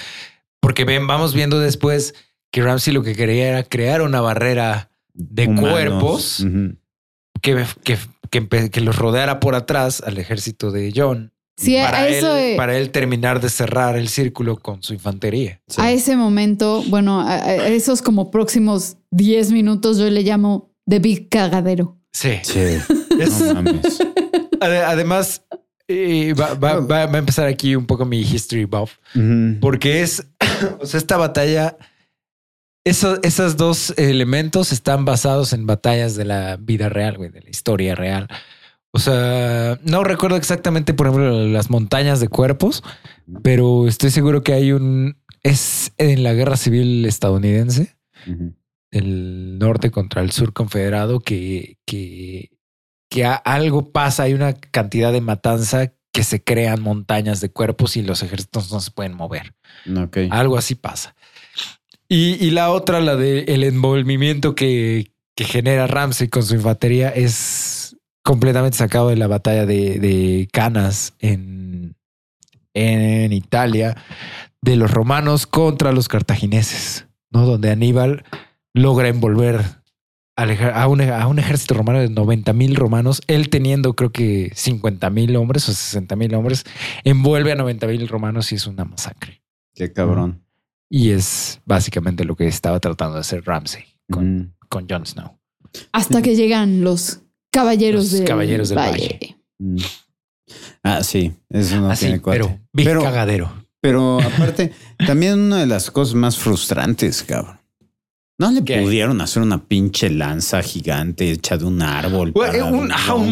porque vamos viendo después que Ramsay lo que quería era crear una barrera de cuerpos que los rodeara por atrás al ejército de Jon. Sí, para él terminar de cerrar el círculo con su infantería. Sí. A ese momento, bueno, a esos como próximos 10 minutos yo le llamo The Big Cagadero. Sí. No mames. Además, va a empezar aquí un poco mi history buff. Porque es, o sea, esta batalla, esos dos elementos están basados en batallas de la vida real, güey, de la historia real. O sea, no recuerdo exactamente, por ejemplo, las montañas de cuerpos, pero estoy seguro que hay es en la Guerra Civil estadounidense, el norte contra el sur confederado, que algo pasa, hay una cantidad de matanza que se crean montañas de cuerpos y los ejércitos no se pueden mover. Okay. Algo así pasa. Y la otra, la de el envolvimiento que genera Ramsay con su infantería, es completamente sacado de la batalla de Cannas en Italia, de los romanos contra los cartagineses, ¿no? Donde Aníbal logra envolver a un ejército romano de 90,000 romanos, él teniendo creo que 50,000 hombres o 60,000 hombres, envuelve a 90,000 romanos y es una masacre. Qué cabrón. Y es básicamente lo que estaba tratando de hacer Ramsay con Jon Snow. Hasta que llegan los Caballeros del Valle. Ah, sí. Eso no tiene cuatro. Pero cagadero. Pero aparte, también una de las cosas más frustrantes, cabrón. No le pudieron hacer una pinche lanza gigante hecha de un árbol. Güey, un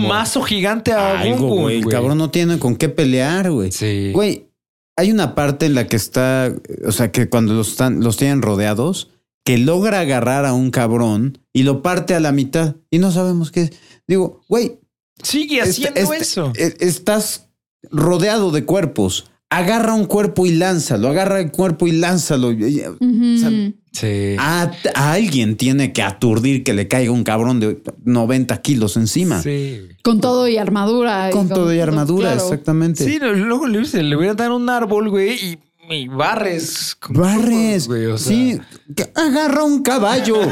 mazo gigante a algo, güey. El cabrón no tiene con qué pelear, güey. Sí. Güey, hay una parte en la que está, o sea, que cuando los tienen rodeados, que logra agarrar a un cabrón y lo parte a la mitad y no sabemos qué es. Digo, güey, sigue haciendo eso. Estás rodeado de cuerpos. Agarra un cuerpo y lánzalo. Agarra el cuerpo y lánzalo. Uh-huh. O sea, sí. A alguien tiene que aturdir que le caiga un cabrón de 90 kilos encima. Sí. Con todo y armadura. Con todo y armadura, claro. Exactamente. Sí, luego le voy a dar un árbol, güey, y barres. Barres. Güey, o sea. Sí, agarra un caballo.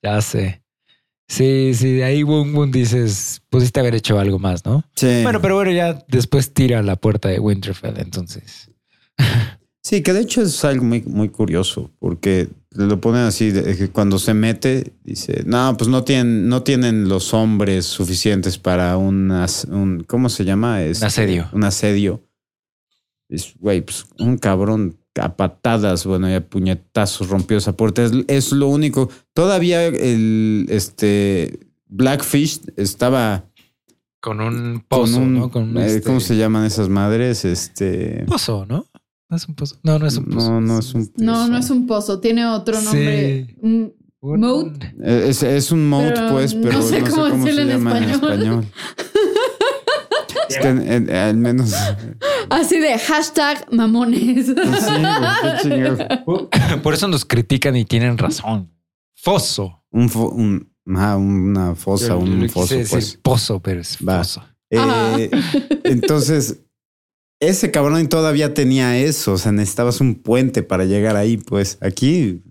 Ya sé. Sí, de ahí boom dices, pudiste haber hecho algo más, ¿no? Sí. Bueno, ya después tira la puerta de Winterfell, entonces. Sí, que de hecho es algo muy, muy curioso, porque lo ponen así, que cuando se mete, dice, no, pues no tienen los hombres suficientes para un ¿cómo se llama? Un asedio. Un asedio. Dice, güey, pues un cabrón. A patadas, bueno, y a puñetazos rompió esa puerta. Es lo único. Todavía el Blackfish estaba con un pozo, ¿no? Con ¿cómo se llaman esas madres? Pozo, ¿no? No es un pozo. No es un pozo. No es un pozo. No es un pozo. Tiene otro nombre. Sí. ¿Moat? Es un moat, pues, pero no sé cómo se llama en español. Al menos. Así de #mamones. Sí, qué chingado. Por eso nos critican y tienen razón. Foso. Una fosa, un foso. Es pues. Pozo, pero es foso. Entonces, ese cabrón todavía tenía eso. O sea, necesitabas un puente para llegar ahí. Pues aquí.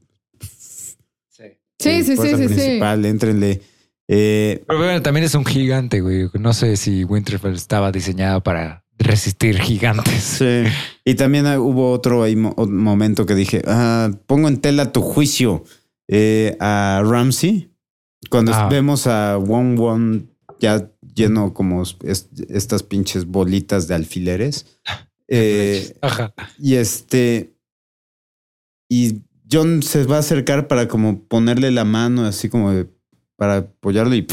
Sí. Éntrenle. Pero bueno, también es un gigante, güey. No sé si Winterfell estaba diseñada para resistir gigantes. Sí. Y también hubo otro momento que dije, pongo en tela tu juicio a Ramsay. Cuando vemos a Won ya lleno como estas pinches bolitas de alfileres. Ajá. Y y Jon se va a acercar para como ponerle la mano así como de, para apoyarlo y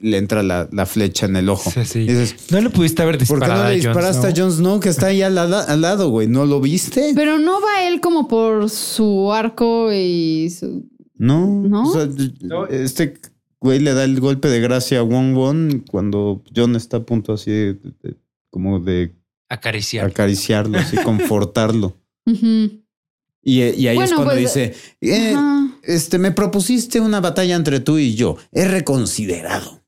le entra la flecha en el ojo. Sí. Dices, no le pudiste haber disparado. ¿Por qué no le disparaste a Jon Snow que está ahí al lado, güey? ¿No lo viste? Pero no va él como por su arco y su... No. O sea, no. Güey le da el golpe de gracia a Won cuando Jon está a punto así de como de... Acariciarlo, así confortarlo. Uh-huh. Y ahí es cuando dice... me propusiste una batalla entre tú y yo. He reconsiderado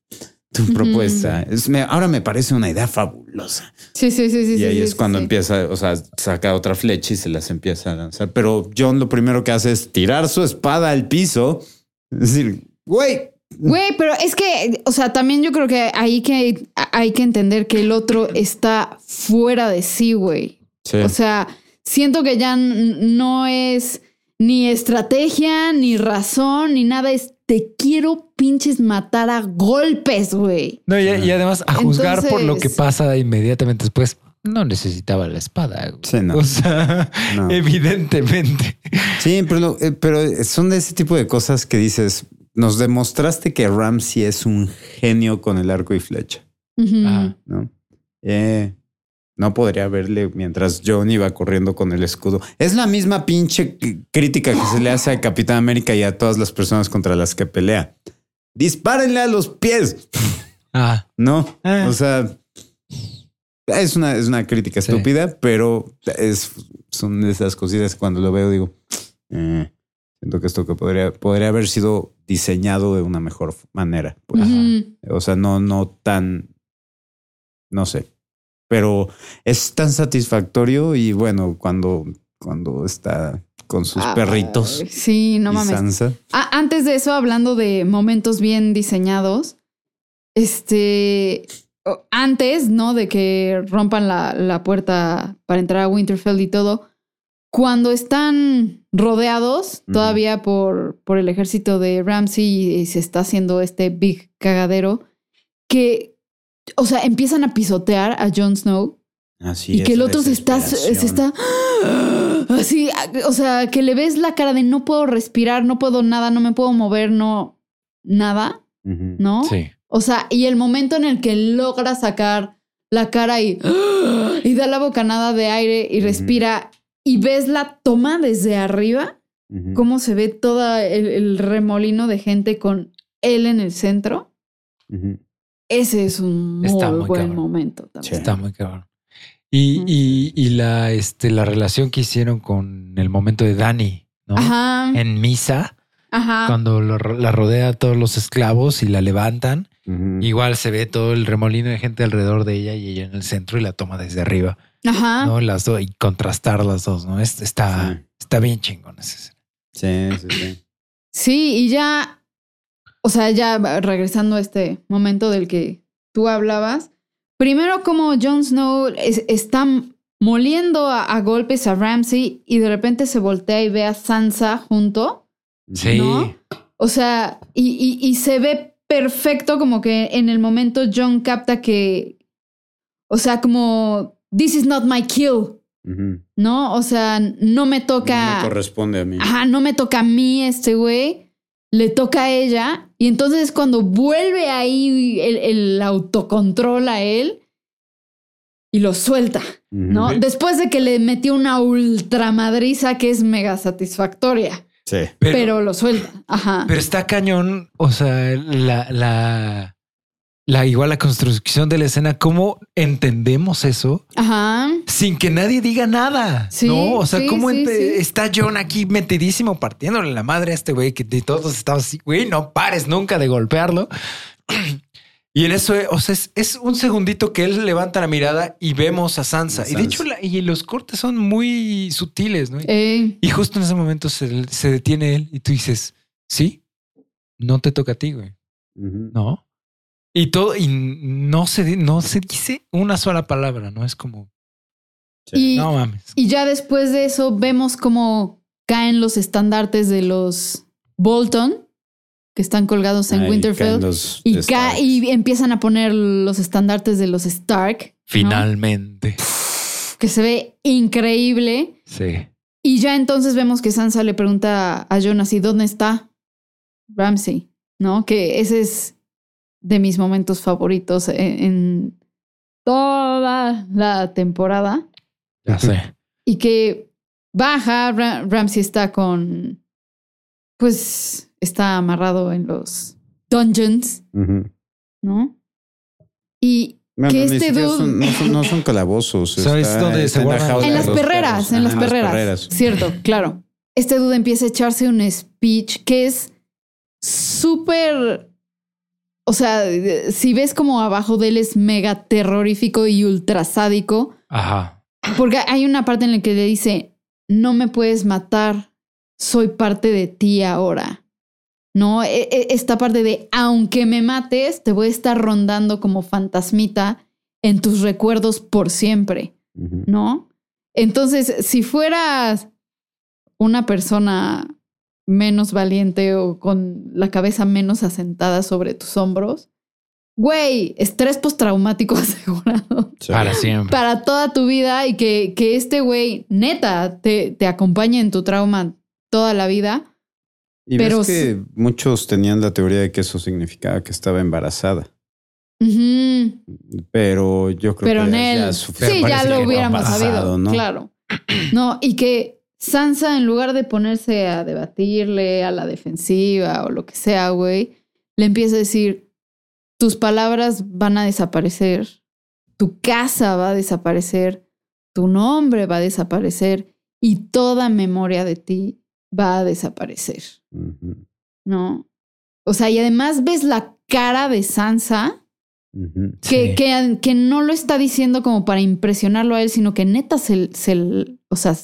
tu propuesta. Ahora me parece una idea fabulosa. Sí. Y ahí es cuando empieza, o sea, saca otra flecha y se las empieza a lanzar. Pero Jon lo primero que hace es tirar su espada al piso. Es decir, güey, pero es que, o sea, también yo creo que ahí que hay que entender que el otro está fuera de sí, güey. Sí. O sea, siento que ya no es... Ni estrategia, ni razón, ni nada. Te quiero pinches matar a golpes, güey. No, y además a juzgar por lo que pasa inmediatamente después. No necesitaba la espada, güey. Sí, no. O sea, no. Evidentemente. Sí, pero son de ese tipo de cosas que dices, nos demostraste que Ramsay es un genio con el arco y flecha. Uh-huh. Ajá. ¿No? No podría verle mientras Jon iba corriendo con el escudo. Es la misma pinche crítica que se le hace a Capitán América y a todas las personas contra las que pelea. ¡Dispárenle a los pies! No, o sea, es una crítica estúpida, pero son esas cositas que cuando lo veo digo, siento que esto que podría haber sido diseñado de una mejor manera. Pues. O sea, no tan, no sé. Pero es tan satisfactorio y bueno, cuando está con sus perritos. Sí, no mames. Sansa. Antes de eso, hablando de momentos bien diseñados, antes, ¿no? De que rompan la puerta para entrar a Winterfell y todo, cuando están rodeados todavía por el ejército de Ramsay y se está haciendo big cagadero que... O sea, empiezan a pisotear a Jon Snow. Así y que el otro se está así, o sea, que le ves la cara de no puedo respirar, no puedo nada, no me puedo mover, no nada, ¿no? Sí. O sea, y el momento en el que logra sacar la cara y da la bocanada de aire y respira y ves la toma desde arriba. Uh-huh. Cómo se ve todo el remolino de gente con él en el centro. Uh-huh. Ese es un muy, muy buen cabrón. Momento también. Sí. Está muy cabrón. Y la relación que hicieron con el momento de Dany, ¿no? Ajá. En misa. Ajá. Cuando la rodea a todos los esclavos y la levantan. Uh-huh. Igual se ve todo el remolino de gente alrededor de ella y ella en el centro y la toma desde arriba. Ajá. ¿No? Las dos, y contrastar las dos, ¿no? Está bien chingón esa escena. Sí, sí, sí. Sí, y ya, o sea, ya regresando a este momento del que tú hablabas, primero como Jon Snow está moliendo a golpes a Ramsay y de repente se voltea y ve a Sansa junto. Sí. ¿No? O sea, y se ve perfecto, como que en el momento Jon capta que, o sea, como this is not my kill. Uh-huh. ¿No? O sea, no me toca. No me corresponde a mí. Ajá, no me toca a mí este güey. Le toca a ella. Y entonces cuando vuelve ahí el autocontrol a él y lo suelta, ¿no? Uh-huh. Después de que le metió una ultramadriza que es mega satisfactoria. Sí. Pero lo suelta. Ajá. Pero está cañón. O sea, igual la construcción de la escena, ¿cómo entendemos eso? Ajá. Sin que nadie diga nada. Sí, no, o sea, sí, ¿cómo está Jon aquí metidísimo partiéndole la madre a este güey que todos estamos así, güey, no pares nunca de golpearlo? Y en eso, o sea, es un segundito que él levanta la mirada y vemos a Sansa. Y de hecho, los cortes son muy sutiles, ¿no? Y justo en ese momento se detiene él y tú dices, sí, no te toca a ti, güey. Uh-huh. No. Y todo, y no se dice una sola palabra, ¿no? Es como... Y, no mames. Y ya después de eso vemos cómo caen los estandartes de los Bolton, que están colgados en Winterfell. Y empiezan a poner los estandartes de los Stark. Finalmente. ¿No? Que se ve increíble. Sí. Y ya entonces vemos que Sansa le pregunta a Jon así, ¿dónde está Ramsay? ¿No? Que ese es de mis momentos favoritos en toda la temporada. Ya sé. Y que baja, Ramsay está con... Pues está amarrado en los dungeons, uh-huh. ¿No? Y que este dude... No son calabozos. ¿Sabes dónde se guardan? En las perreras. Cierto, claro. Este dude empieza a echarse un speech que es súper... O sea, si ves como abajo de él es mega terrorífico y ultra sádico. Ajá. Porque hay una parte en la que le dice, no me puedes matar, soy parte de ti ahora. No, esta parte de, aunque me mates, te voy a estar rondando como fantasmita en tus recuerdos por siempre, uh-huh. ¿No? Entonces, si fueras una persona menos valiente o con la cabeza menos asentada sobre tus hombros. Güey, estrés postraumático asegurado. Para siempre. Para toda tu vida y que este güey neta te acompañe en tu trauma toda la vida. Y pero ves que muchos tenían la teoría de que eso significaba que estaba embarazada. Uh-huh. Pero yo creo que ya suficiente. Sí, ya lo hubiéramos sabido, ¿no? Claro. No, y que Sansa, en lugar de ponerse a debatirle a la defensiva o lo que sea, güey, le empieza a decir, tus palabras van a desaparecer, tu casa va a desaparecer, tu nombre va a desaparecer y toda memoria de ti va a desaparecer. Uh-huh. ¿No? O sea, y además ves la cara de Sansa uh-huh. que no lo está diciendo como para impresionarlo a él, sino que neta o sea...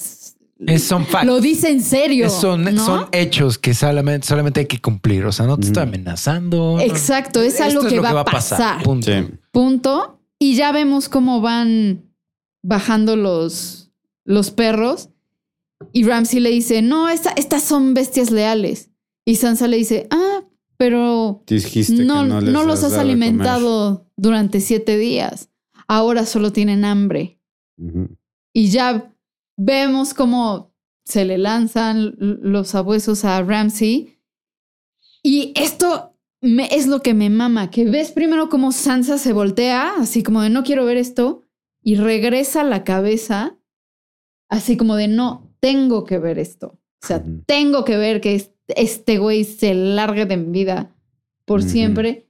Son facts. Lo dice en serio. Son hechos que solamente hay que cumplir. O sea, no te está amenazando. Exacto, es algo que va a pasar. Punto. Sí. Punto. Y ya vemos cómo van bajando los perros. Y Ramsay le dice, no, estas son bestias leales. Y Sansa le dice, pero dijiste no los has alimentado durante 7 días. Ahora solo tienen hambre. Uh-huh. Y ya... Vemos cómo se le lanzan los sabuesos a Ramsay. Y esto es lo que me mama. Que ves primero cómo Sansa se voltea, así como de no quiero ver esto. Y regresa la cabeza, así como de no tengo que ver esto. O sea, tengo que ver que este güey se largue de mi vida por siempre.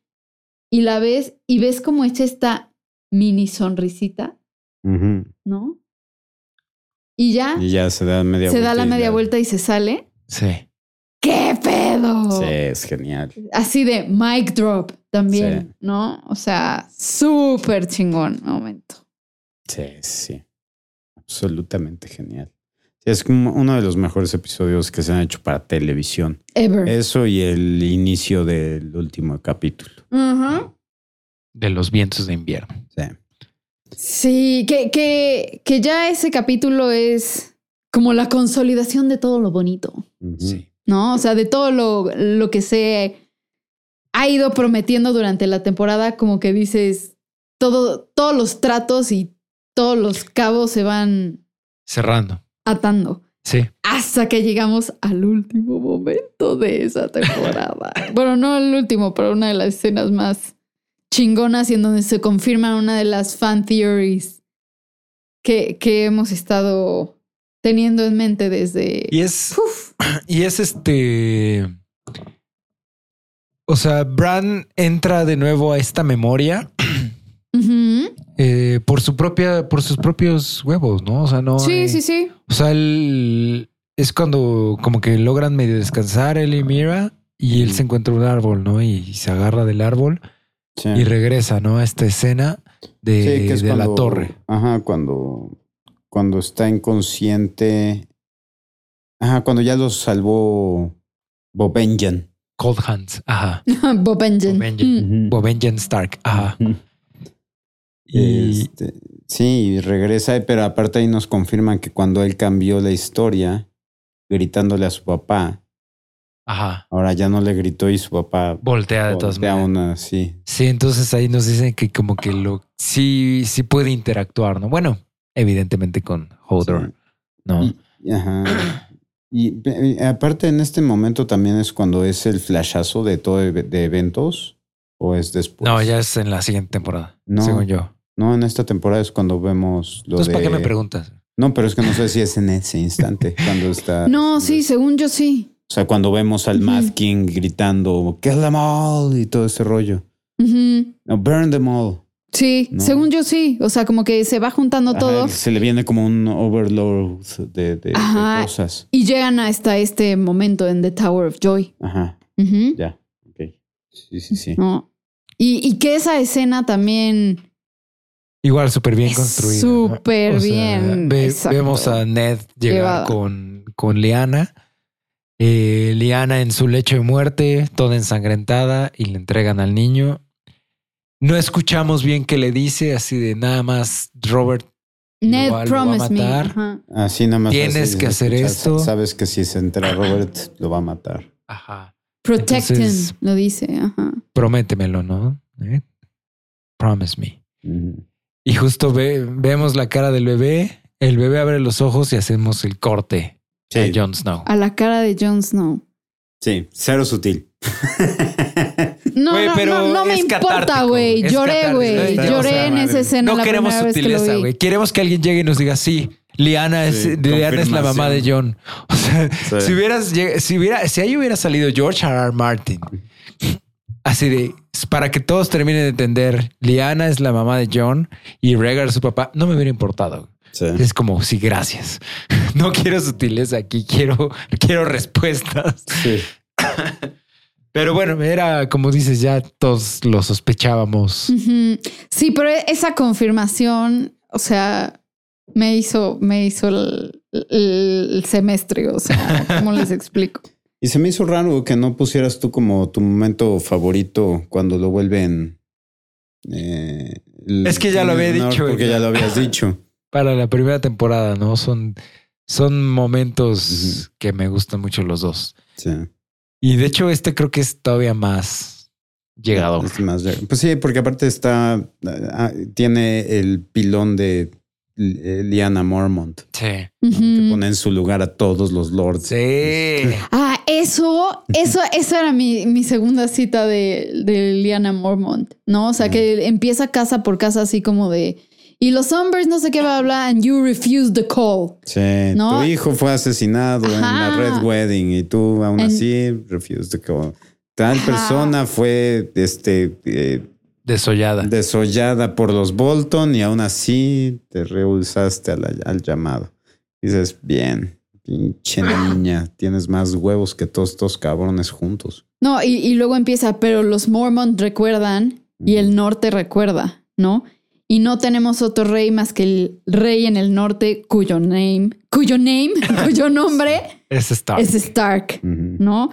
Y la ves y ves cómo echa esta mini sonrisita, ¿no? Y ya se da media vuelta. Se da la media vuelta y se sale. Sí. ¡Qué pedo! Sí, es genial. Así de mic drop también, sí, ¿no? O sea, súper chingón momento. Sí, sí. Absolutamente genial. Es como uno de los mejores episodios que se han hecho para televisión. Ever. Eso y el inicio del último capítulo. De los vientos de invierno. Sí. Sí, que ya ese capítulo es como la consolidación de todo lo bonito. Sí. ¿No? O sea, de todo lo que se ha ido prometiendo durante la temporada, como que dices, todos los tratos y todos los cabos se van cerrando, atando. Sí. Hasta que llegamos al último momento de esa temporada. Bueno, no el último, pero una de las escenas más chingonas y en donde se confirma una de las fan theories que hemos estado teniendo en mente desde... O sea, Bran entra de nuevo a esta memoria por sus propios huevos, ¿no? O sea, no... Sí. O sea, es cuando como que logran medio descansar él y Mira y él se encuentra un árbol, ¿no? Y se agarra del árbol. Sí. Y regresa, ¿no? A esta escena de la torre. Ajá, cuando está inconsciente. Ajá, cuando ya los salvó Bobenjen. Cold Hands, ajá. Bobenjen Stark, ajá. Sí, regresa, pero aparte ahí nos confirman que cuando él cambió la historia, gritándole a su papá. Ajá. Ahora ya no le gritó y su papá voltea de todas maneras. Una, sí. Sí, entonces ahí nos dicen que como que sí puede interactuar, ¿no? Bueno, evidentemente con Hodor, sí, ¿no? Ajá. Y aparte en este momento también es cuando es el flashazo de todo de eventos, ¿o es después? No, ya es en la siguiente temporada, no, según yo. No, en esta temporada es cuando vemos lo entonces, de... ¿Para qué me preguntas? No, pero es que no sé si es en ese instante cuando está... No, sí, según yo sí. O sea, cuando vemos al Mad King gritando "Kill them all" y todo ese rollo. No, "Burn them all". Sí, ¿no? Según yo sí. O sea, como que se va juntando todo. Se le viene como un overload de cosas. Y llegan hasta este momento en The Tower of Joy. Ajá. Ya, ok. Sí. No. Y que esa escena también... Igual súper bien construida. Súper, ¿no? O sea, bien. Vemos a Ned llegar con Lyanna. Lyanna en su lecho de muerte, toda ensangrentada, y le entregan al niño. No escuchamos bien qué le dice, así de nada más Robert Ned promise me. Así nada más. Tienes que hacer esto. Sabes que si se entera Robert lo va a matar. Ajá. Protect him, lo dice. Ajá. Prométemelo, ¿no? Promise me. Y justo vemos la cara del bebé. El bebé abre los ojos y hacemos el corte. Sí. A Jon Snow. A la cara de Jon Snow. Sí, cero sutil. No me importa, güey. Lloré, güey. Lloré en esa escena. No queremos sutileza, güey. Queremos que alguien llegue y nos diga, sí, Lyanna es la mamá de Jon. O sea, sí. Si ahí hubiera salido George R.R. Martin, así de, para que todos terminen de entender, Lyanna es la mamá de Jon y Rhaegar su papá, no me hubiera importado, güey. Sí. Es como, sí, gracias. No quiero sutileza aquí, quiero respuestas. Sí. Pero bueno, era como dices, ya todos lo sospechábamos. Sí, pero esa confirmación, o sea, me hizo el semestre, o sea, ¿cómo les explico? Y se me hizo raro que no pusieras tú como tu momento favorito cuando lo vuelven... es que ya lo había dicho. Porque ya lo habías dicho. Para la primera temporada, ¿no? Son momentos que me gustan mucho los dos. Sí. Y de hecho este creo que es todavía más llegado. Pues sí, porque aparte tiene el pilón de Lyanna Mormont. Sí. ¿No? Que pone en su lugar a todos los lords. Sí. Eso era mi segunda cita de Lyanna Mormont, ¿no? O sea, que empieza casa por casa así como de... y los Umbers no sé qué va a hablar, and you refuse the call. Sí, ¿no? Tu hijo fue asesinado, ajá, en la Red Wedding y tú aún así refuse the call. Tal, ajá, persona fue desollada por los Bolton y aún así te rehusaste al llamado. Dices, bien, pinche niña, tienes más huevos que todos estos cabrones juntos. No, y luego empieza, pero los Mormont recuerdan y el norte recuerda, ¿no? Y no tenemos otro rey más que el rey en el norte cuyo nombre es Stark. ¿No?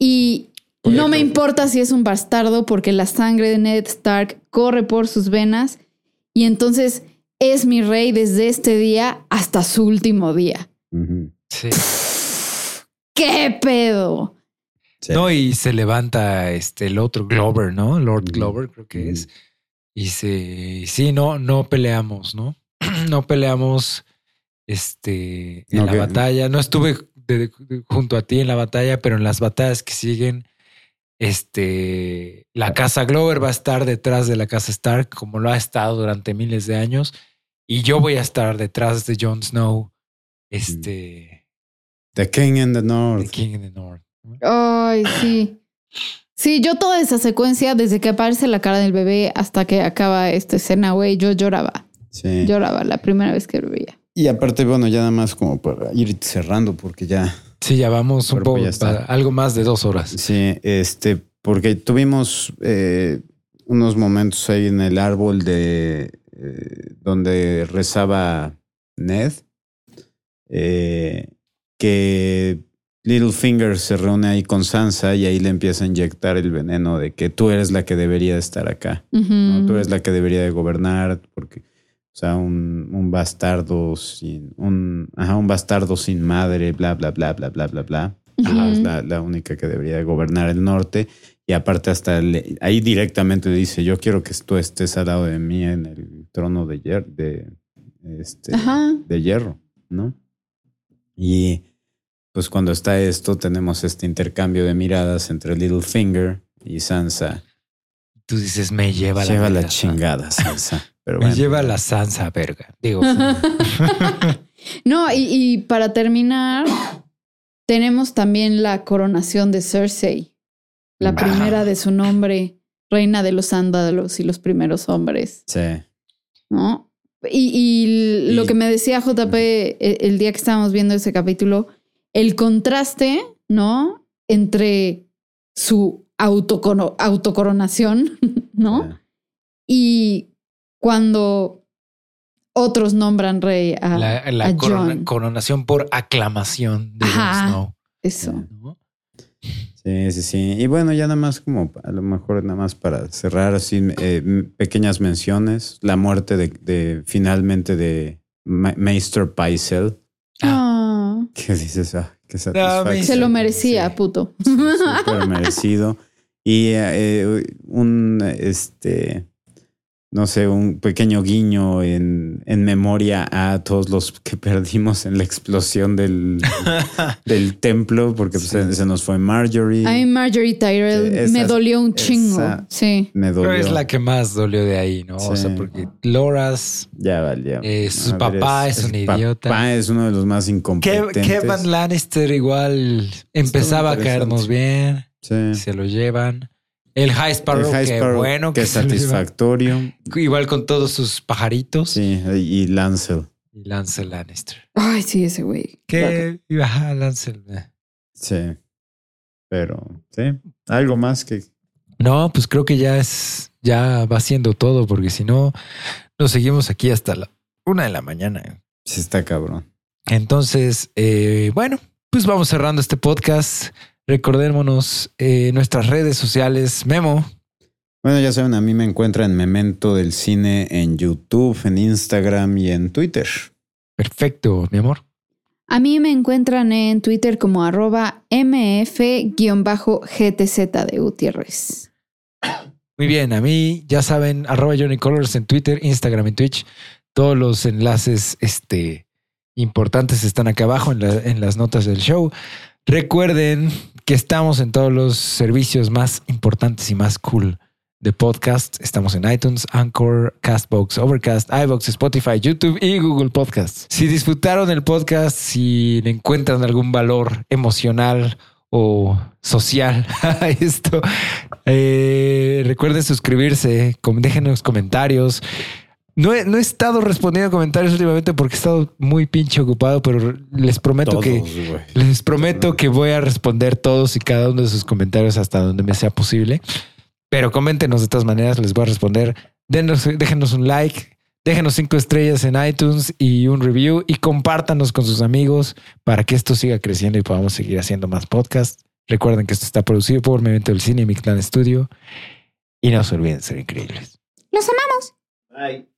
Y no me importa si es un bastardo porque la sangre de Ned Stark corre por sus venas y entonces es mi rey desde este día hasta su último día. Uh-huh. Sí. ¡Qué pedo! Sí. No, y se levanta el otro Glover, ¿no? Lord Glover, creo que es. Y no peleamos, ¿no? No peleamos en la batalla. No estuve junto a ti en la batalla, pero en las batallas que siguen, la casa Glover va a estar detrás de la casa Stark, como lo ha estado durante miles de años, y yo voy a estar detrás de Jon Snow. The King in the North. The King in the North. Ay, sí. Sí, yo toda esa secuencia, desde que aparece la cara del bebé hasta que acaba esta escena, güey, yo lloraba. Sí. Lloraba la primera vez que lo veía. Y aparte, bueno, ya nada más como para ir cerrando, porque ya... Sí, ya vamos un poco, algo más de 2 horas. Sí, porque tuvimos unos momentos ahí en el árbol donde rezaba Ned, que Littlefinger se reúne ahí con Sansa y ahí le empieza a inyectar el veneno de que tú eres la que debería estar acá, uh-huh, ¿no? Tú eres la que debería de gobernar, porque... O sea, un bastardo sin madre, bla, bla, bla, bla, bla, bla, bla. Uh-huh. Ajá, es la única que debería gobernar el norte. Y aparte ahí directamente le dice, yo quiero que tú estés al lado de mí en el trono de hierro, ¿no? Y pues cuando está esto, tenemos este intercambio de miradas entre Littlefinger y Sansa. Tú dices, me lleva la chingada, Sansa. Pero bueno. Me lleva la Sansa, verga. Digo. No, y para terminar, tenemos también la coronación de Cersei, la primera de su nombre, reina de los sándalos y los primeros hombres. Sí. ¿No? Y lo que me decía JP el día que estábamos viendo ese capítulo, el contraste, ¿no? Entre su autocoronación, ¿no? Sí. Y cuando otros nombran rey a la coronación por aclamación de Jon Snow. Eso. ¿No? Sí, sí, sí. Y bueno, ya nada más como a lo mejor nada más para cerrar así pequeñas menciones. La muerte finalmente de Maester Pycelle. Ah. ¿Qué dices? Ah, qué satisfacción. Se lo merecía, sí. Puto. Sí, súper merecido. Y no sé, un pequeño guiño en memoria a todos los que perdimos en la explosión del templo, porque pues, se nos fue Marjorie. A mí Marjorie Tyrell me dolió un chingo. Sí. Me dolió. Pero es la que más dolió de ahí, ¿no? Sí. O sea, porque Loras, ya valía. Su papá es un idiota. Su papá es uno de los más incompetentes. Kevin Lannister igual empezaba a caernos bien. Sí. Se lo llevan. El High Sparrow, bueno. Que satisfactorio. Igual con todos sus pajaritos. Sí, y Lancel. Y Lancel Lannister. Ay, sí, ese güey. Que ajá, Lancel. Sí. Pero, ¿sí? ¿Algo más que...? No, pues creo que ya va siendo todo, porque si no, nos seguimos aquí hasta la 1:00 a.m. Sí, está cabrón. Entonces, bueno, pues vamos cerrando este podcast. Recordémonos nuestras redes sociales. Memo. Bueno, ya saben, a mí me encuentran en Memento del Cine, en YouTube, en Instagram y en Twitter. Perfecto, mi amor. A mí me encuentran en Twitter como @mf_gtz de Gutiérrez. Muy bien, a mí ya saben, @JohnnyColors en Twitter, Instagram y Twitch. Todos los enlaces importantes están acá abajo en las notas del show. Recuerden que estamos en todos los servicios más importantes y más cool de podcast. Estamos en iTunes, Anchor, Castbox, Overcast, iVoox, Spotify, YouTube y Google Podcasts. Si disfrutaron el podcast, si le encuentran algún valor emocional o social a esto, recuerden suscribirse, déjenos comentarios. No he estado respondiendo comentarios últimamente porque he estado muy pinche ocupado, pero les prometo que voy a responder todos y cada uno de sus comentarios hasta donde me sea posible. Pero coméntenos de todas maneras, les voy a responder. Déjenos un like, déjenos 5 estrellas en iTunes y un review y compártanos con sus amigos para que esto siga creciendo y podamos seguir haciendo más podcasts. Recuerden que esto está producido por Memento del Cine y Mi Clan Studio. Y no se olviden ser increíbles. ¡Los amamos! Bye.